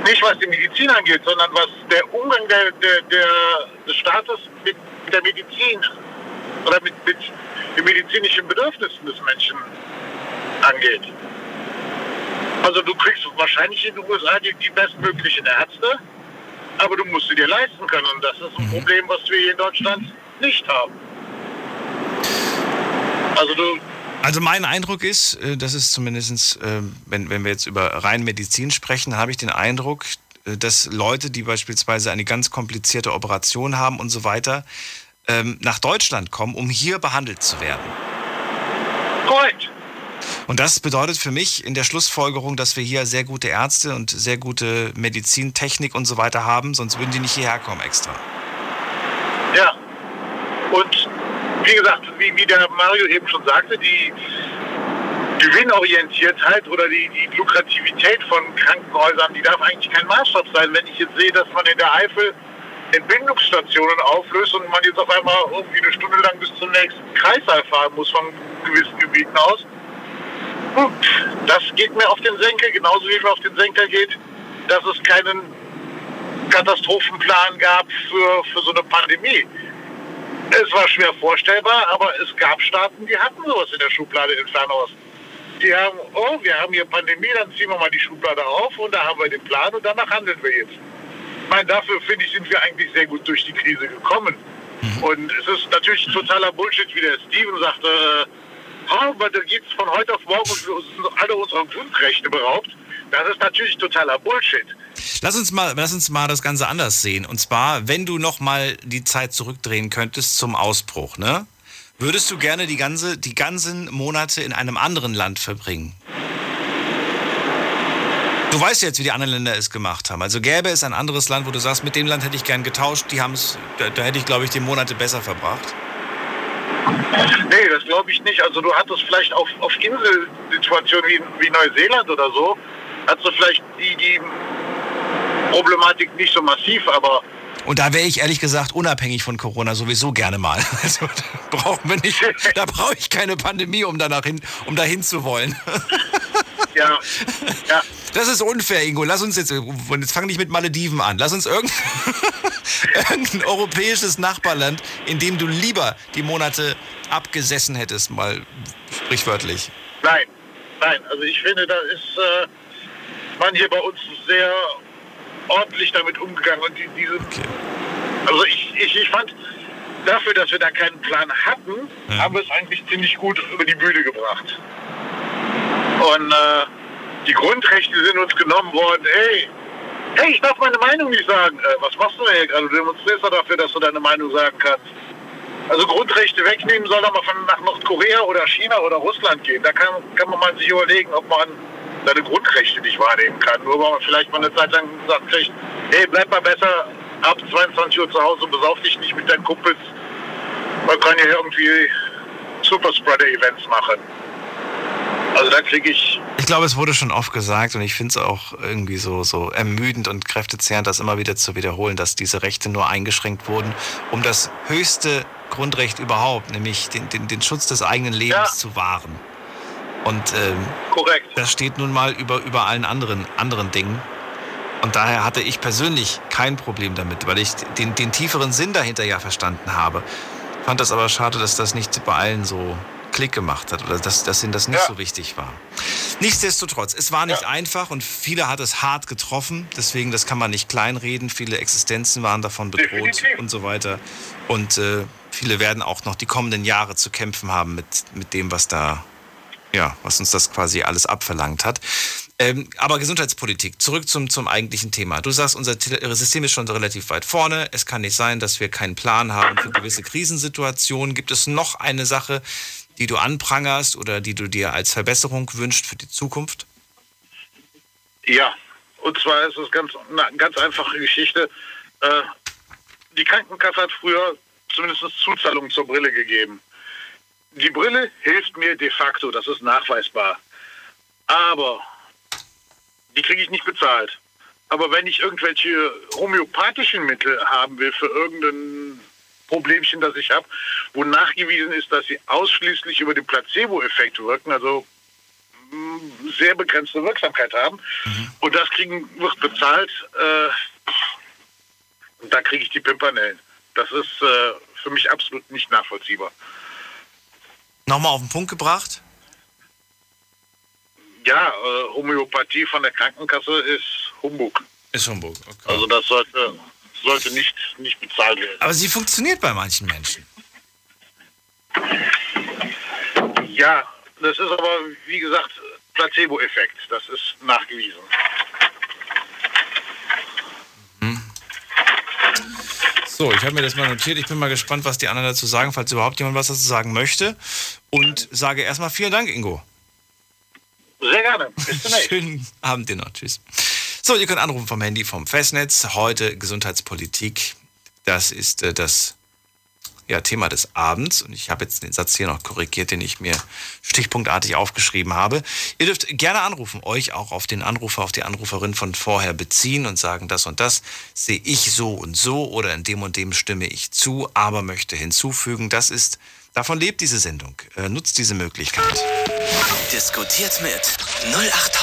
nicht was die Medizin angeht, sondern was der Umgang der, der, der, des Staates mit der Medizin oder mit, mit den medizinischen Bedürfnissen des Menschen angeht. Also du kriegst wahrscheinlich in den U S A die, die bestmöglichen Ärzte, aber du musst sie dir leisten können. Und das ist ein mhm. Problem, was wir hier in Deutschland nicht haben. Also du... Also mein Eindruck ist, das ist zumindest, wenn, wenn wir jetzt über rein Medizin sprechen, habe ich den Eindruck, dass Leute, die beispielsweise eine ganz komplizierte Operation haben und so weiter, nach Deutschland kommen, um hier behandelt zu werden. Korrekt. Und das bedeutet für mich in der Schlussfolgerung, dass wir hier sehr gute Ärzte und sehr gute Medizintechnik und so weiter haben, sonst würden die nicht hierher kommen extra. Ja. Und... Wie gesagt, wie, wie der Mario eben schon sagte, die Gewinnorientiertheit oder die, die Lukrativität von Krankenhäusern, die darf eigentlich kein Maßstab sein. Wenn ich jetzt sehe, dass man in der Eifel Entbindungsstationen auflöst und man jetzt auf einmal irgendwie eine Stunde lang bis zum nächsten Kreislauf fahren muss von gewissen Gebieten aus, das geht mir auf den Senkel, genauso wie mir auf den Senkel geht, dass es keinen Katastrophenplan gab für, für so eine Pandemie. Es war schwer vorstellbar, aber es gab Staaten, die hatten sowas in der Schublade im Fernost. Die haben, oh, wir haben hier Pandemie, dann ziehen wir mal die Schublade auf und da haben wir den Plan und danach handeln wir jetzt. Ich meine, dafür, finde ich, sind wir eigentlich sehr gut durch die Krise gekommen. Und es ist natürlich totaler Bullshit, wie der Steven sagte, oh, aber da geht's von heute auf morgen und wir sind alle unserer Grundrechte beraubt. Das ist natürlich totaler Bullshit. Lass uns mal, lass uns mal das Ganze anders sehen. Und zwar, wenn du nochmal die Zeit zurückdrehen könntest zum Ausbruch, ne? Würdest du gerne die, ganze, die ganzen Monate in einem anderen Land verbringen? Du weißt ja jetzt, wie die anderen Länder es gemacht haben. Also gäbe es ein anderes Land, wo du sagst, mit dem Land hätte ich gern getauscht, die haben's, da, da hätte ich, glaube ich, die Monate besser verbracht. Nee, das glaube ich nicht. Also du hattest vielleicht auf, auf Inselsituationen wie, wie Neuseeland oder so, hattest du vielleicht die, die Problematik nicht so massiv, aber... Und da wäre ich ehrlich gesagt unabhängig von Corona sowieso gerne mal. Also da brauchen wir nicht, da brauche ich keine Pandemie, um danach hin, um dahin zu wollen. Ja, ja. Das ist unfair, Ingo. Lass uns jetzt, jetzt fang nicht mit Malediven an. Lass uns irgendein, irgendein europäisches Nachbarland, in dem du lieber die Monate abgesessen hättest, mal sprichwörtlich. Nein, nein. Also ich finde, da ist äh, man hier bei uns sehr ordentlich damit umgegangen und die, diese, okay. Also ich, ich, ich fand, dafür, dass wir da keinen Plan hatten, ja. haben wir es eigentlich ziemlich gut über die Bühne gebracht. Und äh, die Grundrechte sind uns genommen worden. Hey, hey, ich darf meine Meinung nicht sagen. Äh, was machst du denn hier gerade? Du demonstrierst ja dafür, dass du deine Meinung sagen kannst. Also Grundrechte wegnehmen soll doch mal von nach Nordkorea oder China oder Russland gehen. Da kann, kann man mal sich überlegen, ob man seine Grundrechte nicht wahrnehmen kann. Nur weil man vielleicht mal eine Zeit lang gesagt kriegt, hey, bleib mal besser ab zweiundzwanzig Uhr zu Hause, besauf dich nicht mit deinen Kumpels. Man kann ja irgendwie Superspreader-Events machen. Also da kriege ich... Ich glaube, es wurde schon oft gesagt und ich finde es auch irgendwie so, so ermüdend und kräftezehrend, das immer wieder zu wiederholen, dass diese Rechte nur eingeschränkt wurden, um das höchste Grundrecht überhaupt, nämlich den, den, den Schutz des eigenen Lebens ja. zu wahren. Und ähm, korrekt. Das steht nun mal über, über allen anderen, anderen Dingen. Und daher hatte ich persönlich kein Problem damit, weil ich den, den tieferen Sinn dahinter ja verstanden habe. Fand das aber schade, dass das nicht bei allen so Klick gemacht hat oder dass, dass ihnen das nicht ja. so wichtig war. Nichtsdestotrotz, es war nicht ja. einfach und viele hat es hart getroffen. Deswegen, das kann man nicht kleinreden. Viele Existenzen waren davon bedroht Definitiv. und so weiter. Und äh, viele werden auch noch die kommenden Jahre zu kämpfen haben mit, mit dem, was da, ja, was uns das quasi alles abverlangt hat. Ähm, aber Gesundheitspolitik, zurück zum, zum eigentlichen Thema. Du sagst, unser System ist schon relativ weit vorne. Es kann nicht sein, dass wir keinen Plan haben für gewisse Krisensituationen. Gibt es noch eine Sache, die du anprangerst oder die du dir als Verbesserung wünschst für die Zukunft? Ja, und zwar ist es ganz, eine ganz einfache Geschichte. Äh, die Krankenkasse hat früher zumindest Zuzahlungen zur Brille gegeben. Die Brille hilft mir de facto, das ist nachweisbar. Aber die kriege ich nicht bezahlt. Aber wenn ich irgendwelche homöopathischen Mittel haben will für irgendein Problemchen, das ich habe, wo nachgewiesen ist, dass sie ausschließlich über den Placebo-Effekt wirken, also mh, sehr begrenzte Wirksamkeit haben, mhm. und das kriegen wird bezahlt, äh, da kriege ich die Pimpernellen. Das ist äh, für mich absolut nicht nachvollziehbar. Nochmal auf den Punkt gebracht? Ja, äh, Homöopathie von der Krankenkasse ist Humbug. Ist Humbug, okay. Also das sollte, sollte nicht, nicht bezahlt werden. Aber sie funktioniert bei manchen Menschen. Ja, das ist aber, wie gesagt, Placebo-Effekt. Das ist nachgewiesen. Mhm. So, ich habe mir das mal notiert. Ich bin mal gespannt, was die anderen dazu sagen, falls überhaupt jemand was dazu sagen möchte. Und sage erstmal vielen Dank, Ingo. Sehr gerne. Bis zum nächsten Mal. Schönen Abend dir noch. Tschüss. So, ihr könnt anrufen vom Handy, vom Festnetz. Heute Gesundheitspolitik. Das ist äh, das ja, Thema des Abends. Und ich habe jetzt den Satz hier noch korrigiert, den ich mir stichpunktartig aufgeschrieben habe. Ihr dürft gerne anrufen, euch auch auf den Anrufer, auf die Anruferin von vorher beziehen und sagen, das und das sehe ich so und so oder in dem und dem stimme ich zu, aber möchte hinzufügen, das ist... Davon lebt diese Sendung. Äh, nutzt diese Möglichkeit. Diskutiert mit null acht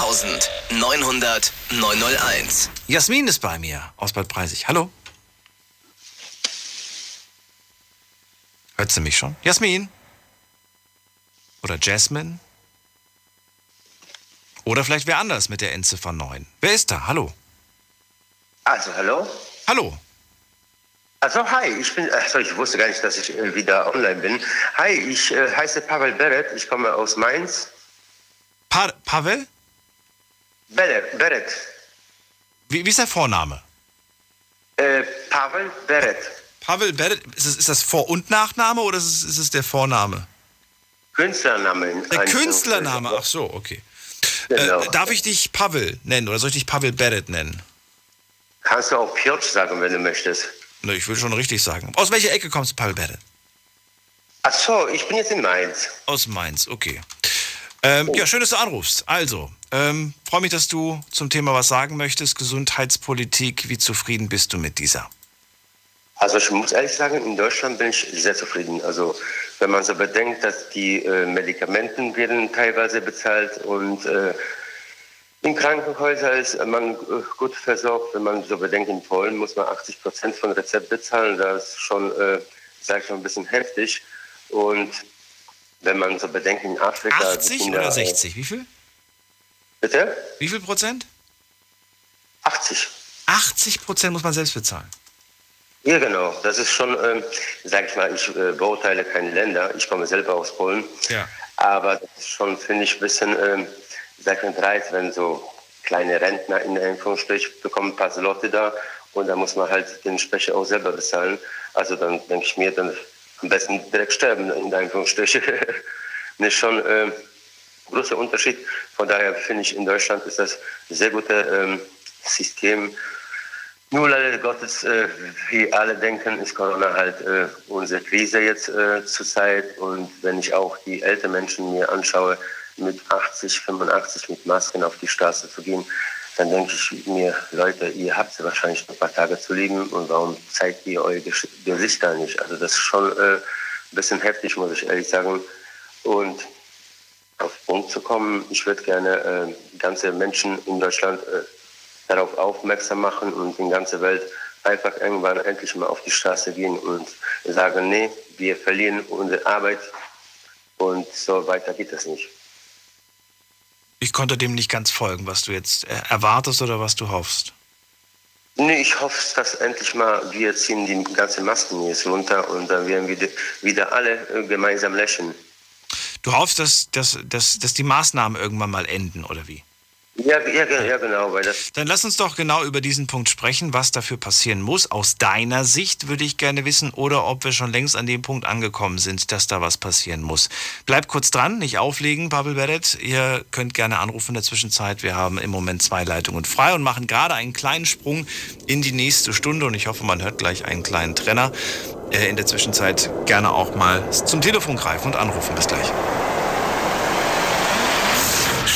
neun null null neun null eins. Jasmin ist bei mir aus Bad Breisig. Hallo. Hört sie mich schon? Jasmin? Oder Jasmine? Oder vielleicht wer anders mit der Endziffer neun. Wer ist da? Hallo. Also, hallo? Hallo. Also hi, ich bin, also ich wusste gar nicht, dass ich äh, wieder online bin. Hi, ich äh, heiße Pavel Beret, ich komme aus Mainz. Pa- Pavel? Beret, Beret. Wie, wie ist der Vorname? Äh, Pavel Beret. Pavel Beret, ist das, ist das Vor- und Nachname oder ist es, ist es der Vorname? Künstlername. Der Künstlername, ach so, okay. Genau. Äh, darf ich dich Pavel nennen oder soll ich dich Pavel Beret nennen? Kannst du auch Piotr sagen, wenn du möchtest. Ne, ich will schon richtig sagen. Aus welcher Ecke kommst du, Pavel Beret? Ach so, ich bin jetzt in Mainz. Aus Mainz, okay. Ähm, oh. Ja, schön, dass du anrufst. Also, ähm, freue mich, dass du zum Thema was sagen möchtest. Gesundheitspolitik, wie zufrieden bist du mit dieser? Also ich muss ehrlich sagen, in Deutschland bin ich sehr zufrieden. Also wenn man so bedenkt, dass die äh, Medikamenten werden teilweise bezahlt und äh, in Krankenhäusern ist man gut versorgt. Wenn man so bedenkt, in Polen muss man achtzig Prozent von Rezept bezahlen. Das ist schon, äh, sag ich mal, ein bisschen heftig. Und wenn man so bedenkt, in Afrika... achtzig Kinder, oder sechzig? Wie viel? Bitte? Wie viel Prozent? achtzig. achtzig Prozent muss man selbst bezahlen? Ja, genau. Das ist schon, äh, sag ich mal, ich äh, beurteile keine Länder. Ich komme selber aus Polen. Ja. Aber das ist schon, finde ich, ein bisschen... Äh, sechsunddreißig, wenn so kleine Rentner in der Impfungsstrich bekommen ein paar Slotte da und dann muss man halt den Sprech auch selber bezahlen. Also dann denke ich mir, dann am besten direkt sterben in der Impfungsstrich. Das ist schon ein äh, großer Unterschied. Von daher finde ich, in Deutschland ist das ein sehr gutes ähm, System. Nur leider Gottes, äh, wie alle denken, ist Corona halt äh, unsere Krise jetzt äh, zurzeit. Und wenn ich auch die älteren Menschen mir anschaue, mit achtzig, fünfundachtzig mit Masken auf die Straße zu gehen, dann denke ich mir, Leute, ihr habt wahrscheinlich noch ein paar Tage zu leben und warum zeigt ihr eure Gesichter nicht? Also das ist schon äh, ein bisschen heftig, muss ich ehrlich sagen. Und auf den Punkt zu kommen, ich würde gerne äh, ganze Menschen in Deutschland äh, darauf aufmerksam machen und in der ganzen Welt einfach irgendwann endlich mal auf die Straße gehen und sagen, nee, wir verlieren unsere Arbeit, Und so weiter geht es nicht. Ich konnte dem nicht ganz folgen, was du jetzt erwartest oder was du hoffst. Nee, ich hoffe, dass endlich mal wir ziehen die ganzen Masken jetzt runter und dann werden wir wieder alle gemeinsam lächeln. Du hoffst, dass, dass, dass, dass die Maßnahmen irgendwann mal enden, oder wie? Ja, ja, ja, genau. Weil das Dann lass uns doch genau über diesen Punkt sprechen, was dafür passieren muss. Aus deiner Sicht würde ich gerne wissen, oder ob wir schon längst an dem Punkt angekommen sind, dass da was passieren muss. Bleib kurz dran, nicht auflegen, Pavel Beret. Ihr könnt gerne anrufen in der Zwischenzeit. Wir haben im Moment zwei Leitungen frei und machen gerade einen kleinen Sprung in die nächste Stunde. Und ich hoffe, man hört gleich einen kleinen Trenner. In der Zwischenzeit gerne auch mal zum Telefon greifen und anrufen. Bis gleich.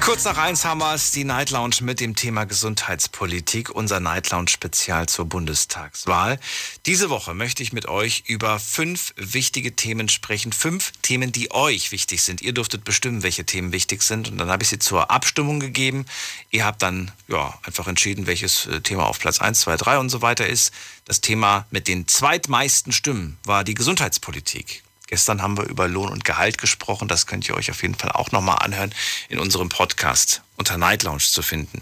Kurz nach eins haben wir es, die Night Lounge mit dem Thema Gesundheitspolitik. Unser Night Lounge-Spezial zur Bundestagswahl. Diese Woche möchte ich mit euch über fünf wichtige Themen sprechen. Fünf Themen, die euch wichtig sind. Ihr dürftet bestimmen, welche Themen wichtig sind. Und dann habe ich sie zur Abstimmung gegeben. Ihr habt dann ja einfach entschieden, welches Thema auf Platz eins, zwei, drei und so weiter ist. Das Thema mit den zweitmeisten Stimmen war die Gesundheitspolitik. Gestern haben wir über Lohn und Gehalt gesprochen. Das könnt ihr euch auf jeden Fall auch nochmal anhören in unserem Podcast unter Night Lounge zu finden.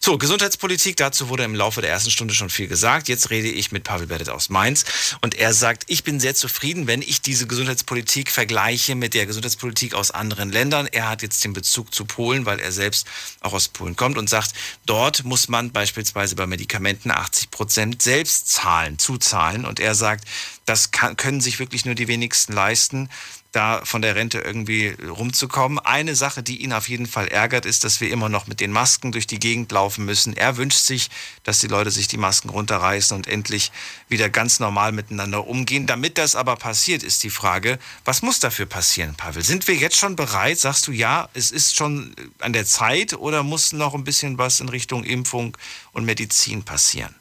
So, Gesundheitspolitik, dazu wurde im Laufe der ersten Stunde schon viel gesagt. Jetzt rede ich mit Pavel Beret aus Mainz und er sagt, ich bin sehr zufrieden, wenn ich diese Gesundheitspolitik vergleiche mit der Gesundheitspolitik aus anderen Ländern. Er hat jetzt den Bezug zu Polen, weil er selbst auch aus Polen kommt und sagt, dort muss man beispielsweise bei Medikamenten achtzig Prozent selbst zahlen, zuzahlen. Und er sagt, das kann, können sich wirklich nur die wenigsten leisten, da von der Rente irgendwie rumzukommen. Eine Sache, die ihn auf jeden Fall ärgert, ist, dass wir immer noch mit den Masken durch die Gegend laufen müssen. Er wünscht sich, dass die Leute sich die Masken runterreißen und endlich wieder ganz normal miteinander umgehen. Damit das aber passiert, ist die Frage, was muss dafür passieren, Pavel? Sind wir jetzt schon bereit? Sagst du, ja, es ist schon an der Zeit, oder muss noch ein bisschen was in Richtung Impfung und Medizin passieren?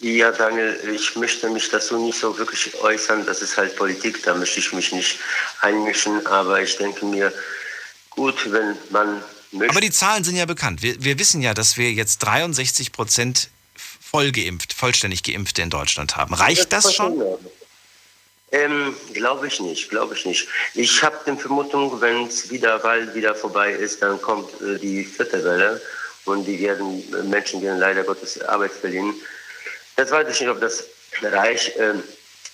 Ja, Daniel, ich möchte mich dazu nicht so wirklich äußern. Das ist halt Politik, da möchte ich mich nicht einmischen. Aber ich denke mir, gut, wenn man möchte. Aber die Zahlen sind ja bekannt. Wir, wir wissen ja, dass wir jetzt dreiundsechzig Prozent voll geimpft, vollständig Geimpfte in Deutschland haben. Reicht das schon? Ähm, glaube ich nicht, glaube ich nicht. Ich habe die Vermutung, wenn es wieder bald wieder vorbei ist, dann kommt äh, die vierte Welle. Und die werden äh, Menschen werden leider Gottes Arbeit verlieren. Das weiß ich nicht, ob das reicht äh,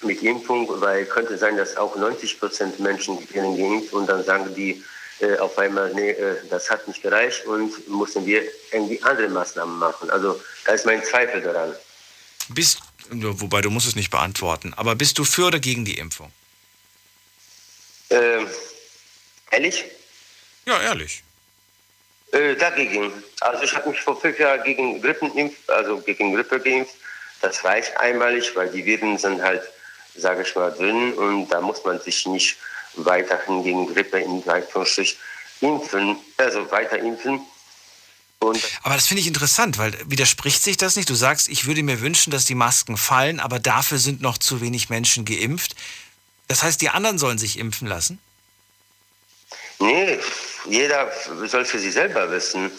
mit Impfung, weil könnte sein, dass auch neunzig Prozent Menschen werden geimpft und dann sagen die äh, auf einmal, nee, äh, das hat nicht gereicht und müssen wir irgendwie andere Maßnahmen machen. Also da ist mein Zweifel daran. Bist, wobei du musst es nicht beantworten, aber bist du für oder gegen die Impfung? Äh, ehrlich? Ja, ehrlich. Äh, dagegen. Also ich habe mich vor fünf Jahren gegen Grippenimpf, also gegen Grippe geimpft. Das reicht einmalig, weil die Viren sind halt, sage ich mal, dünn und da muss man sich nicht weiterhin gegen Grippe in Anführungsstrich impfen, also weiter impfen. Und aber das finde ich interessant, weil widerspricht sich das nicht? Du sagst, ich würde mir wünschen, dass die Masken fallen, aber dafür sind noch zu wenig Menschen geimpft. Das heißt, die anderen sollen sich impfen lassen? Nee, jeder soll für sich selber wissen.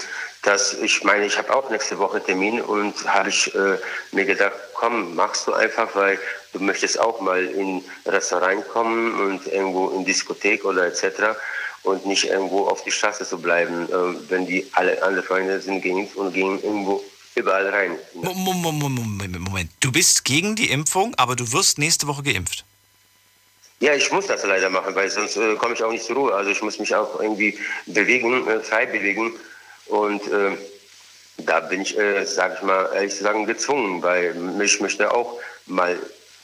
Dass ich meine, ich habe auch nächste Woche einen Termin und habe ich äh, mir gedacht, komm, machst du einfach, weil du möchtest auch mal in Restaurant kommen und irgendwo in Diskothek oder et cetera und nicht irgendwo auf die Straße zu bleiben, äh, wenn die alle alle Freunde sind geimpft und gehen irgendwo überall rein. Moment, Moment, du bist gegen die Impfung, aber du wirst nächste Woche geimpft. Ja, ich muss das leider machen, weil sonst äh, komme ich auch nicht zur Ruhe. Also ich muss mich auch irgendwie bewegen, äh, frei bewegen. Und äh, da bin ich, äh, sag ich mal, ehrlich zu sagen, gezwungen, weil ich möchte auch mal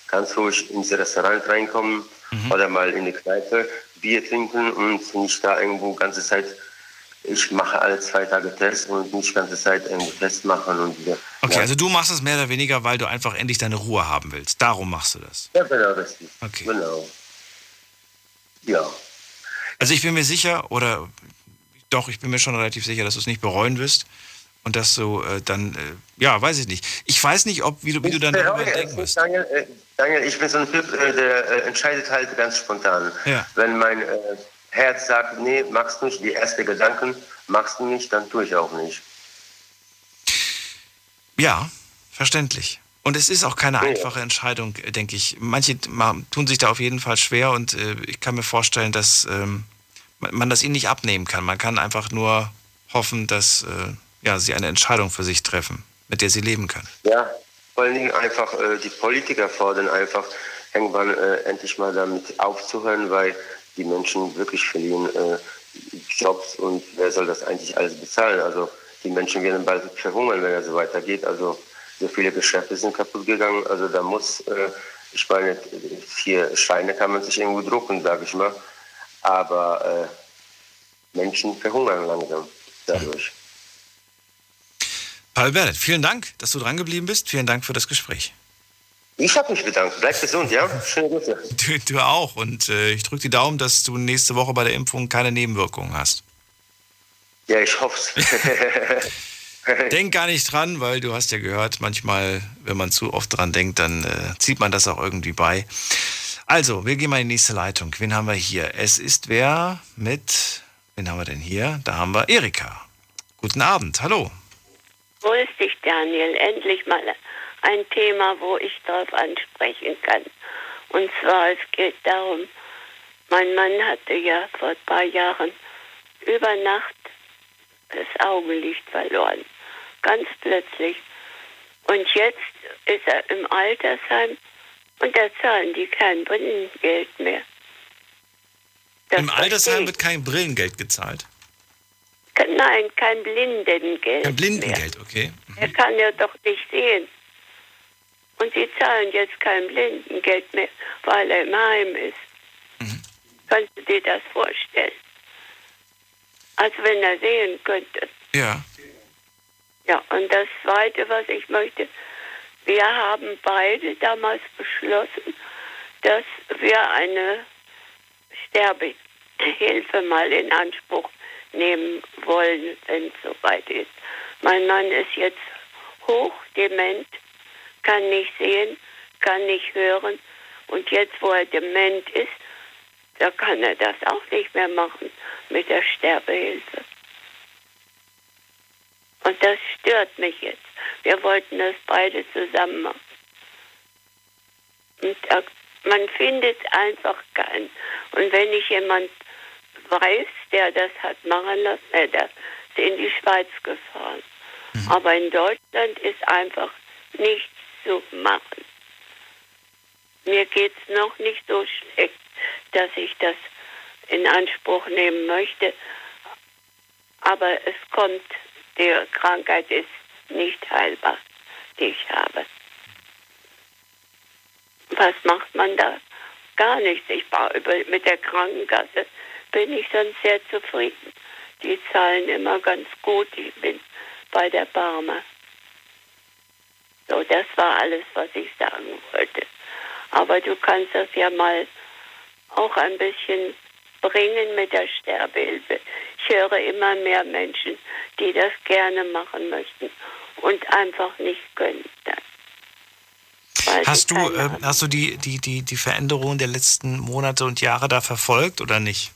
ganz ruhig ins Restaurant reinkommen mhm. oder mal in die Kneipe Bier trinken und nicht da irgendwo ganze Zeit, ich mache alle zwei Tage Tests und nicht ganze Zeit irgendwo Tests machen. Und wieder. Okay, ja. Also du machst es mehr oder weniger, weil du einfach endlich deine Ruhe haben willst. Darum machst du das? Ja, genau, richtig. Okay. Genau. Ja. Also ich bin mir sicher, oder... Doch, ich bin mir schon relativ sicher, dass du es nicht bereuen wirst und dass du äh, dann, äh, ja, weiß ich nicht. Ich weiß nicht, ob wie du, wie du dann darüber denken wirst. Daniel, äh, Daniel, ich bin so ein Typ, äh, der äh, entscheidet halt ganz spontan. Ja. Wenn mein äh, Herz sagt, nee, magst du nicht, die ersten Gedanken, magst du nicht, dann tue ich auch nicht. Ja, verständlich. Und es ist auch keine einfache Entscheidung, denke ich. Manche tun sich da auf jeden Fall schwer und äh, ich kann mir vorstellen, dass ähm, man das ihnen nicht abnehmen kann. Man kann einfach nur hoffen, dass äh, ja, sie eine Entscheidung für sich treffen, mit der sie leben können. Ja, vor allen Dingen einfach äh, die Politiker fordern einfach irgendwann äh, endlich mal damit aufzuhören, weil die Menschen wirklich verlieren äh, Jobs und wer soll das eigentlich alles bezahlen? Also die Menschen werden bald verhungern, wenn das so weitergeht. Also so viele Geschäfte sind kaputt gegangen. Also da muss, äh, ich meine, vier Scheine kann man sich irgendwo drucken, sage ich mal. Aber äh, Menschen verhungern langsam dadurch. Pavel Beret, vielen Dank, dass du dran geblieben bist. Vielen Dank für das Gespräch. Ich habe mich bedankt. Bleib gesund, ja? Schöne Grüße. Du, du auch. Und äh, ich drücke die Daumen, dass du nächste Woche bei der Impfung keine Nebenwirkungen hast. Ja, ich hoff's. Denk gar nicht dran, weil du hast ja gehört, manchmal, wenn man zu oft dran denkt, dann äh, zieht man das auch irgendwie bei. Also, wir gehen mal in die nächste Leitung. Wen haben wir hier? Es ist wer mit, wen haben wir denn hier? Da haben wir Erika. Guten Abend, hallo. Grüß dich, Daniel. Endlich mal ein Thema, wo ich drauf ansprechen kann. Und zwar, es geht darum, mein Mann hatte ja vor ein paar Jahren über Nacht das Augenlicht verloren. Ganz plötzlich. Und jetzt ist er im Altersheim und da zahlen die kein Brillengeld mehr. Das Im Altersheim wird kein Brillengeld gezahlt? Nein, kein Blindengeld. Kein Blindengeld, mehr. Okay. Mhm. Er kann ja doch nicht sehen. Und sie zahlen jetzt kein Blindengeld mehr, weil er im Heim ist. Mhm. Kannst du dir das vorstellen? Als wenn er sehen könnte. Ja. Ja, und das Zweite, was ich möchte, wir haben beide damals beschlossen, dass wir eine Sterbehilfe mal in Anspruch nehmen wollen, wenn es soweit ist. Mein Mann ist jetzt hochdement, kann nicht sehen, kann nicht hören. Und jetzt, wo er dement ist, da kann er das auch nicht mehr machen mit der Sterbehilfe. Und das stört mich jetzt. Wir wollten das beide zusammen machen. Und man findet einfach keinen. Und wenn ich jemand weiß, der das hat machen lassen, äh, der ist in die Schweiz gefahren. Mhm. Aber in Deutschland ist einfach nichts zu machen. Mir geht's noch nicht so schlecht, dass ich das in Anspruch nehmen möchte. Aber es kommt, die Krankheit ist nicht heilbar, die ich habe. Was macht man da? Gar nichts. Ich war über, mit der Krankenkasse bin ich sonst sehr zufrieden. Die zahlen immer ganz gut. Ich bin bei der Barmer. So, das war alles, was ich sagen wollte. Aber du kannst das ja mal auch ein bisschen bringen mit der Sterbehilfe. Ich höre immer mehr Menschen, die das gerne machen möchten und einfach nicht können. Hast du, äh, hast du die, die, die, die Veränderungen der letzten Monate und Jahre da verfolgt oder nicht?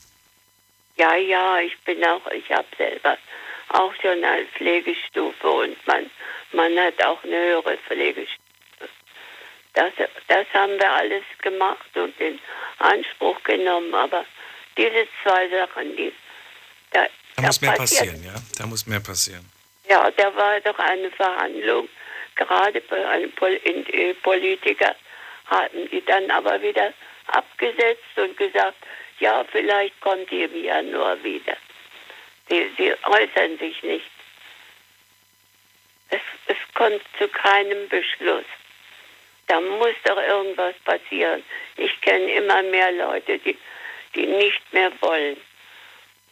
Ja, ja, ich bin auch, ich habe selber auch schon eine Pflegestufe und man, man hat auch eine höhere Pflegestufe. Das, das haben wir alles gemacht und in Anspruch genommen, aber diese zwei Sachen, die... Da, da, da muss mehr passieren, ja? Da muss mehr passieren. Ja, da war doch eine Verhandlung, gerade bei einem Politiker hatten die dann aber wieder abgesetzt und gesagt, ja, vielleicht kommt die im Januar wieder. Sie, sie äußern sich nicht. Es, es kommt zu keinem Beschluss. Da muss doch irgendwas passieren. Ich kenne immer mehr Leute, die, die nicht mehr wollen.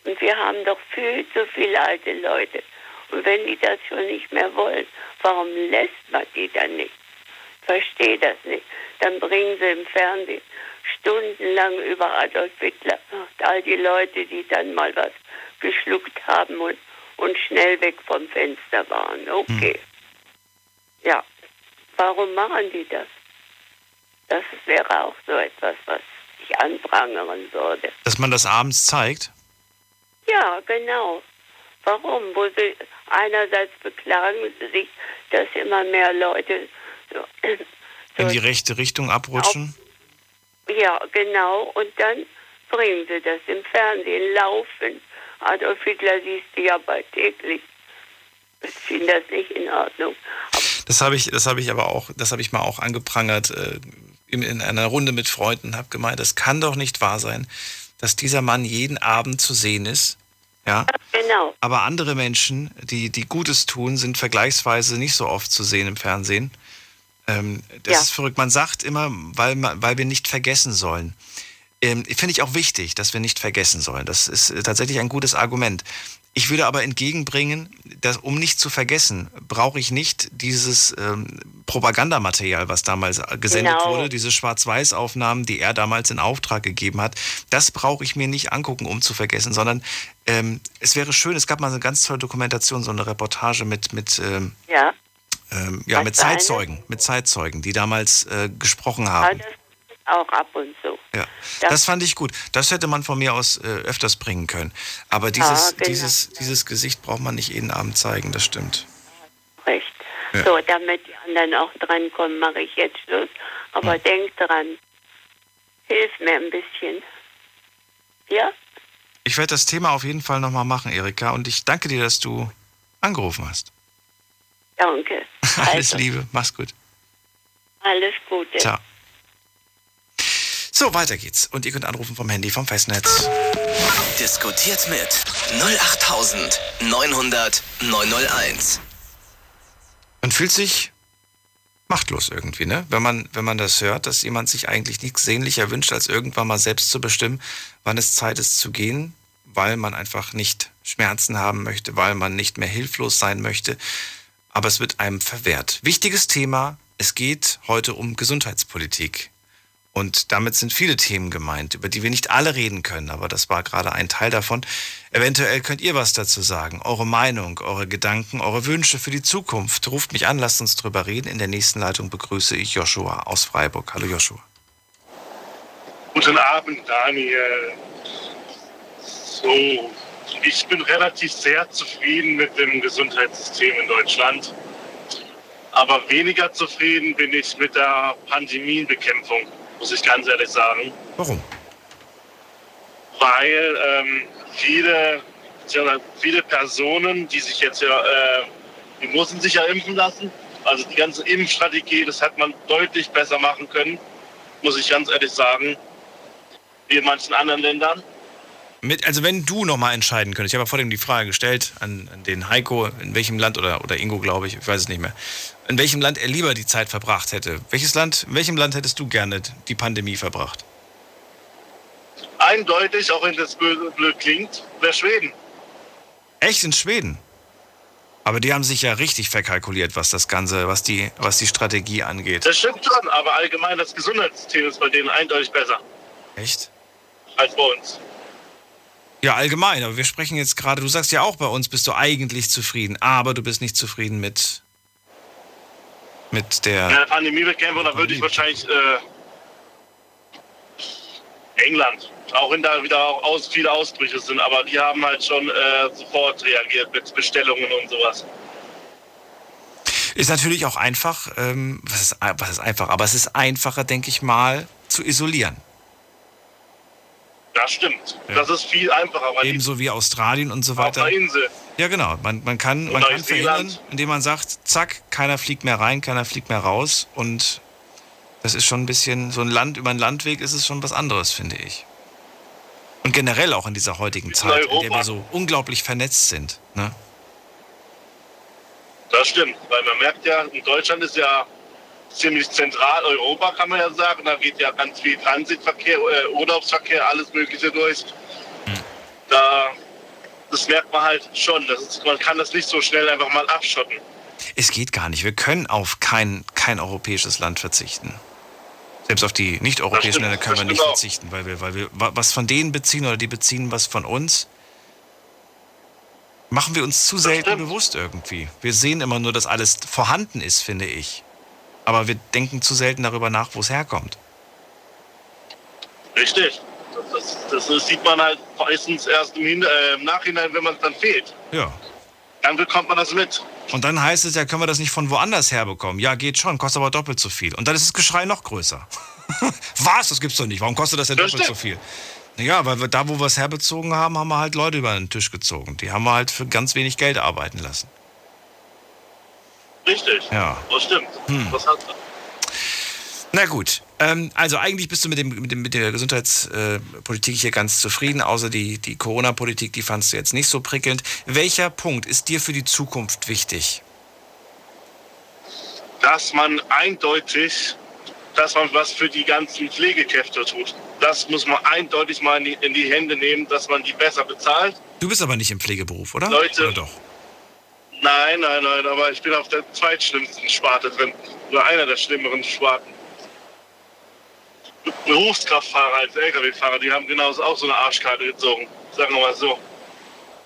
Und wir haben doch viel zu viele alte Leute. Und wenn die das schon nicht mehr wollen, warum lässt man die dann nicht? Ich verstehe das nicht. Dann bringen sie im Fernsehen stundenlang über Adolf Hitler und all die Leute, die dann mal was geschluckt haben und, und schnell weg vom Fenster waren. Okay. Hm. Ja. Warum machen die das? Das wäre auch so etwas, was richtig anprangern würde. Dass man das abends zeigt? Ja, genau. Warum? Wo sie einerseits beklagen sie sich, dass immer mehr Leute so in die rechte Richtung abrutschen? Auf, ja, genau. Und dann bringen sie das im Fernsehen laufend. Adolf Hitler siehst du ja bald täglich. Ich finde das nicht in Ordnung. Das habe ich, das habe ich aber auch, das habe ich mal auch angeprangert äh, in, in einer Runde mit Freunden, habe gemeint, das kann doch nicht wahr sein, dass dieser Mann jeden Abend zu sehen ist. Ja? Ja, genau. Aber andere Menschen, die, die Gutes tun, sind vergleichsweise nicht so oft zu sehen im Fernsehen. Ähm, das ja. ist verrückt. Man sagt immer, weil, weil wir nicht vergessen sollen. Ähm, finde ich auch wichtig, dass wir nicht vergessen sollen. Das ist tatsächlich ein gutes Argument. Ich würde aber entgegenbringen, dass, um nicht zu vergessen, brauche ich nicht dieses ähm, Propagandamaterial, was damals gesendet genau. wurde, diese Schwarz-Weiß-Aufnahmen, die er damals in Auftrag gegeben hat. Das brauche ich mir nicht angucken, um zu vergessen, sondern ähm, es wäre schön, es gab mal so eine ganz tolle Dokumentation, so eine Reportage mit, mit, ähm, ja. Ähm, ja, mit Zeitzeugen, mit Zeitzeugen, die damals äh, gesprochen haben. Auch ab und zu. Ja, das, das fand ich gut. Das hätte man von mir aus äh, öfters bringen können. Aber dieses, ja, genau. dieses, dieses Gesicht braucht man nicht jeden Abend zeigen, das stimmt. Recht. Ja. So, damit die anderen auch drankommen, mache ich jetzt Schluss. Aber hm. denk dran, hilf mir ein bisschen. Ja? Ich werde das Thema auf jeden Fall nochmal machen, Erika. Und ich danke dir, dass du angerufen hast. Danke. Also. Alles Liebe, mach's gut. Alles Gute. Ciao. So, weiter geht's. Und ihr könnt anrufen vom Handy, vom Festnetz. Diskutiert mit null acht neunhundert neunhundert neunhunderteins. Man fühlt sich machtlos irgendwie, ne? Wenn man, wenn man das hört, dass jemand sich eigentlich nichts sehnlicher wünscht, als irgendwann mal selbst zu bestimmen, wann es Zeit ist zu gehen, weil man einfach nicht Schmerzen haben möchte, weil man nicht mehr hilflos sein möchte. Aber es wird einem verwehrt. Wichtiges Thema, es geht heute um Gesundheitspolitik. Und damit sind viele Themen gemeint, über die wir nicht alle reden können, aber das war gerade ein Teil davon. Eventuell könnt ihr was dazu sagen, eure Meinung, eure Gedanken, eure Wünsche für die Zukunft. Ruft mich an, lasst uns drüber reden. In der nächsten Leitung begrüße ich Joshua aus Freiburg. Hallo Joshua. Guten Abend, Daniel. So, ich bin relativ sehr zufrieden mit dem Gesundheitssystem in Deutschland. Aber weniger zufrieden bin ich mit der Pandemienbekämpfung, muss ich ganz ehrlich sagen. Warum? Weil ähm, viele, viele Personen, die sich jetzt ja, äh, die mussten sich ja impfen lassen. Also die ganze Impfstrategie, das hat man deutlich besser machen können, muss ich ganz ehrlich sagen, wie in manchen anderen Ländern. Mit, also wenn du nochmal entscheiden könntest, ich habe ja vor dem die Frage gestellt an, an den Heiko, in welchem Land, oder, oder Ingo, glaube ich, ich weiß es nicht mehr, in welchem Land er lieber die Zeit verbracht hätte. Welches Land, in welchem Land hättest du gerne die Pandemie verbracht? Eindeutig, auch wenn das blöd klingt, wäre Schweden. Echt, in Schweden? Aber die haben sich ja richtig verkalkuliert, was das Ganze, was die, was die Strategie angeht. Das stimmt schon, aber allgemein das Gesundheitssystem ist bei denen eindeutig besser. Echt? Als bei uns. Ja, allgemein, aber wir sprechen jetzt gerade, du sagst ja auch, bei uns bist du eigentlich zufrieden, aber du bist nicht zufrieden mit, mit der... Ja, Pandemiebekämpfung, da würde ich wahrscheinlich äh, England, auch wenn da wieder auch aus, viele Ausbrüche sind, aber die haben halt schon äh, sofort reagiert mit Bestellungen und sowas. Ist natürlich auch einfach, ähm, was ist, was ist einfach, aber es ist einfacher, denke ich mal, zu isolieren. Das stimmt. Ja. Das ist viel einfacher. Weil ebenso wie Australien und so weiter. Auf einer Insel. Ja, genau. Man, man kann, man kann verhindern, indem man sagt, zack, keiner fliegt mehr rein, keiner fliegt mehr raus. Und das ist schon ein bisschen, so ein Land über einen Landweg ist es schon was anderes, finde ich. Und generell auch in dieser heutigen Zeit, in der wir so unglaublich vernetzt sind. Ne? Das stimmt. Weil man merkt ja, in Deutschland ist ja ziemlich zentral Europa, kann man ja sagen. Da geht ja ganz viel Transitverkehr, äh, Urlaubsverkehr, alles Mögliche durch. Hm. Da, das merkt man halt schon. Das ist, man kann das nicht so schnell einfach mal abschotten. Es geht gar nicht. Wir können auf kein, kein europäisches Land verzichten. Selbst auf die nicht-europäischen Länder können wir nicht verzichten, weil wir, weil wir was von denen beziehen oder die beziehen was von uns. Machen wir uns zu selten bewusst irgendwie. Wir sehen immer nur, dass alles vorhanden ist, finde ich. Aber wir denken zu selten darüber nach, wo es herkommt. Richtig. Das, das, das sieht man halt meistens erst im, Hin- äh, im Nachhinein, wenn man es dann fehlt. Ja. Dann bekommt man das mit. Und dann heißt es ja, können wir das nicht von woanders herbekommen? Ja, geht schon, kostet aber doppelt so viel. Und dann ist das Geschrei noch größer. Was? Das gibt's doch nicht. Warum kostet das denn doppelt so viel? Ja, weil wir da, wo wir es herbezogen haben, haben wir halt Leute über den Tisch gezogen. Die haben wir halt für ganz wenig Geld arbeiten lassen. Richtig. Ja. Das stimmt. Hm. Das hat... Na gut. Ähm, also eigentlich bist du mit, dem, mit, dem, mit der Gesundheitspolitik hier ganz zufrieden, außer die, die Corona-Politik, die fandst du jetzt nicht so prickelnd. Welcher Punkt ist dir für die Zukunft wichtig? Dass man eindeutig... dass man was für die ganzen Pflegekräfte tut. Das muss man eindeutig mal in die, in die Hände nehmen, dass man die besser bezahlt. Du bist aber nicht im Pflegeberuf, oder? Leute, oder doch? Nein, nein, nein, aber ich bin auf der zweitschlimmsten Sparte drin. Oder einer der schlimmeren Sparten. Berufskraftfahrer als L K W-Fahrer, die haben genauso auch so eine Arschkarte gezogen. Sagen wir mal so.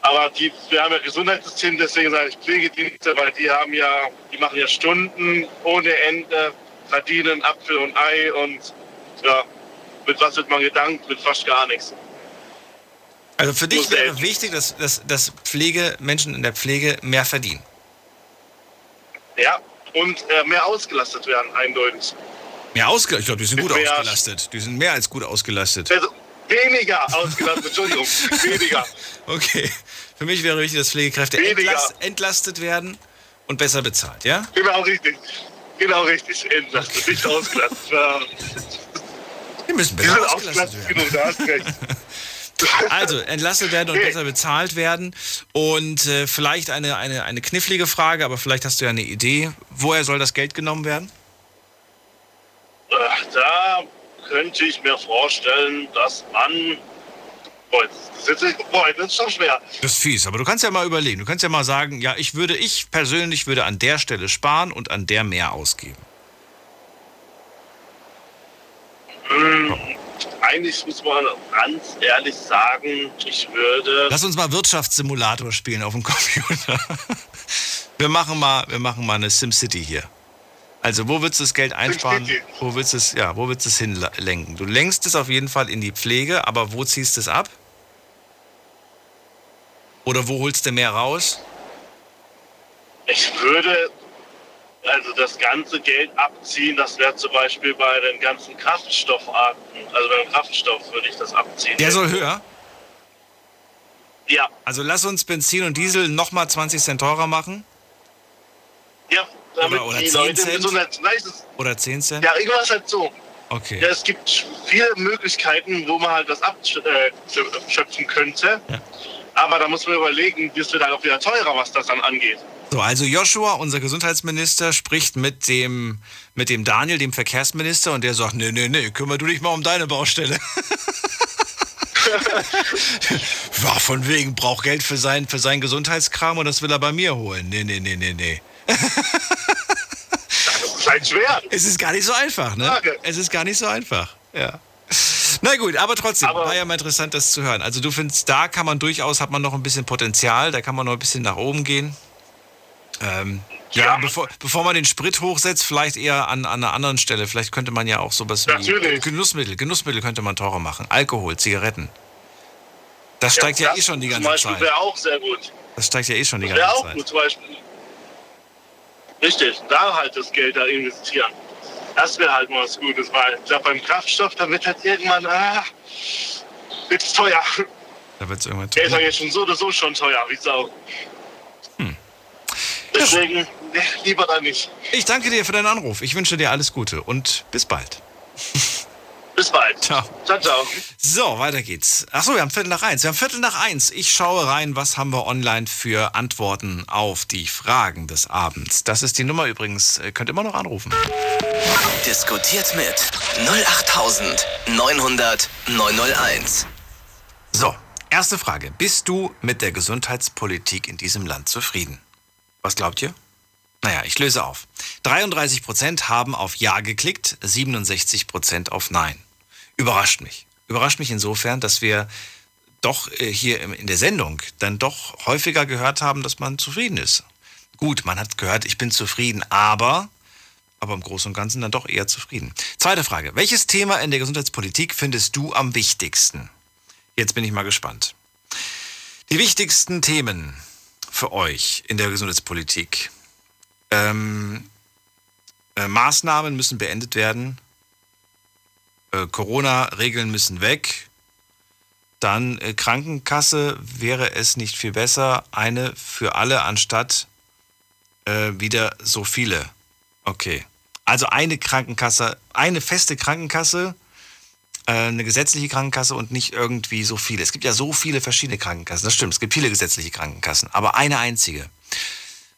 Aber die, wir haben ja Gesundheitssystem, deswegen sage ich Pflegedienste, weil die haben ja, die machen ja Stunden ohne Ende. Verdienen, Apfel und Ei und ja, mit was wird man gedankt? Mit fast gar nichts. Also für dich wäre wichtig, dass, dass, dass Pflege, Menschen in der Pflege mehr verdienen. Ja, und äh, mehr ausgelastet werden, eindeutig. Mehr ausgelastet? Ich glaube, die sind gut mehr ausgelastet. Die sind mehr als gut ausgelastet. Also weniger ausgelastet, Entschuldigung. Weniger. Okay. Für mich wäre wichtig, dass Pflegekräfte entlast, entlastet werden und besser bezahlt, ja? Genau, richtig. Genau richtig, entlastet, okay. Nicht ausgelastet. Wir müssen besser wir ausgelastet werden. Genug, da hast recht. Also, entlastet werden und okay. Besser bezahlt werden. Und äh, vielleicht eine, eine, eine knifflige Frage, aber vielleicht hast du ja eine Idee. Woher soll das Geld genommen werden? Ach, da könnte ich mir vorstellen, dass man... Boah, das ist, jetzt, boah, das ist schon schwer. Das ist fies, aber du kannst ja mal überlegen. Du kannst ja mal sagen, ja, ich würde, ich persönlich würde an der Stelle sparen und an der mehr ausgeben. Hm, eigentlich muss man ganz ehrlich sagen, ich würde... Lass uns mal Wirtschaftssimulator spielen auf dem Computer. Wir machen mal, wir machen mal eine SimCity hier. Also wo willst du das Geld einsparen, wo willst du es, ja, wo willst du es hinlenken? Du lenkst es auf jeden Fall in die Pflege, aber wo ziehst du es ab? Oder wo holst du mehr raus? Ich würde also das ganze Geld abziehen, das wäre zum Beispiel bei den ganzen Kraftstoffarten, also beim Kraftstoff würde ich das abziehen. Der soll höher? Ja. Also lass uns Benzin und Diesel nochmal zwanzig Cent teurer machen? Ja. Oder, oder, zehn Cent? Oder zehn Cent? Ja, irgendwas halt so. Okay. Ja, es gibt viele Möglichkeiten, wo man halt was abschöpfen könnte. Ja. Aber da muss man überlegen, das wird halt auch wieder teurer, was das dann angeht. So, also Joshua, unser Gesundheitsminister, spricht mit dem, mit dem Daniel, dem Verkehrsminister, und der sagt, nee, nee, nee, kümmere du dich mal um deine Baustelle. Ja, von wegen, braucht Geld für, sein, für seinen Gesundheitskram und das will er bei mir holen. Nee, nee, nee, nee, nee. Das ist halt schwer. Es ist gar nicht so einfach, ne? Frage. Es ist gar nicht so einfach, ja. Na gut, aber trotzdem, aber war ja mal interessant, das zu hören. Also du findest, da kann man durchaus, hat man noch ein bisschen Potenzial, da kann man noch ein bisschen nach oben gehen. Ähm, ja, ja bevor, bevor man den Sprit hochsetzt, vielleicht eher an, an einer anderen Stelle. Vielleicht könnte man ja auch sowas wie Genussmittel, Genussmittel könnte man teurer machen. Alkohol, Zigaretten. Das steigt ja, ja das eh schon die ganze Zeit. Zum Beispiel wäre auch sehr gut. Das steigt ja eh schon die ganze Zeit. Wäre auch gut, zum Beispiel. Richtig, da halt das Geld da investieren. Das wäre halt mal was Gutes, weil ich glaube, beim Kraftstoff, da wird halt irgendwann, ah, wird's teuer. Da wird's irgendwann teuer. Der ist ja jetzt schon so oder so schon teuer, wie Sau. Hm. Deswegen, ja. Nee, lieber da nicht. Ich danke dir für deinen Anruf. Ich wünsche dir alles Gute und bis bald. Bis bald. Ciao. Ciao, ciao. So, weiter geht's. Achso, wir haben Viertel nach eins. Wir haben Viertel nach eins. Ich schaue rein, was haben wir online für Antworten auf die Fragen des Abends. Das ist die Nummer übrigens. Ihr könnt immer noch anrufen. Diskutiert mit null acht neun null null neun null eins. So, erste Frage. Bist du mit der Gesundheitspolitik in diesem Land zufrieden? Was glaubt ihr? Naja, ich löse auf. dreiunddreißig Prozent haben auf Ja geklickt, siebenundsechzig Prozent auf Nein. Überrascht mich. Überrascht mich insofern, dass wir doch hier in der Sendung dann doch häufiger gehört haben, dass man zufrieden ist. Gut, man hat gehört, ich bin zufrieden, aber aber im Großen und Ganzen dann doch eher zufrieden. Zweite Frage. Welches Thema in der Gesundheitspolitik findest du am wichtigsten? Jetzt bin ich mal gespannt. Die wichtigsten Themen für euch in der Gesundheitspolitik. Ähm, äh, Maßnahmen müssen beendet werden. Äh, Corona-Regeln müssen weg. Dann äh, Krankenkasse, wäre es nicht viel besser, eine für alle anstatt äh, wieder so viele. Okay, also eine Krankenkasse, eine feste Krankenkasse, äh, eine gesetzliche Krankenkasse und nicht irgendwie so viele. Es gibt ja so viele verschiedene Krankenkassen, das stimmt, es gibt viele gesetzliche Krankenkassen, aber eine einzige.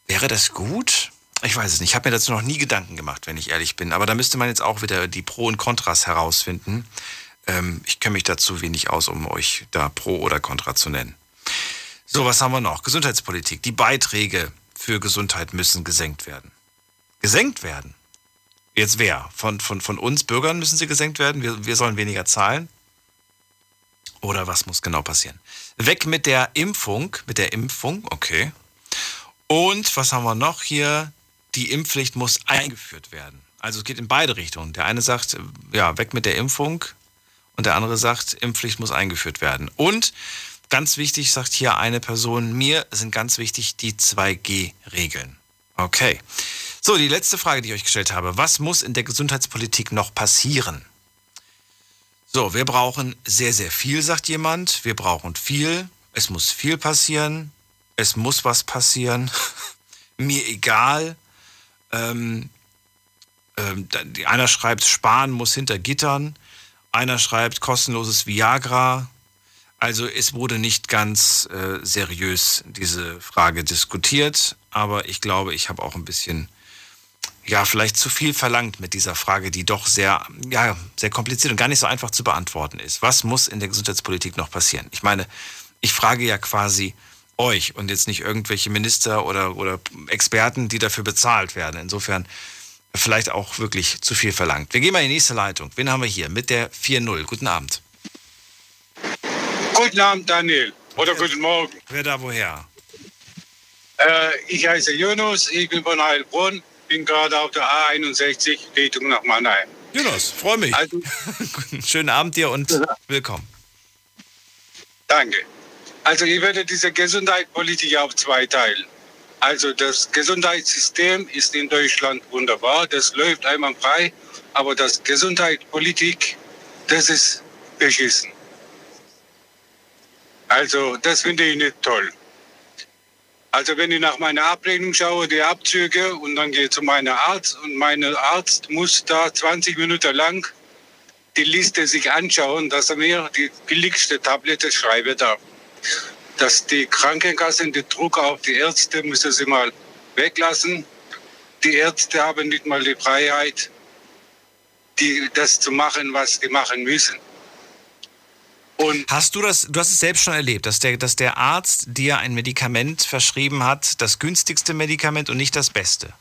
Wäre das gut? Ich weiß es nicht, ich habe mir dazu noch nie Gedanken gemacht, wenn ich ehrlich bin, aber da müsste man jetzt auch wieder die Pro und Kontras herausfinden. Ich kenne mich dazu wenig aus, um euch da Pro oder Contra zu nennen. So, was haben wir noch? Gesundheitspolitik. Die Beiträge für Gesundheit müssen gesenkt werden. Gesenkt werden? Jetzt wer? Von, von, von uns Bürgern müssen sie gesenkt werden? Wir, wir sollen weniger zahlen? Oder was muss genau passieren? Weg mit der Impfung. Mit der Impfung, okay. Und was haben wir noch hier? Die Impfpflicht muss eingeführt werden. Also es geht in beide Richtungen. Der eine sagt, ja, weg mit der Impfung. Und der andere sagt, Impfpflicht muss eingeführt werden. Und ganz wichtig, sagt hier eine Person, mir sind ganz wichtig die zwei G Regeln. Okay. So, die letzte Frage, die ich euch gestellt habe. Was muss in der Gesundheitspolitik noch passieren? So, wir brauchen sehr, sehr viel, sagt jemand. Wir brauchen viel. Es muss viel passieren. Es muss was passieren. Mir egal. Ähm, ähm, einer schreibt, sparen muss hinter Gittern. Einer schreibt, kostenloses Viagra. Also es wurde nicht ganz äh, seriös diese Frage diskutiert. Aber ich glaube, ich habe auch ein bisschen, ja, vielleicht zu viel verlangt mit dieser Frage, die doch sehr, ja, sehr kompliziert und gar nicht so einfach zu beantworten ist. Was muss in der Gesundheitspolitik noch passieren? Ich meine, ich frage ja quasi euch und jetzt nicht irgendwelche Minister oder, oder Experten, die dafür bezahlt werden. Insofern vielleicht auch wirklich zu viel verlangt. Wir gehen mal in die nächste Leitung. Wen haben wir hier? Mit der vier null. Guten Abend. Guten Abend, Daniel. Oder wer, guten Morgen. Wer da woher? Äh, ich heiße Jonas, ich bin von Heilbronn, bin gerade auf der A einundsechzig Richtung nach Mannheim. Jonas, freue mich. Also, schönen Abend dir und willkommen. Danke. Also ich werde diese Gesundheitspolitik auf zwei teilen. Also das Gesundheitssystem ist in Deutschland wunderbar, das läuft einwandfrei, aber das Gesundheitspolitik, das ist beschissen. Also das finde ich nicht toll. Also wenn ich nach meiner Abrechnung schaue, die Abzüge, und dann gehe ich zu meinem Arzt und mein Arzt muss da zwanzig Minuten lang die Liste sich anschauen, dass er mir die billigste Tablette schreiben darf. Dass die Krankenkassen den Druck auf die Ärzte müssen sie mal weglassen. Die Ärzte haben nicht mal die Freiheit, die, das zu machen, was sie machen müssen. Und hast du das, du hast es selbst schon erlebt, dass der, dass der Arzt dir ein Medikament verschrieben hat, das günstigste Medikament und nicht das Beste?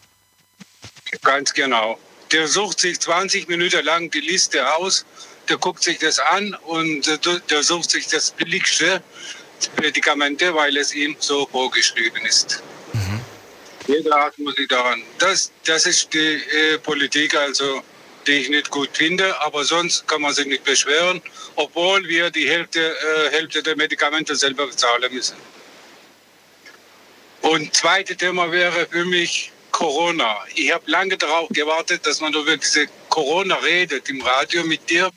Ganz genau. Der sucht sich zwanzig Minuten lang die Liste aus, der guckt sich das an und der sucht sich das billigste Medikamente, weil es ihm so vorgeschrieben ist. Mhm. Jeder Arzt muss sich daran. Das, das ist die äh, Politik, also, die ich nicht gut finde, aber sonst kann man sich nicht beschweren, obwohl wir die Hälfte, äh, Hälfte der Medikamente selber bezahlen müssen. Und das zweite Thema wäre für mich Corona. Ich habe lange darauf gewartet, dass man über diese Corona redet im Radio mit dir.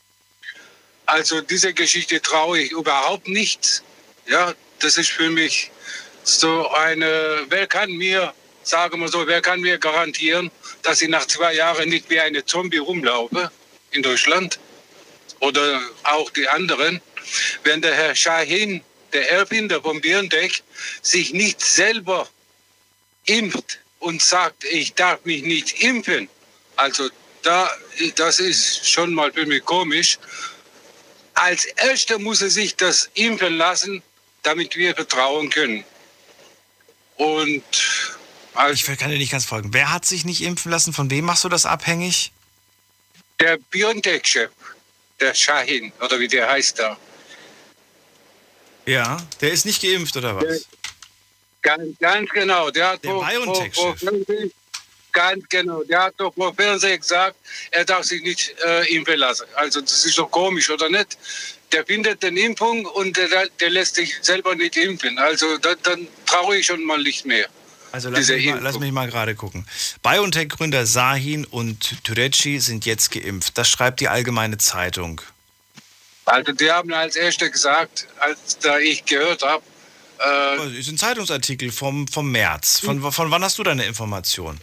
Also diese Geschichte traue ich überhaupt nicht. Ja, das ist für mich so eine, wer kann mir, sagen wir so, wer kann mir garantieren, dass ich nach zwei Jahren nicht wie eine Zombie rumlaufe in Deutschland oder auch die anderen, wenn der Herr Şahin, der Erfinder von BioNTech, sich nicht selber impft und sagt, ich darf mich nicht impfen. Also da, das ist schon mal für mich komisch. Als Erster muss er sich das impfen lassen, damit wir vertrauen können. Und ich kann dir nicht ganz folgen. Wer hat sich nicht impfen lassen? Von wem machst du das abhängig? Der BioNTech-Chef, der Şahin, oder wie der heißt da. Ja, der ist nicht geimpft, oder was? Der, ganz, ganz genau. Der, der BioNTech-Chef. Ganz genau. Der hat doch vor Fernsehen gesagt, er darf sich nicht äh, impfen lassen. Also das ist doch komisch, oder nicht? Der findet den Impfung und der, der lässt sich selber nicht impfen. Also da, dann traue ich schon mal nicht mehr. Also lass mich, mal, lass mich mal gerade gucken. BioNTech-Gründer Şahin und Türeci sind jetzt geimpft. Das schreibt die Allgemeine Zeitung. Also die haben als Erste gesagt, als da ich gehört habe. Äh, das ist ein Zeitungsartikel vom, vom März. Von, von wann hast du deine Information?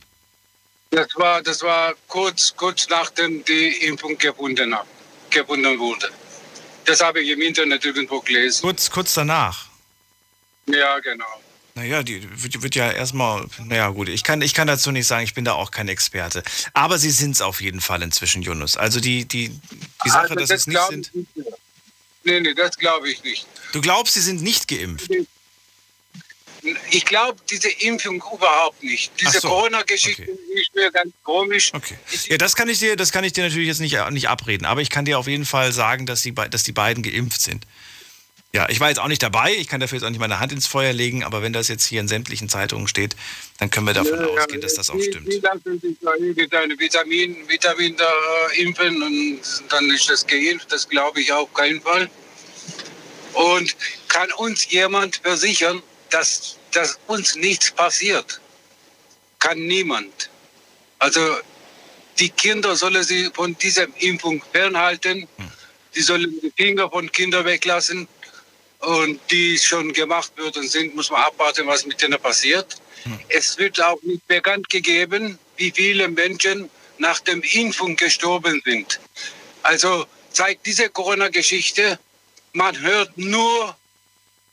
Das war, das war kurz, kurz nachdem die Impfung gefunden, hab, gefunden wurde. Das habe ich im Internet irgendwo gelesen. Kurz, kurz danach? Ja, genau. Naja, die wird, wird ja erstmal, naja gut, ich kann, ich kann dazu nicht sagen, ich bin da auch kein Experte. Aber sie sind es auf jeden Fall inzwischen, Yunus. Also die, die, die Sache, also das dass sie es nicht sind. Nicht nee, nee, das glaube ich nicht. Du glaubst, sie sind nicht geimpft? Ich glaube diese Impfung überhaupt nicht. Diese so. Corona-Geschichte okay. ist mir ganz komisch. Okay. Ja, das kann ich dir, das kann ich dir natürlich jetzt nicht, nicht abreden, aber ich kann dir auf jeden Fall sagen, dass die, dass die beiden geimpft sind. Ja, ich war jetzt auch nicht dabei, ich kann dafür jetzt auch nicht meine Hand ins Feuer legen, aber wenn das jetzt hier in sämtlichen Zeitungen steht, dann können wir davon ja, ausgehen, dass das auch stimmt. Die lassen sich da irgendeine Vitamin, Vitamin da impfen und dann ist das geimpft, das glaube ich auf keinen Fall. Und kann uns jemand versichern, dass, dass uns nichts passiert? Kann niemand. Also die Kinder sollen sich von dieser Impfung fernhalten, hm. die sollen die Finger von Kindern weglassen. Und die schon gemacht wird und sind, muss man abwarten, was mit denen passiert. Hm. Es wird auch nicht bekannt gegeben, wie viele Menschen nach der Impfung gestorben sind. Also zeigt diese Corona-Geschichte, man hört nur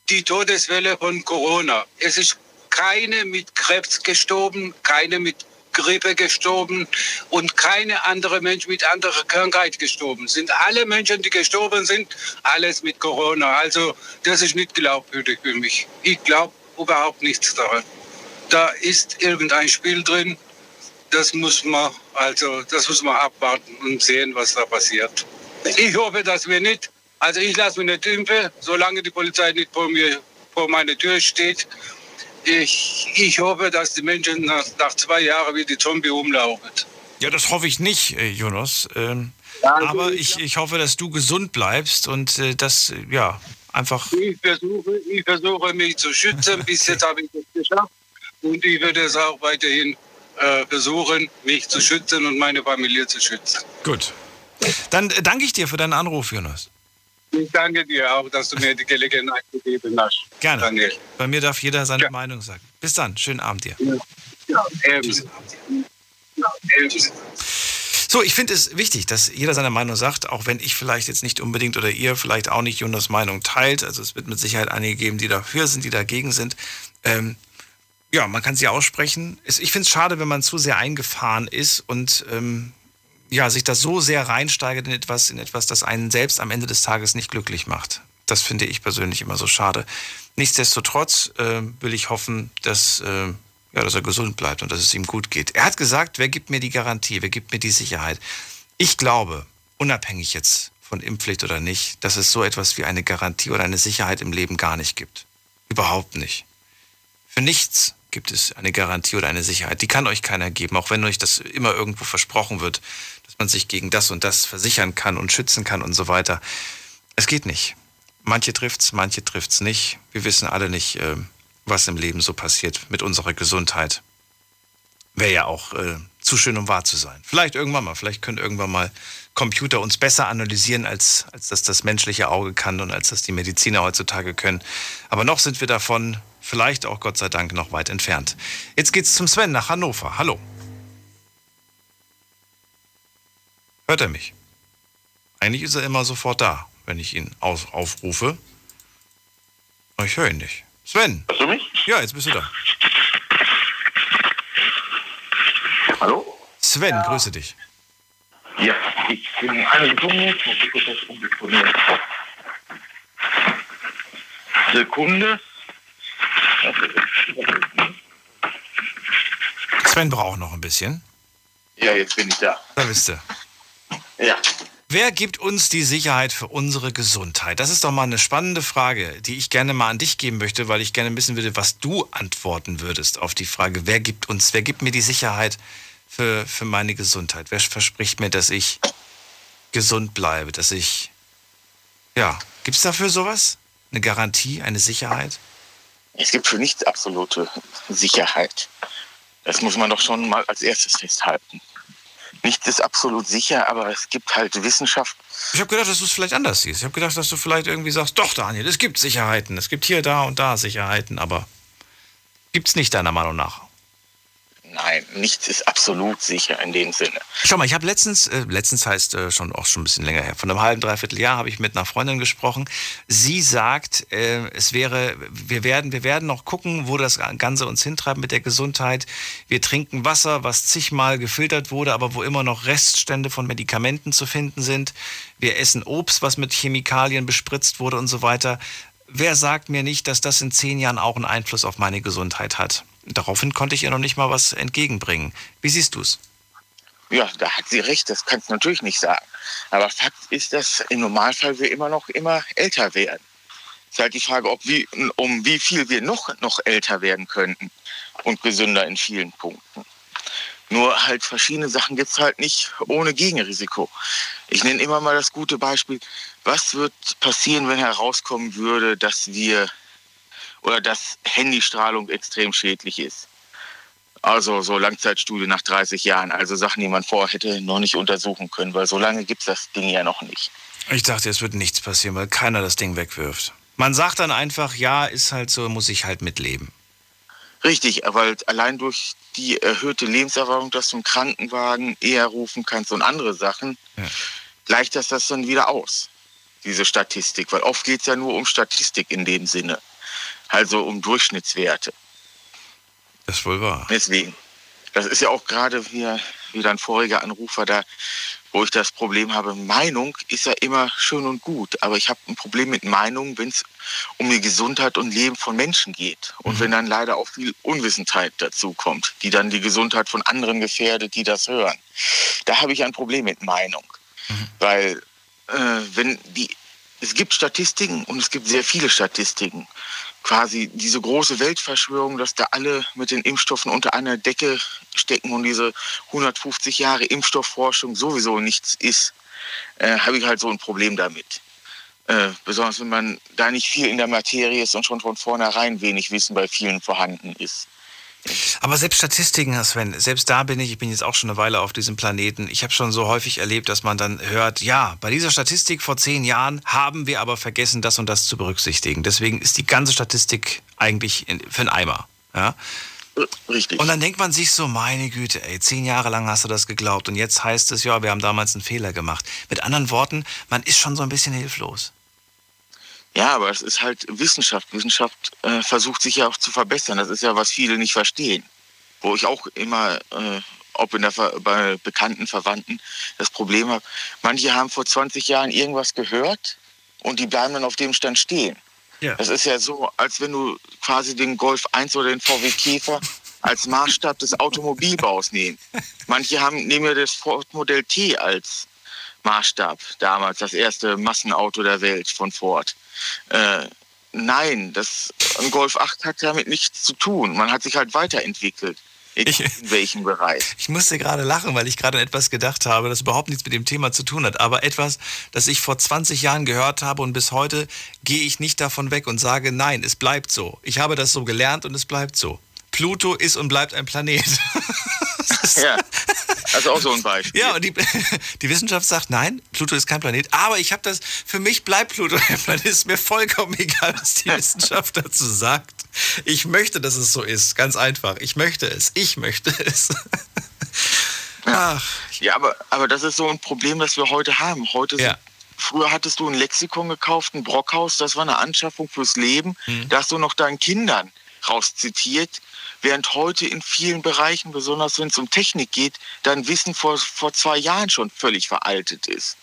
die Todeswelle von Corona. Es ist keine mit Krebs gestorben, keine mit Grippe gestorben und keine andere Menschen mit anderer Krankheit gestorben sind. Alle Menschen, die gestorben sind, alles mit Corona. Also das ist nicht glaubwürdig für mich. Ich glaube überhaupt nichts daran. Da ist irgendein Spiel drin. Das muss man, also das muss man abwarten und sehen, was da passiert. Ich hoffe, dass wir nicht. Also ich lasse mich nicht impfen, solange die Polizei nicht vor mir, vor meiner Tür steht. Ich, ich hoffe, dass die Menschen nach, nach zwei Jahren wie die Zombie umlaufen. Ja, das hoffe ich nicht, Yunus. Ähm, ja, also aber ich, ich hoffe, dass du gesund bleibst und äh, das, ja, einfach... Ich versuche, ich versuche mich zu schützen. Bis jetzt habe ich das geschafft. Und ich werde es auch weiterhin äh, versuchen, mich zu schützen und meine Familie zu schützen. Gut. Dann äh, danke ich dir für deinen Anruf, Yunus. Ich danke dir auch, dass du mir die Gelegenheit gegeben hast. Gerne. Daniel. Bei mir darf jeder seine ja. Meinung sagen. Bis dann. Schönen Abend dir. Ja, ja, ebenso. Ja, ebenso. So, ich finde es wichtig, dass jeder seine Meinung sagt, auch wenn ich vielleicht jetzt nicht unbedingt oder ihr vielleicht auch nicht Yunus' Meinung teilt. Also es wird mit Sicherheit einige geben, die dafür sind, die dagegen sind. Ähm, ja, man kann sie aussprechen. Ich finde es schade, wenn man zu sehr eingefahren ist und... Ähm, ja, sich das so sehr reinsteigert in etwas, in etwas, das einen selbst am Ende des Tages nicht glücklich macht. Das finde ich persönlich immer so schade. Nichtsdestotrotz äh, will ich hoffen, dass, äh, ja, dass er gesund bleibt und dass es ihm gut geht. Er hat gesagt, wer gibt mir die Garantie, wer gibt mir die Sicherheit? Ich glaube, unabhängig jetzt von Impfpflicht oder nicht, dass es so etwas wie eine Garantie oder eine Sicherheit im Leben gar nicht gibt. Überhaupt nicht. Für nichts gibt es eine Garantie oder eine Sicherheit. Die kann euch keiner geben, auch wenn euch das immer irgendwo versprochen wird, man sich gegen das und das versichern kann und schützen kann und so weiter. Es geht nicht. Manche trifft's, manche trifft's nicht. Wir wissen alle nicht, äh, was im Leben so passiert mit unserer Gesundheit. Wäre ja auch äh, zu schön, um wahr zu sein. Vielleicht irgendwann mal, vielleicht können irgendwann mal Computer uns besser analysieren, als, als das das menschliche Auge kann und als das die Mediziner heutzutage können. Aber noch sind wir davon vielleicht auch Gott sei Dank noch weit entfernt. Jetzt geht's zum Sven nach Hannover. Hallo. Hört er mich? Eigentlich ist er immer sofort da, wenn ich ihn aus- aufrufe. Aber ich höre ihn nicht. Sven! Hörst du mich? Ja, jetzt bist du da. Hallo? Sven, ja. Grüße dich. Ja, ich bin angekommen. Sekunde. Sven braucht noch ein bisschen. Ja, jetzt bin ich da. Da bist du. Ja. Wer gibt uns die Sicherheit für unsere Gesundheit? Das ist doch mal eine spannende Frage, die ich gerne mal an dich geben möchte, weil ich gerne wissen würde, was du antworten würdest auf die Frage, wer gibt uns, wer gibt mir die Sicherheit für, für meine Gesundheit? Wer verspricht mir, dass ich gesund bleibe, dass ich, ja, gibt es dafür sowas? Eine Garantie, eine Sicherheit? Es gibt für nichts absolute Sicherheit. Das muss man doch schon mal als erstes festhalten. Nichts ist absolut sicher, aber es gibt halt Wissenschaft. Ich habe gedacht, dass du es vielleicht anders siehst. Ich habe gedacht, dass du vielleicht irgendwie sagst, doch Daniel, es gibt Sicherheiten. Es gibt hier, da und da Sicherheiten, aber gibt es nicht deiner Meinung nach? Nein, nichts ist absolut sicher in dem Sinne. Schau mal, ich habe letztens, äh, letztens heißt äh, schon auch schon ein bisschen länger her, von einem halben, dreiviertel Jahr habe ich mit einer Freundin gesprochen. Sie sagt, äh, es wäre, wir werden, wir werden noch gucken, wo das Ganze uns hintreibt mit der Gesundheit. Wir trinken Wasser, was zigmal gefiltert wurde, aber wo immer noch Reststände von Medikamenten zu finden sind. Wir essen Obst, was mit Chemikalien bespritzt wurde und so weiter. Wer sagt mir nicht, dass das in zehn Jahren auch einen Einfluss auf meine Gesundheit hat? Daraufhin konnte ich ihr noch nicht mal was entgegenbringen. Wie siehst du es? Ja, da hat sie recht, das kannst du natürlich nicht sagen. Aber Fakt ist, dass im Normalfall wir immer noch immer älter werden. Es ist halt die Frage, ob wie, um wie viel wir noch, noch älter werden könnten und gesünder in vielen Punkten. Nur halt verschiedene Sachen gibt es halt nicht ohne Gegenrisiko. Ich nenne immer mal das gute Beispiel, was wird passieren, wenn herauskommen würde, dass wir oder dass Handystrahlung extrem schädlich ist. Also so Langzeitstudie nach dreißig Jahren, also Sachen, die man vorher hätte noch nicht untersuchen können, weil so lange gibt es das Ding ja noch nicht. Ich dachte, es wird nichts passieren, weil keiner das Ding wegwirft. Man sagt dann einfach, ja, ist halt so, muss ich halt mitleben. Richtig, weil allein durch die erhöhte Lebenserwartung, dass du einen Krankenwagen eher rufen kannst und andere Sachen, ja, gleicht das das dann wieder aus, diese Statistik. Weil oft geht es ja nur um Statistik in dem Sinne. Also um Durchschnittswerte. Das ist wohl wahr. Deswegen. Das ist ja auch gerade wieder, wieder ein voriger Anrufer da, wo ich das Problem habe. Meinung ist ja immer schön und gut, aber ich habe ein Problem mit Meinung, wenn es um die Gesundheit und Leben von Menschen geht. Und mhm. wenn dann leider auch viel Unwissenheit dazu kommt, die dann die Gesundheit von anderen gefährdet, die das hören. Da habe ich ein Problem mit Meinung. Mhm. Weil äh, wenn die, es gibt Statistiken und es gibt sehr viele Statistiken. Quasi diese große Weltverschwörung, dass da alle mit den Impfstoffen unter einer Decke stecken und diese hundertfünfzig Jahre Impfstoffforschung sowieso nichts ist, äh, habe ich halt so ein Problem damit. Äh, besonders wenn man da nicht viel in der Materie ist und schon von vornherein wenig Wissen bei vielen vorhanden ist. Aber selbst Statistiken, Herr Sven, selbst da bin ich, ich bin jetzt auch schon eine Weile auf diesem Planeten, ich habe schon so häufig erlebt, dass man dann hört, ja, bei dieser Statistik vor zehn Jahren haben wir aber vergessen, das und das zu berücksichtigen. Deswegen ist die ganze Statistik eigentlich in, für einen Eimer. Ja? Richtig. Und dann denkt man sich so, meine Güte, ey, zehn Jahre lang hast du das geglaubt und jetzt heißt es, ja, wir haben damals einen Fehler gemacht. Mit anderen Worten, man ist schon so ein bisschen hilflos. Ja, aber es ist halt Wissenschaft. Wissenschaft äh, versucht sich ja auch zu verbessern. Das ist ja, was viele nicht verstehen. Wo ich auch immer, äh, ob in der Ver- bei bekannten Verwandten, das Problem habe. Manche haben vor zwanzig Jahren irgendwas gehört und die bleiben dann auf dem Stand stehen. Ja. Das ist ja so, als wenn du quasi den Golf eins oder den V W Käfer als Maßstab des Automobilbaus nehmen. Manche haben, nehmen ja das Ford Modell T als Maßstab damals, das erste Massenauto der Welt von Ford. Äh, nein, das, ein Golf acht hat damit nichts zu tun. Man hat sich halt weiterentwickelt. Ich, in welchem Bereich? Ich musste gerade lachen, weil ich gerade an etwas gedacht habe, das überhaupt nichts mit dem Thema zu tun hat. Aber etwas, das ich vor zwanzig Jahren gehört habe und bis heute gehe ich nicht davon weg und sage, nein, es bleibt so. Ich habe das so gelernt und es bleibt so. Pluto ist und bleibt ein Planet. Ja, also auch so ein Beispiel. Ja, und die, die Wissenschaft sagt, nein, Pluto ist kein Planet, aber ich habe das, für mich bleibt Pluto ein Planet, ist mir vollkommen egal, was die Wissenschaft dazu sagt. Ich möchte, dass es so ist, ganz einfach. Ich möchte es, ich möchte es. Ach. Ja, aber, aber das ist so ein Problem, das wir heute haben. Heute sind, ja. Früher hattest du ein Lexikon gekauft, ein Brockhaus, das war eine Anschaffung fürs Leben, mhm. da hast du noch deinen Kindern rauszitiert, während heute in vielen Bereichen, besonders wenn es um Technik geht, dann Wissen vor, vor zwei Jahren schon völlig veraltet ist.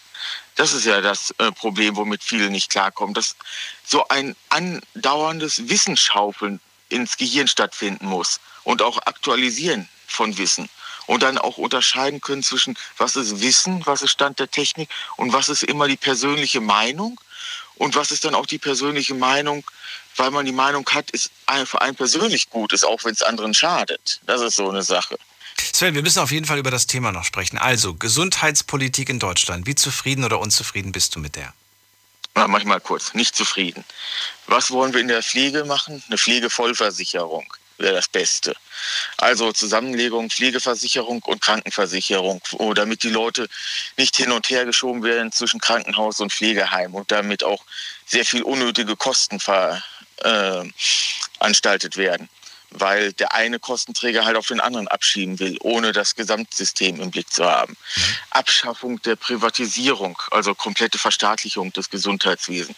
Das ist ja das äh, Problem, womit viele nicht klarkommen, dass so ein andauerndes Wissensschaufeln ins Gehirn stattfinden muss und auch Aktualisieren von Wissen. und dann auch unterscheiden können zwischen, was ist Wissen, was ist Stand der Technik und was ist immer die persönliche Meinung. Und was ist dann auch die persönliche Meinung, weil man die Meinung hat, ist für einen persönlich gut ist, auch wenn es anderen schadet. Das ist so eine Sache. Sven, wir müssen auf jeden Fall über das Thema noch sprechen. Also, Gesundheitspolitik in Deutschland. Wie zufrieden oder unzufrieden bist du mit der? Na, manchmal kurz. Nicht zufrieden. Was wollen wir in der Pflege machen? Eine Pflegevollversicherung wäre das Beste. Also Zusammenlegung, Pflegeversicherung und Krankenversicherung, damit die Leute nicht hin und her geschoben werden zwischen Krankenhaus und Pflegeheim und damit auch sehr viel unnötige Kosten veranstaltet werden, weil der eine Kostenträger halt auf den anderen abschieben will, ohne das Gesamtsystem im Blick zu haben. Abschaffung der Privatisierung, also komplette Verstaatlichung des Gesundheitswesens.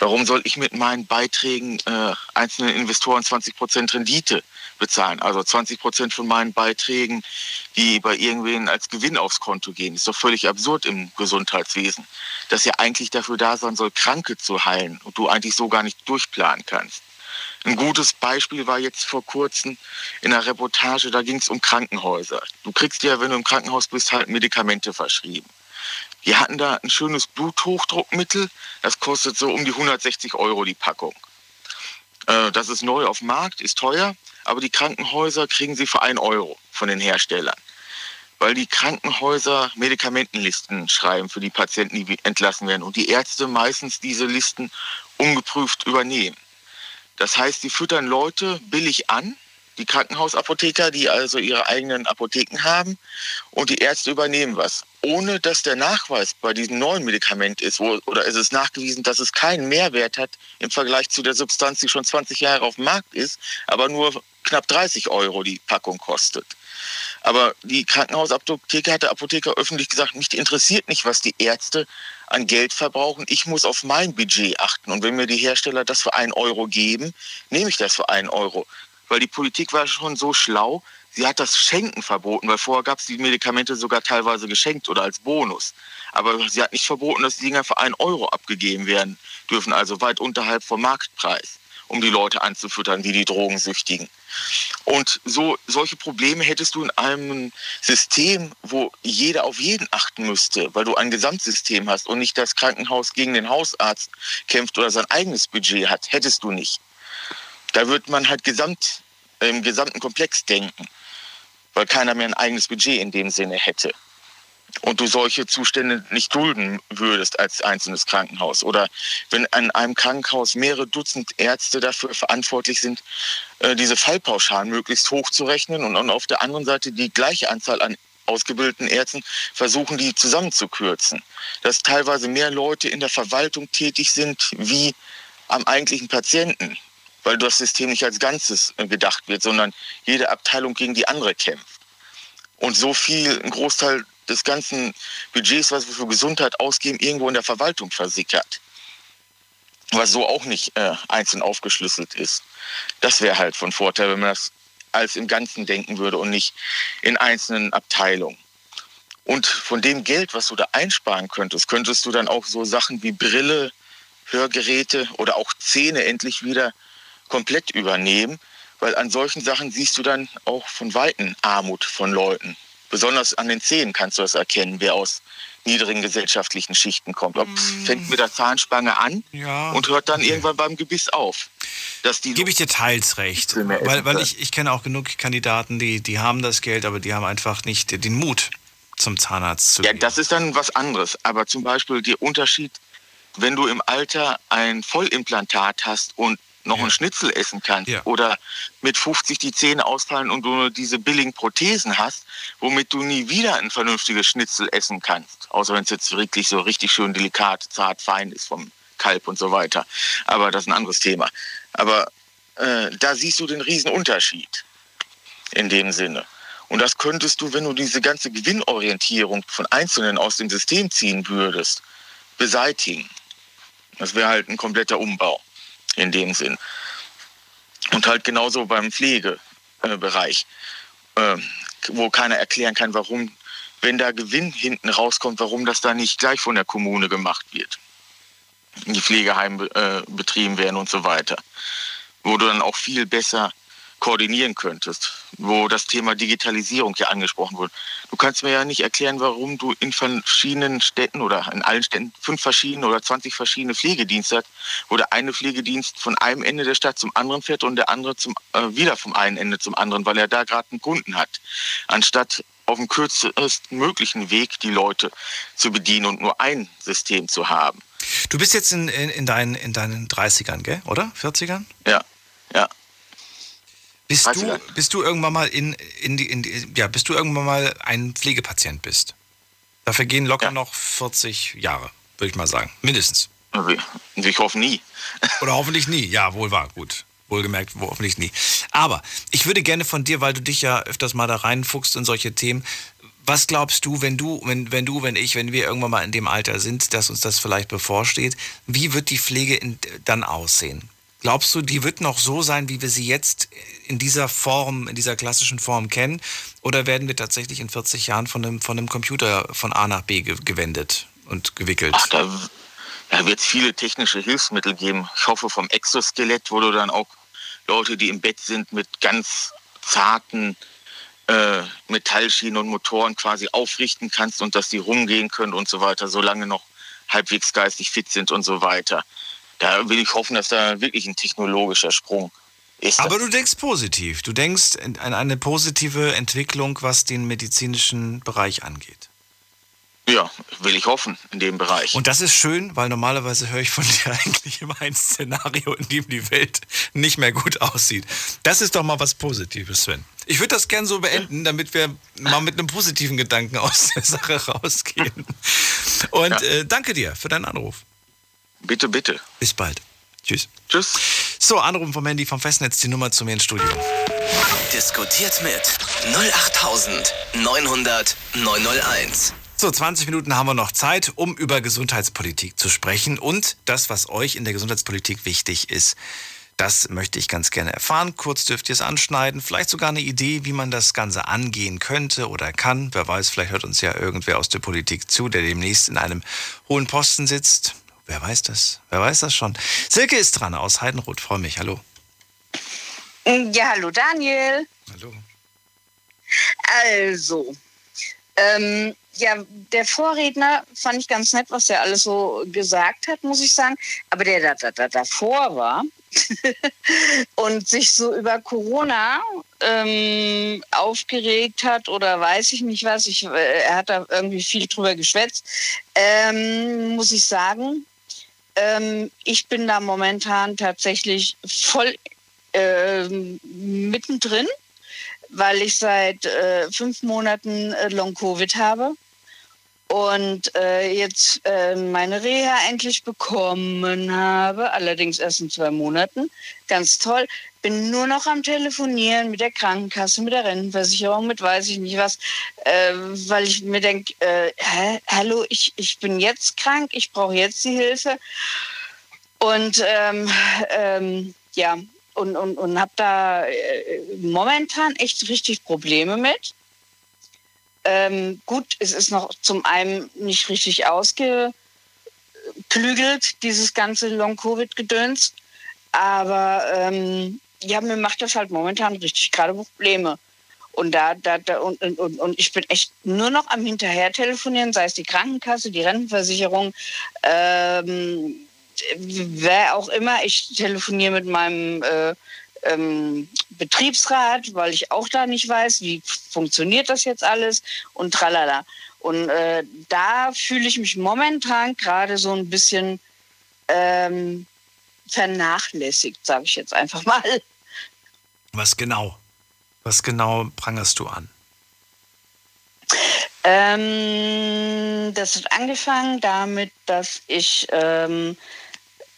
Warum soll ich mit meinen Beiträgen äh, einzelnen Investoren zwanzig Prozent Rendite bezahlen? Also zwanzig Prozent von meinen Beiträgen, die bei irgendwen als Gewinn aufs Konto gehen. Ist doch völlig absurd im Gesundheitswesen, das ja eigentlich dafür da sein soll, Kranke zu heilen und du eigentlich so gar nicht durchplanen kannst. Ein gutes Beispiel war jetzt vor kurzem in einer Reportage, da ging es um Krankenhäuser. Du kriegst ja, wenn du im Krankenhaus bist, halt Medikamente verschrieben. Wir hatten da ein schönes Bluthochdruckmittel, das kostet so um die hundertsechzig Euro die Packung. Äh, das ist neu auf dem Markt, ist teuer, aber die Krankenhäuser kriegen sie für einen Euro von den Herstellern, weil die Krankenhäuser Medikamentenlisten schreiben für die Patienten, die entlassen werden und die Ärzte meistens diese Listen ungeprüft übernehmen. Das heißt, sie füttern Leute billig an, die Krankenhausapotheker, die also ihre eigenen Apotheken haben, und die Ärzte übernehmen was, ohne dass der Nachweis bei diesem neuen Medikament ist, wo, oder es ist nachgewiesen, dass es keinen Mehrwert hat im Vergleich zu der Substanz, die schon zwanzig Jahre auf dem Markt ist, aber nur knapp dreißig Euro die Packung kostet. Aber die Krankenhausapotheke hat der Apotheker öffentlich gesagt, mich interessiert nicht, was die Ärzte an Geld verbrauchen. Ich muss auf mein Budget achten. Und wenn mir die Hersteller das für einen Euro geben, nehme ich das für einen Euro. Weil die Politik war schon so schlau, sie hat das Schenken verboten, weil vorher gab es die Medikamente sogar teilweise geschenkt oder als Bonus. Aber sie hat nicht verboten, dass die Dinger für einen Euro abgegeben werden dürfen, also weit unterhalb vom Marktpreis, um die Leute anzufüttern, wie die Drogensüchtigen. Und so solche Probleme hättest du in einem System, wo jeder auf jeden achten müsste, weil du ein Gesamtsystem hast und nicht das Krankenhaus gegen den Hausarzt kämpft oder sein eigenes Budget hat, hättest du nicht. Da wird man halt gesamt, im gesamten Komplex denken, weil keiner mehr ein eigenes Budget in dem Sinne hätte. Und du solche Zustände nicht dulden würdest als einzelnes Krankenhaus. Oder wenn an einem Krankenhaus mehrere Dutzend Ärzte dafür verantwortlich sind, diese Fallpauschalen möglichst hoch zu rechnen und auf der anderen Seite die gleiche Anzahl an ausgebildeten Ärzten versuchen, die zusammenzukürzen. Dass teilweise mehr Leute in der Verwaltung tätig sind wie am eigentlichen Patienten, weil das System nicht als Ganzes gedacht wird, sondern jede Abteilung gegen die andere kämpft. Und so viel, ein Großteil des ganzen Budgets, was wir für Gesundheit ausgeben, irgendwo in der Verwaltung versickert. Was so auch nicht äh, einzeln aufgeschlüsselt ist. Das wäre halt von Vorteil, wenn man das als im Ganzen denken würde und nicht in einzelnen Abteilungen. Und von dem Geld, was du da einsparen könntest, könntest du dann auch so Sachen wie Brille, Hörgeräte oder auch Zähne endlich wieder komplett übernehmen. Weil an solchen Sachen siehst du dann auch von Weitem Armut von Leuten. Besonders an den Zähnen kannst du das erkennen, wer aus niedrigen gesellschaftlichen Schichten kommt. Ob es fängt mit der Zahnspange an ja. und hört dann irgendwann beim Gebiss auf. Dass die gebe ich dir teils recht, weil, weil ich, ich kenne auch genug Kandidaten, die, die haben das Geld, aber die haben einfach nicht den Mut, zum Zahnarzt zu gehen. Ja, das ist dann was anderes. Aber zum Beispiel der Unterschied, wenn du im Alter ein Vollimplantat hast und noch ja. einen Schnitzel essen kannst ja. oder mit fünfzig die Zähne ausfallen und du nur diese billigen Prothesen hast, womit du nie wieder ein vernünftiges Schnitzel essen kannst. Außer wenn es jetzt wirklich so richtig schön delikat, zart, fein ist vom Kalb und so weiter. Aber das ist ein anderes Thema. Aber äh, da siehst du den riesen Unterschied in dem Sinne. Und das könntest du, wenn du diese ganze Gewinnorientierung von Einzelnen aus dem System ziehen würdest, beseitigen. Das wäre halt ein kompletter Umbau. In dem Sinn. Und halt genauso beim Pflegebereich, äh, äh, wo keiner erklären kann, warum, wenn da Gewinn hinten rauskommt, warum das da nicht gleich von der Kommune gemacht wird. Die Pflegeheime äh, betrieben werden und so weiter. Wo du dann auch viel besser koordinieren könntest, wo das Thema Digitalisierung ja angesprochen wurde. Du kannst mir ja nicht erklären, warum du in verschiedenen Städten oder in allen Städten fünf verschiedene oder zwanzig verschiedene Pflegedienste hast, wo der eine Pflegedienst von einem Ende der Stadt zum anderen fährt und der andere zum, äh, wieder vom einen Ende zum anderen, weil er da gerade einen Kunden hat, anstatt auf dem kürzesten möglichen Weg die Leute zu bedienen und nur ein System zu haben. Du bist jetzt in, in, in, deinen, in deinen dreißigern, gell? Oder? vierzigern? Ja, ja. Bist du, bist du irgendwann mal in, in, die, in die, ja, bist du irgendwann mal ein Pflegepatient bist? Dafür gehen locker ja. noch vierzig Jahre, würde ich mal sagen. Mindestens. Ich hoffe nie. Oder hoffentlich nie, ja, wohl wahr, gut. Wohlgemerkt, hoffentlich nie. Aber ich würde gerne von dir, weil du dich ja öfters mal da reinfuchst in solche Themen, was glaubst du, wenn du, wenn, wenn du, wenn ich, wenn wir irgendwann mal in dem Alter sind, dass uns das vielleicht bevorsteht, wie wird die Pflege in, dann aussehen? Glaubst du, die wird noch so sein, wie wir sie jetzt in dieser Form, in dieser klassischen Form kennen? Oder werden wir tatsächlich in vierzig Jahren von einem, von einem Computer von A nach B gewendet und gewickelt? Ach, da, da wird es viele technische Hilfsmittel geben. Ich hoffe, vom Exoskelett, wo du dann auch Leute, die im Bett sind, mit ganz zarten äh, Metallschienen und Motoren quasi aufrichten kannst und dass die rumgehen können und so weiter, solange noch halbwegs geistig fit sind und so weiter. Da will ich hoffen, dass da wirklich ein technologischer Sprung ist. Aber du denkst positiv. Du denkst an eine positive Entwicklung, was den medizinischen Bereich angeht. Ja, will ich hoffen, in dem Bereich. Und das ist schön, weil normalerweise höre ich von dir eigentlich immer ein Szenario, in dem die Welt nicht mehr gut aussieht. Das ist doch mal was Positives, Sven. Ich würde das gern so beenden, damit wir mal mit einem positiven Gedanken aus der Sache rausgehen. Und ja. äh, danke dir für deinen Anruf. Bitte, bitte. Bis bald. Tschüss. Tschüss. So, Anrufen vom Handy vom Festnetz, die Nummer zu mir ins Studio. Diskutiert mit null acht neun null null neun null null eins. So, zwanzig Minuten haben wir noch Zeit, um über Gesundheitspolitik zu sprechen. Und das, was euch in der Gesundheitspolitik wichtig ist, das möchte ich ganz gerne erfahren. Kurz dürft ihr es anschneiden. Vielleicht sogar eine Idee, wie man das Ganze angehen könnte oder kann. Wer weiß, vielleicht hört uns ja irgendwer aus der Politik zu, der demnächst in einem hohen Posten sitzt. Wer weiß das? Wer weiß das schon? Silke ist dran aus Heidenroth. Freue mich. Hallo. Ja, hallo Daniel. Hallo. Also, ähm, ja, der Vorredner fand ich ganz nett, was der alles so gesagt hat, muss ich sagen. Aber der da, da, da davor war und sich so über Corona ähm, aufgeregt hat oder weiß ich nicht was. Ich, er hat da irgendwie viel drüber geschwätzt. Ähm, muss ich sagen, ich bin da momentan tatsächlich voll äh, mittendrin, weil ich seit äh, fünf Monaten Long-Covid habe und äh, jetzt äh, meine Reha endlich bekommen habe, allerdings erst in zwei Monaten. Ganz toll. Bin nur noch am Telefonieren mit der Krankenkasse, mit der Rentenversicherung, mit weiß ich nicht was, äh, weil ich mir denke, äh, hä, hallo, ich, ich bin jetzt krank, ich brauche jetzt die Hilfe und ähm, ähm, ja, und, und, und habe da äh, momentan echt richtig Probleme mit. Ähm, gut, es ist noch zum einen nicht richtig ausgeklügelt, dieses ganze Long-Covid-Gedöns, aber ähm, ja, mir macht das halt momentan richtig gerade Probleme. Und da, da, da und, und, und ich bin echt nur noch am hinterher telefonieren, sei es die Krankenkasse, die Rentenversicherung, ähm, wer auch immer. Ich telefoniere mit meinem äh, ähm, Betriebsrat, weil ich auch da nicht weiß, wie funktioniert das jetzt alles und tralala. Und äh, da fühle ich mich momentan gerade so ein bisschen ähm, vernachlässigt, sage ich jetzt einfach mal. Was genau? Was genau prangerst du an? Ähm, das hat angefangen damit, dass ich ähm,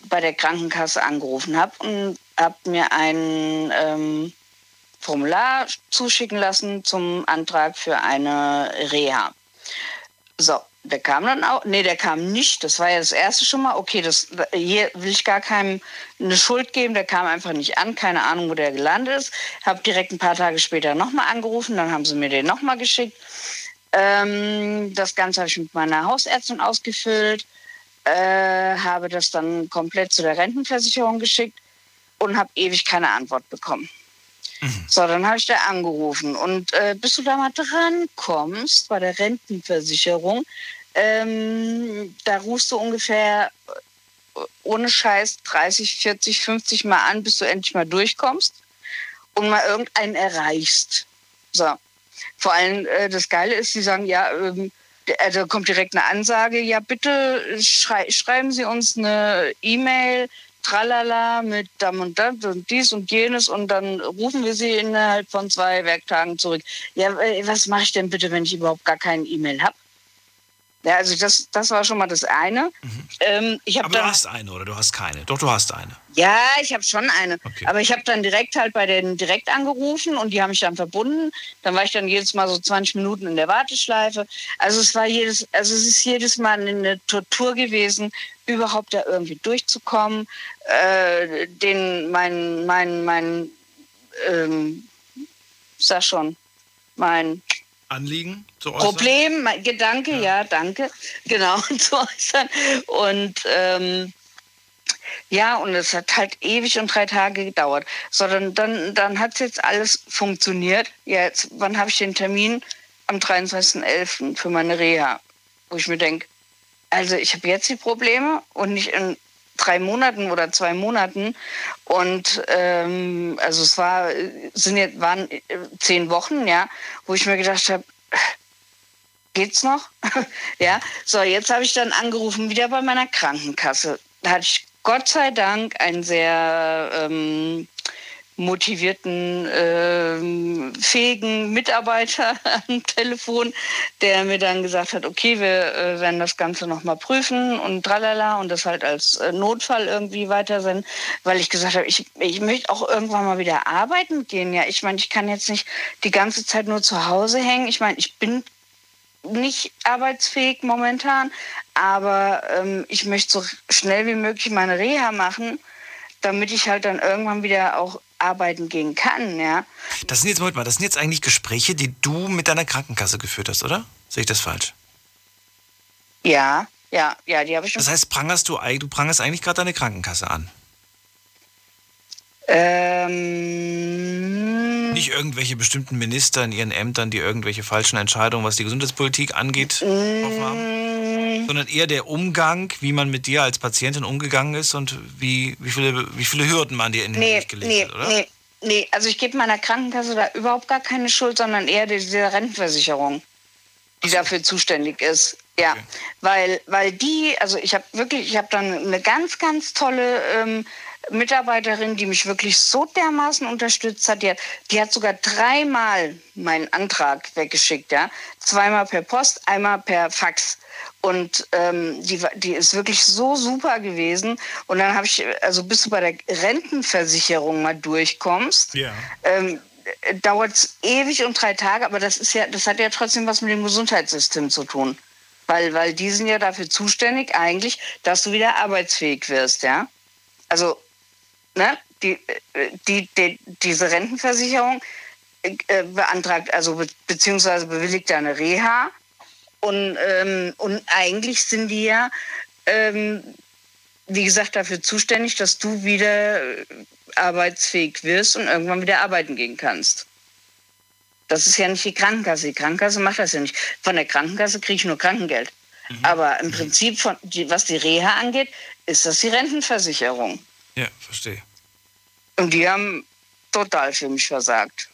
bei der Krankenkasse angerufen habe und habe mir ein ähm, Formular zuschicken lassen zum Antrag für eine Reha. So. Der kam dann auch, nee, der kam nicht, das war ja das erste schon mal, okay, das, hier will ich gar keinem eine Schuld geben, der kam einfach nicht an, keine Ahnung, wo der gelandet ist, habe direkt ein paar Tage später nochmal angerufen, dann haben sie mir den nochmal geschickt, ähm, das Ganze habe ich mit meiner Hausärztin ausgefüllt, äh, habe das dann komplett zu der Rentenversicherung geschickt und habe ewig keine Antwort bekommen. Mhm. So, dann habe ich da angerufen. Und äh, bis du da mal drankommst bei der Rentenversicherung, ähm, da rufst du ungefähr ohne Scheiß dreißig, vierzig, fünfzig Mal an, bis du endlich mal durchkommst und mal irgendeinen erreichst. So. Vor allem äh, das Geile ist, sie sagen, ja, ähm, also kommt direkt eine Ansage, ja bitte schrei- schreiben Sie uns eine E-Mail, tralala, mit dam und dat und dies und jenes und dann rufen wir Sie innerhalb von zwei Werktagen zurück. Ja, äh, was mache ich denn bitte, wenn ich überhaupt gar keine E-Mail habe? Ja, also das, das war schon mal das eine. Mhm. Ähm, ich hab aber dann, du hast eine oder du hast keine? Doch, du hast eine. Ja, ich habe schon eine. Okay. Aber ich habe dann direkt halt bei denen direkt angerufen und die haben mich dann verbunden. Dann war ich dann jedes Mal so zwanzig Minuten in der Warteschleife. Also es war jedes, also es ist jedes Mal eine Tortur gewesen, überhaupt da irgendwie durchzukommen. Äh, den, mein, mein, mein, ähm, sag schon, mein... Anliegen zu äußern? Problem, mein Gedanke, ja. ja, danke, genau, zu äußern. Und ähm, ja, und es hat halt ewig und drei Tage gedauert. So, dann, dann, dann hat es jetzt alles funktioniert. Ja, jetzt, wann habe ich den Termin? Am dreiundzwanzigsten elften für meine Reha, wo ich mir denke, also ich habe jetzt die Probleme und nicht in drei Monaten oder zwei Monaten und ähm, also es war sind jetzt waren zehn Wochen, ja, wo ich mir gedacht habe, geht's noch? Ja, so jetzt habe ich dann angerufen wieder bei meiner Krankenkasse. Da hatte ich Gott sei Dank einen sehr ähm, motivierten, ähm, fähigen Mitarbeiter am Telefon, der mir dann gesagt hat, okay, wir äh, werden das Ganze nochmal prüfen und tralala und das halt als äh, Notfall irgendwie weiter sind, weil ich gesagt habe, ich, ich möchte auch irgendwann mal wieder arbeiten gehen. Ja, ich meine, ich kann jetzt nicht die ganze Zeit nur zu Hause hängen. Ich meine, ich bin nicht arbeitsfähig momentan, aber ähm, ich möchte so schnell wie möglich meine Reha machen, damit ich halt dann irgendwann wieder auch arbeiten gehen kann, ja. Das sind jetzt, Moment mal, das sind jetzt eigentlich Gespräche, die du mit deiner Krankenkasse geführt hast, oder? Sehe ich das falsch? Ja, ja, ja, die habe ich schon. Das heißt, prangerst du, du prangerst eigentlich gerade deine Krankenkasse an? Ähm... Nicht irgendwelche bestimmten Minister in ihren Ämtern, die irgendwelche falschen Entscheidungen, was die Gesundheitspolitik angeht, getroffen haben, sondern eher der Umgang, wie man mit dir als Patientin umgegangen ist und wie, wie, viele, wie viele Hürden man dir in den nee, Weg gelegt nee, hat, oder? Nee, nee, also ich gebe meiner Krankenkasse da überhaupt gar keine Schuld, sondern eher dieser Rentenversicherung, die so dafür zuständig ist. Ja, okay. weil, weil die, also ich habe wirklich, ich habe dann eine ganz, ganz tolle... Ähm, Mitarbeiterin, die mich wirklich so dermaßen unterstützt hat, die hat, die hat sogar dreimal meinen Antrag weggeschickt, ja, zweimal per Post, einmal per Fax und ähm, die, die ist wirklich so super gewesen und dann habe ich, also bis du bei der Rentenversicherung mal durchkommst, yeah. ähm, dauert es ewig und drei Tage, aber das ist ja, das hat ja trotzdem was mit dem Gesundheitssystem zu tun, weil, weil die sind ja dafür zuständig eigentlich, dass du wieder arbeitsfähig wirst, ja, also ne, die, die, die, diese Rentenversicherung äh, beantragt, also be, beziehungsweise bewilligt eine Reha. Und, ähm, und eigentlich sind die ja, ähm, wie gesagt, dafür zuständig, dass du wieder arbeitsfähig wirst und irgendwann wieder arbeiten gehen kannst. Das ist ja nicht die Krankenkasse. Die Krankenkasse macht das ja nicht. Von der Krankenkasse kriege ich nur Krankengeld. Mhm. Aber im Prinzip, von, die, was die Reha angeht, ist das die Rentenversicherung. Ja, verstehe. Und die haben total für mich versagt.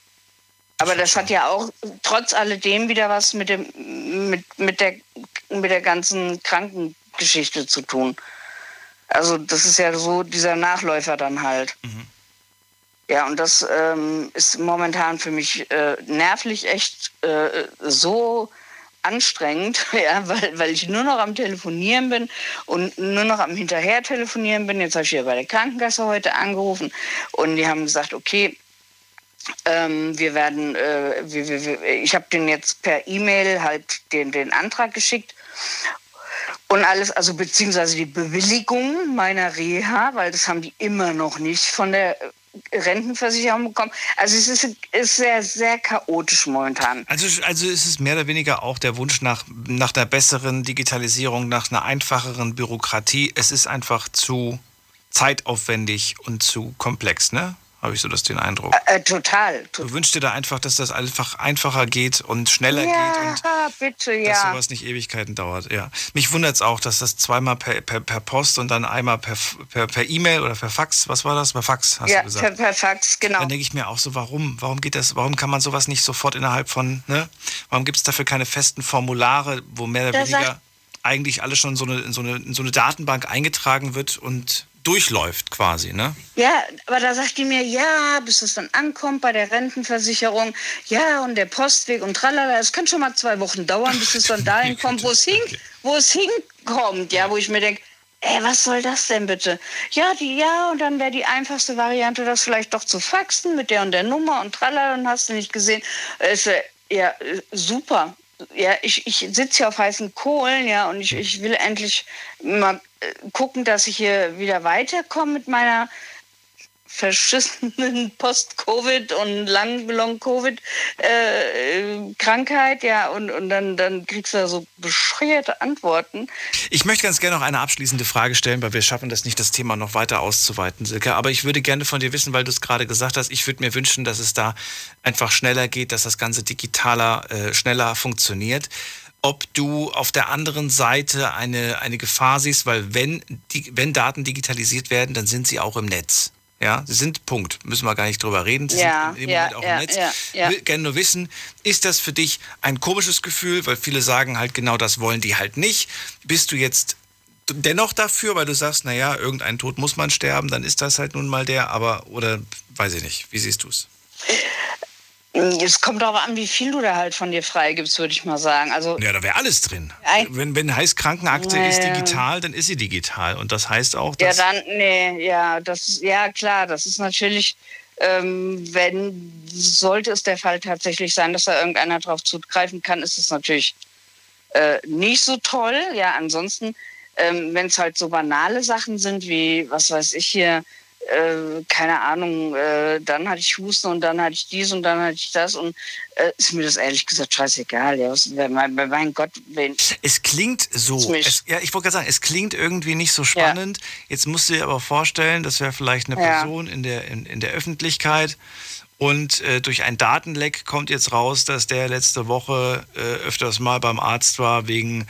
Aber das hat ja auch trotz alledem wieder was mit dem mit, mit der mit der ganzen Krankengeschichte zu tun. Also das ist ja so dieser Nachläufer dann halt. Mhm. Ja, und das ähm, ist momentan für mich äh, nervlich echt äh, so anstrengend, ja, weil, weil ich nur noch am Telefonieren bin und nur noch am hinterher telefonieren bin. Jetzt habe ich hier bei der Krankenkasse heute angerufen und die haben gesagt, okay, ähm, wir werden, äh, wir, wir, wir, ich habe denen jetzt per E-Mail halt den, den Antrag geschickt und alles, also beziehungsweise die Bewilligung meiner Reha, weil das haben die immer noch nicht von der Rentenversicherung bekommen. Also es ist, ist sehr, sehr chaotisch momentan. Also, also ist es mehr oder weniger auch der Wunsch nach, nach einer besseren Digitalisierung, nach einer einfacheren Bürokratie. Es ist einfach zu zeitaufwendig und zu komplex, ne? habe ich so das den Eindruck. Äh, total. Du wünschst dir da einfach, dass das einfach einfacher geht und schneller ja, geht. Und bitte, ja, bitte, dass sowas nicht Ewigkeiten dauert, ja. Mich wundert es auch, dass das zweimal per, per, per Post und dann einmal per, per, per E-Mail oder per Fax, was war das? Per Fax, hast ja, du gesagt. Ja, per, per Fax, genau. Dann denke ich mir auch so, warum? Warum geht das, warum kann man sowas nicht sofort innerhalb von, ne? Warum gibt es dafür keine festen Formulare, wo mehr oder das weniger eigentlich alles schon in so eine, in so eine, in so eine Datenbank eingetragen wird und durchläuft quasi, ne? Ja, aber da sagt die mir, ja, bis es dann ankommt bei der Rentenversicherung, ja, und der Postweg und tralala, es kann schon mal zwei Wochen dauern, bis es dann dahin kommt, wo es hin, wo es hinkommt, ja, wo ich mir denke, ey, was soll das denn bitte? Ja, die, ja, und dann wäre die einfachste Variante, das vielleicht doch zu faxen mit der und der Nummer und tralala, und hast du nicht gesehen, ist ja super. Ja, ich, ich sitze hier auf heißen Kohlen, ja, und ich, ich will endlich mal gucken, dass ich hier wieder weiterkomme mit meiner verschissenen Post-Covid und Long-Covid-Krankheit, ja, und, und dann, dann kriegst du da so bescheuerte Antworten. Ich möchte ganz gerne noch eine abschließende Frage stellen, weil wir schaffen das nicht, das Thema noch weiter auszuweiten, Silke, aber ich würde gerne von dir wissen, weil du es gerade gesagt hast, ich würde mir wünschen, dass es da einfach schneller geht, dass das Ganze digitaler, äh, schneller funktioniert. Ob du auf der anderen Seite eine, eine Gefahr siehst, weil wenn, die, wenn Daten digitalisiert werden, dann sind sie auch im Netz. Ja, sie sind, Punkt. Müssen wir gar nicht drüber reden. Sie ja, sind im ja, Moment auch ja, im Netz. Ja, ja. Ich will gerne nur wissen, ist das für dich ein komisches Gefühl, weil viele sagen halt genau, das wollen die halt nicht. Bist du jetzt dennoch dafür, weil du sagst, naja, irgendeinen Tod muss man sterben, dann ist das halt nun mal der, aber, oder weiß ich nicht, wie siehst du es? Es kommt darauf an, wie viel du da halt von dir freigibst, würde ich mal sagen. Also ja, da wäre alles drin. Wenn, wenn heißt, Krankenakte nee. ist digital, dann ist sie digital. Und das heißt auch, dass... Ja, dann, nee, ja, das, ja klar, das ist natürlich, ähm, wenn, sollte es der Fall tatsächlich sein, dass da irgendeiner drauf zugreifen kann, ist es natürlich äh, nicht so toll. Ja, ansonsten, ähm, wenn es halt so banale Sachen sind, wie, was weiß ich hier, Äh, keine Ahnung, äh, dann hatte ich Husten und dann hatte ich dies und dann hatte ich das und äh, ist mir das ehrlich gesagt scheißegal. Ja, was, mein, mein Gott, wen... Es klingt so, es, ja, ich wollte gerade sagen, es klingt irgendwie nicht so spannend. Ja. Jetzt musst du dir aber vorstellen, das wäre vielleicht eine ja. Person in der, in, in der Öffentlichkeit und äh, durch ein Datenleck kommt jetzt raus, dass der letzte Woche äh, öfters mal beim Arzt war wegen...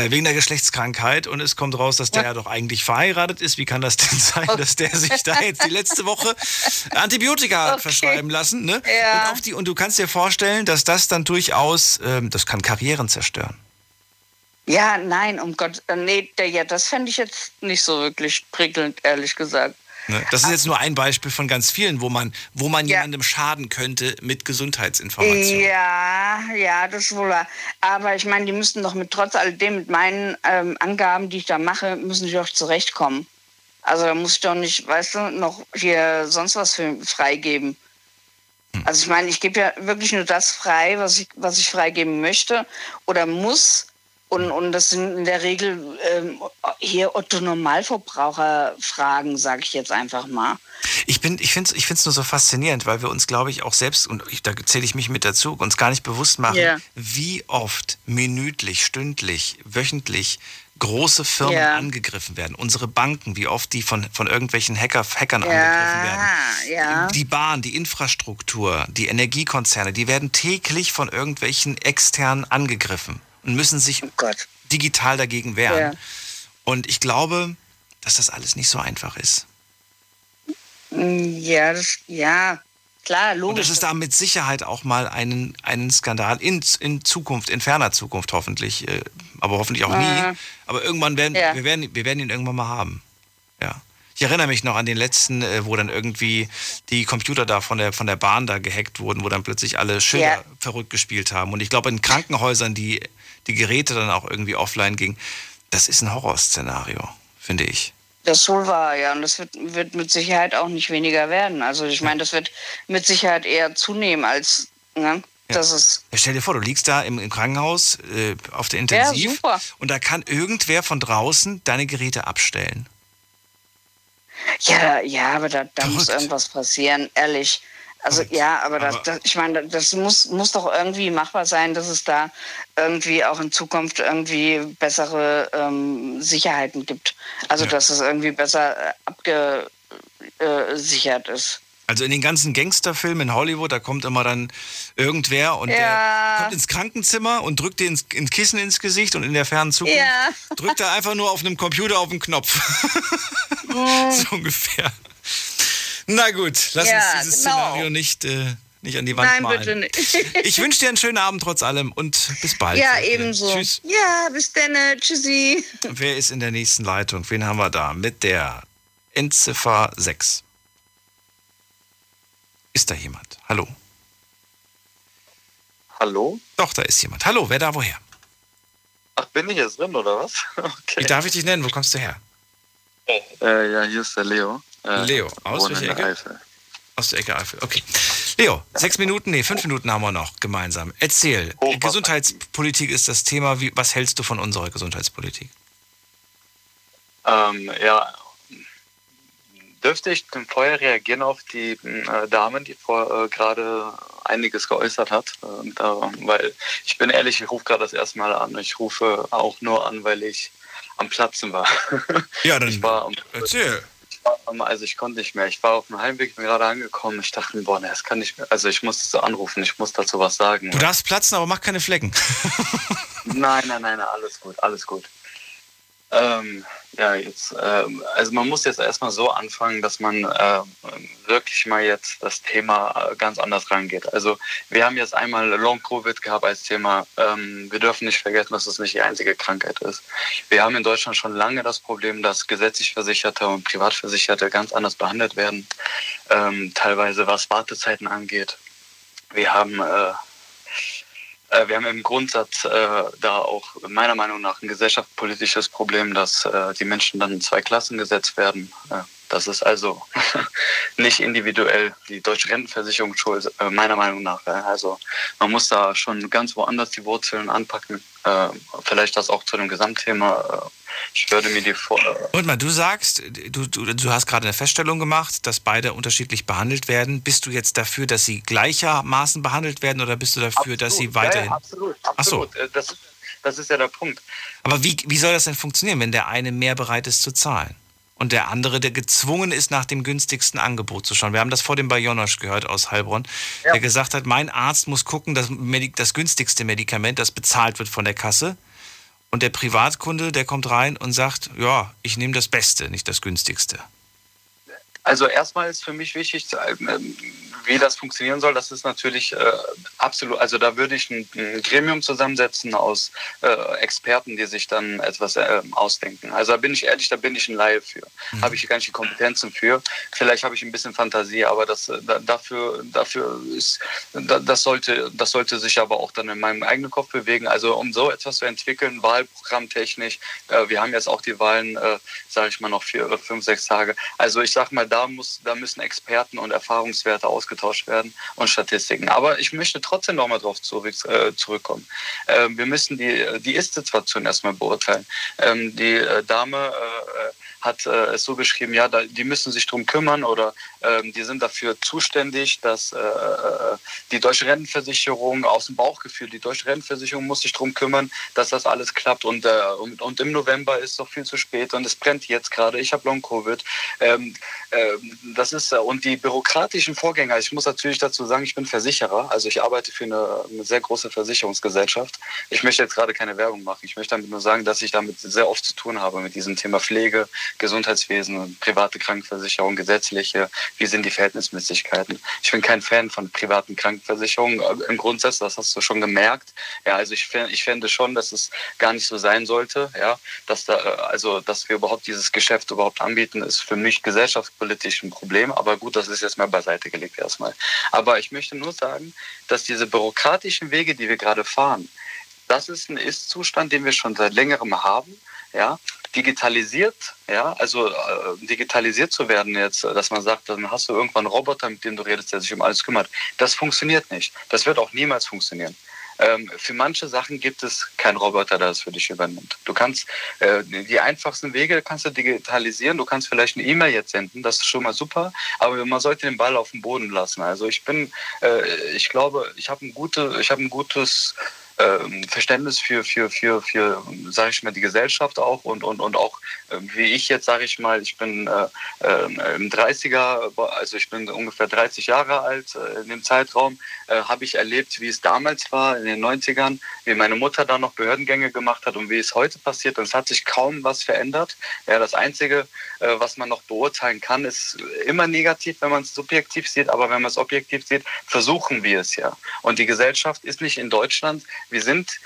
wegen der Geschlechtskrankheit und es kommt raus, dass der ja doch eigentlich verheiratet ist. Wie kann das denn sein, dass der sich da jetzt die letzte Woche Antibiotika hat okay. verschreiben lassen? Ne? Ja. Und, auf die, und du kannst dir vorstellen, dass das dann durchaus, ähm, das kann Karrieren zerstören. Ja, nein, um Gott, nee, der, ja, das fände ich jetzt nicht so wirklich prickelnd, ehrlich gesagt. Ne? Das ist jetzt nur ein Beispiel von ganz vielen, wo man, wo man ja. jemandem schaden könnte mit Gesundheitsinformationen. Ja, ja, das ist wohl wahr. Aber ich meine, die müssen doch mit trotz alledem, mit meinen ähm, Angaben, die ich da mache, müssen die doch zurechtkommen. Also da muss ich doch nicht, weißt du, noch hier sonst was für freigeben. Hm. Also ich meine, ich gebe ja wirklich nur das frei, was ich, was ich freigeben möchte oder muss. Und, und das sind in der Regel ähm, hier Otto-Normalverbraucher-Fragen, sage ich jetzt einfach mal. Ich bin, ich finde es ich find's nur so faszinierend, weil wir uns, glaube ich, auch selbst, und ich, da zähle ich mich mit dazu, uns gar nicht bewusst machen, yeah. wie oft minütlich, stündlich, wöchentlich große Firmen yeah. angegriffen werden. Unsere Banken, wie oft die von, von irgendwelchen Hacker, Hackern yeah. angegriffen werden. Yeah. Die Bahn, die Infrastruktur, die Energiekonzerne, die werden täglich von irgendwelchen externen angegriffen. Und müssen sich oh Gott. digital dagegen wehren. Ja. Und ich glaube, dass das alles nicht so einfach ist. Ja, das, ja klar, logisch. Und dass es da mit Sicherheit auch mal einen, einen Skandal in, in Zukunft, in ferner Zukunft hoffentlich, äh, aber hoffentlich auch ah. nie, aber irgendwann werden, ja. wir werden wir werden ihn irgendwann mal haben. Ja. Ich erinnere mich noch an den letzten, wo dann irgendwie die Computer da von der, von der Bahn da gehackt wurden, wo dann plötzlich alle Schilder yeah. verrückt gespielt haben. Und ich glaube, in Krankenhäusern, die, die Geräte dann auch irgendwie offline gingen, das ist ein Horrorszenario, finde ich. Das ist wohl wahr, ja. Und das wird, wird mit Sicherheit auch nicht weniger werden. Also ich meine, das wird mit Sicherheit eher zunehmen als... Ne? Ja. Das ist ja, stell dir vor, du liegst da im, im Krankenhaus äh, auf der Intensiv ja, super. Und da kann irgendwer von draußen deine Geräte abstellen. Ja, ja, aber da, da muss irgendwas passieren, ehrlich. Also ja, aber, das, aber das, ich meine, das muss, muss doch irgendwie machbar sein, dass es da irgendwie auch in Zukunft irgendwie bessere ähm, Sicherheiten gibt. Also ja. dass es irgendwie besser abgesichert ist. Also in den ganzen Gangsterfilmen in Hollywood, da kommt immer dann irgendwer und ja. der kommt ins Krankenzimmer und drückt dir ins, ins Kissen ins Gesicht und in der fernen Zukunft ja. drückt er einfach nur auf einem Computer auf den Knopf. Ja. So ungefähr. Na gut, lass ja, uns dieses genau. Szenario nicht, äh, nicht an die Wand Nein, malen. Bitte nicht. Ich wünsche dir einen schönen Abend trotz allem und bis bald. Ja, ebenso. Tschüss. Ja, bis dann. Tschüssi. Wer ist in der nächsten Leitung? Wen haben wir da? Mit der Endziffer sechs. Ist da jemand? Hallo. Hallo? Doch, da ist jemand. Hallo, wer da woher? Ach, bin ich jetzt drin, oder was? Okay. Wie darf ich dich nennen? Wo kommst du her? Äh, ja, hier ist der Leo. Äh, Leo, aus welcher Ecke? Eifel. Aus der Ecke Eifel, okay. Leo, sechs Minuten, nee, fünf Minuten haben wir noch gemeinsam. Erzähl, oh, Gesundheitspolitik ist das Thema. Wie, was hältst du von unserer Gesundheitspolitik? Ähm, ja, dürfte ich vorher reagieren auf die äh, Dame, die vor äh, gerade einiges geäußert hat? Äh, da, weil ich bin ehrlich, ich rufe gerade das erste Mal an. Ich rufe auch nur an, weil ich am Platzen war. Ja, dann ich war am, erzähl. Ich war, also ich konnte nicht mehr. Ich war auf dem Heimweg, bin gerade angekommen. Ich dachte, boah, ne, das kann nicht mehr. Also ich muss anrufen, ich muss dazu was sagen. Du darfst platzen, aber mach keine Flecken. Nein, nein, nein, alles gut, alles gut. Ähm, ja, jetzt, ähm, also man muss jetzt erstmal so anfangen, dass man äh, wirklich mal jetzt das Thema ganz anders rangeht. Also wir haben jetzt einmal Long-Covid gehabt als Thema. Ähm, wir dürfen nicht vergessen, dass das nicht die einzige Krankheit ist. Wir haben in Deutschland schon lange das Problem, dass gesetzlich Versicherte und Privatversicherte ganz anders behandelt werden. Ähm, teilweise was Wartezeiten angeht. Wir haben... Äh, Wir haben im Grundsatz äh, da auch meiner Meinung nach ein gesellschaftspolitisches Problem, dass äh, die Menschen dann in zwei Klassen gesetzt werden. Äh, das ist also nicht individuell die deutsche Rentenversicherung schuld, äh, meiner Meinung nach. Äh, also man muss da schon ganz woanders die Wurzeln anpacken. Äh, vielleicht das auch zu dem Gesamtthema. Äh, ich würde mir die vor. Und mal, du sagst, du, du, du hast gerade eine Feststellung gemacht, dass beide unterschiedlich behandelt werden. Bist du jetzt dafür, dass sie gleichermaßen behandelt werden oder bist du dafür, absolut, dass sie weiterhin. Ja, ja, absolut, absolut. Ach so. das, das ist ja der Punkt. Aber wie, wie soll das denn funktionieren, wenn der eine mehr bereit ist zu zahlen und der andere, der gezwungen ist, nach dem günstigsten Angebot zu schauen? Wir haben das vor dem Jonosch gehört aus Heilbronn, ja. der gesagt hat, mein Arzt muss gucken, dass Medi- das günstigste Medikament, das bezahlt wird von der Kasse. Und der Privatkunde, der kommt rein und sagt, ja, ich nehme das Beste, nicht das Günstigste. Also erstmal ist für mich wichtig, wie das funktionieren soll. Das ist natürlich äh, absolut, also da würde ich ein, ein Gremium zusammensetzen aus äh, Experten, die sich dann etwas äh, ausdenken. Also da bin ich ehrlich, da bin ich ein Laie für. Mhm. Habe ich gar nicht die Kompetenzen für. Vielleicht habe ich ein bisschen Fantasie, aber das da, dafür, dafür ist, da, das sollte, das sollte sich aber auch dann in meinem eigenen Kopf bewegen. Also um so etwas zu entwickeln, wahlprogrammtechnisch. Äh, wir haben jetzt auch die Wahlen, äh, sage ich mal, noch vier, fünf, sechs Tage. Also ich sage mal, da Da, muss, da müssen Experten und Erfahrungswerte ausgetauscht werden und Statistiken. Aber ich möchte trotzdem nochmal darauf zurück, äh, zurückkommen. Äh, wir müssen die, die Ist-Situation erstmal beurteilen. Ähm, die äh, Dame äh, hat äh, es so geschrieben, ja, da, die müssen sich drum kümmern oder äh, die sind dafür zuständig, dass äh, die deutsche Rentenversicherung aus dem Bauchgefühl, die deutsche Rentenversicherung muss sich drum kümmern, dass das alles klappt und, äh, und, und im November ist doch viel zu spät und es brennt jetzt gerade, ich habe Long-Covid. Ähm, äh, Das ist, und die bürokratischen Vorgänge, ich muss natürlich dazu sagen, ich bin Versicherer, also ich arbeite für eine, eine sehr große Versicherungsgesellschaft. Ich möchte jetzt gerade keine Werbung machen. Ich möchte damit nur sagen, dass ich damit sehr oft zu tun habe mit diesem Thema Pflege, Gesundheitswesen, private Krankenversicherung, gesetzliche, wie sind die Verhältnismäßigkeiten. Ich bin kein Fan von privaten Krankenversicherungen im Grundsatz, das hast du schon gemerkt. Ja, also ich, ich fände schon, dass es gar nicht so sein sollte, ja, dass da, also, dass wir überhaupt dieses Geschäft überhaupt anbieten, ist für mich gesellschaftspolitisch ein Problem, aber gut, das ist jetzt mal beiseite gelegt erstmal. Aber ich möchte nur sagen, dass diese bürokratischen Wege, die wir gerade fahren, das ist ein Ist-Zustand, den wir schon seit längerem haben, ja, digitalisiert, ja, also äh, digitalisiert zu werden jetzt, dass man sagt, dann hast du irgendwann einen Roboter, mit dem du redest, der sich um alles kümmert. Das funktioniert nicht. Das wird auch niemals funktionieren. Ähm, für manche Sachen gibt es keinen Roboter, der das für dich übernimmt. Du kannst äh, die einfachsten Wege kannst du digitalisieren, du kannst vielleicht eine E-Mail jetzt senden, das ist schon mal super, aber man sollte den Ball auf dem Boden lassen. Also ich bin, äh, ich glaube, ich habe ein, gute, ich hab ein gutes ähm, Verständnis für, für, für, für sage ich mal, die Gesellschaft auch und, und, und auch äh, wie ich jetzt, sage ich mal, ich bin äh, äh, im dreißiger, also ich bin ungefähr dreißig Jahre alt äh, in dem Zeitraum, äh, habe ich erlebt, wie es damals war in den neunzigern, wie meine Mutter da noch Behördengänge gemacht hat und wie es heute passiert. Und es hat sich kaum was verändert. Ja, das Einzige, äh, was man noch beurteilen kann, ist immer negativ, wenn man es subjektiv sieht, aber wenn man es objektiv sieht, versuchen wir es ja. Und die Gesellschaft ist nicht in Deutschland. Wir sind,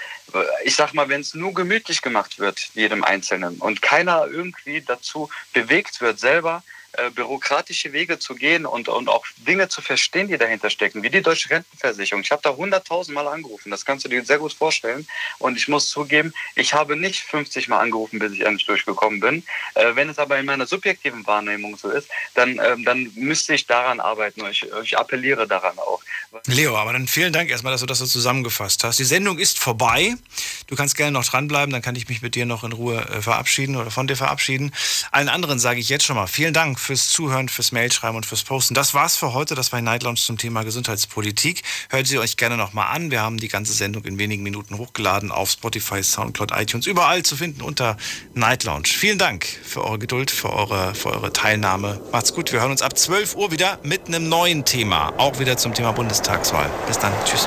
ich sag mal, wenn es nur gemütlich gemacht wird, jedem Einzelnen, und keiner irgendwie dazu bewegt wird, selber äh, bürokratische Wege zu gehen und, und auch Dinge zu verstehen, die dahinter stecken, wie die deutsche Rentenversicherung. Ich habe da hunderttausend Mal angerufen, das kannst du dir sehr gut vorstellen. Und ich muss zugeben, ich habe nicht fünfzig Mal angerufen, bis ich endlich durchgekommen bin. Äh, wenn es aber in meiner subjektiven Wahrnehmung so ist, dann, äh, dann müsste ich daran arbeiten und ich, ich appelliere daran auch. Leo, aber dann vielen Dank erstmal, dass du das so zusammengefasst hast. Die Sendung ist vorbei. Du kannst gerne noch dranbleiben, dann kann ich mich mit dir noch in Ruhe verabschieden oder von dir verabschieden. Allen anderen sage ich jetzt schon mal vielen Dank fürs Zuhören, fürs Mailschreiben und fürs Posten. Das war's für heute. Das war Night Lounge zum Thema Gesundheitspolitik. Hört sie euch gerne nochmal an. Wir haben die ganze Sendung in wenigen Minuten hochgeladen auf Spotify, Soundcloud, iTunes, überall zu finden unter Night Lounge. Vielen Dank für eure Geduld, für eure, für eure Teilnahme. Macht's gut. Wir hören uns ab zwölf Uhr wieder mit einem neuen Thema. Auch wieder zum Thema Bundestagswahl. Bis dann. Tschüss.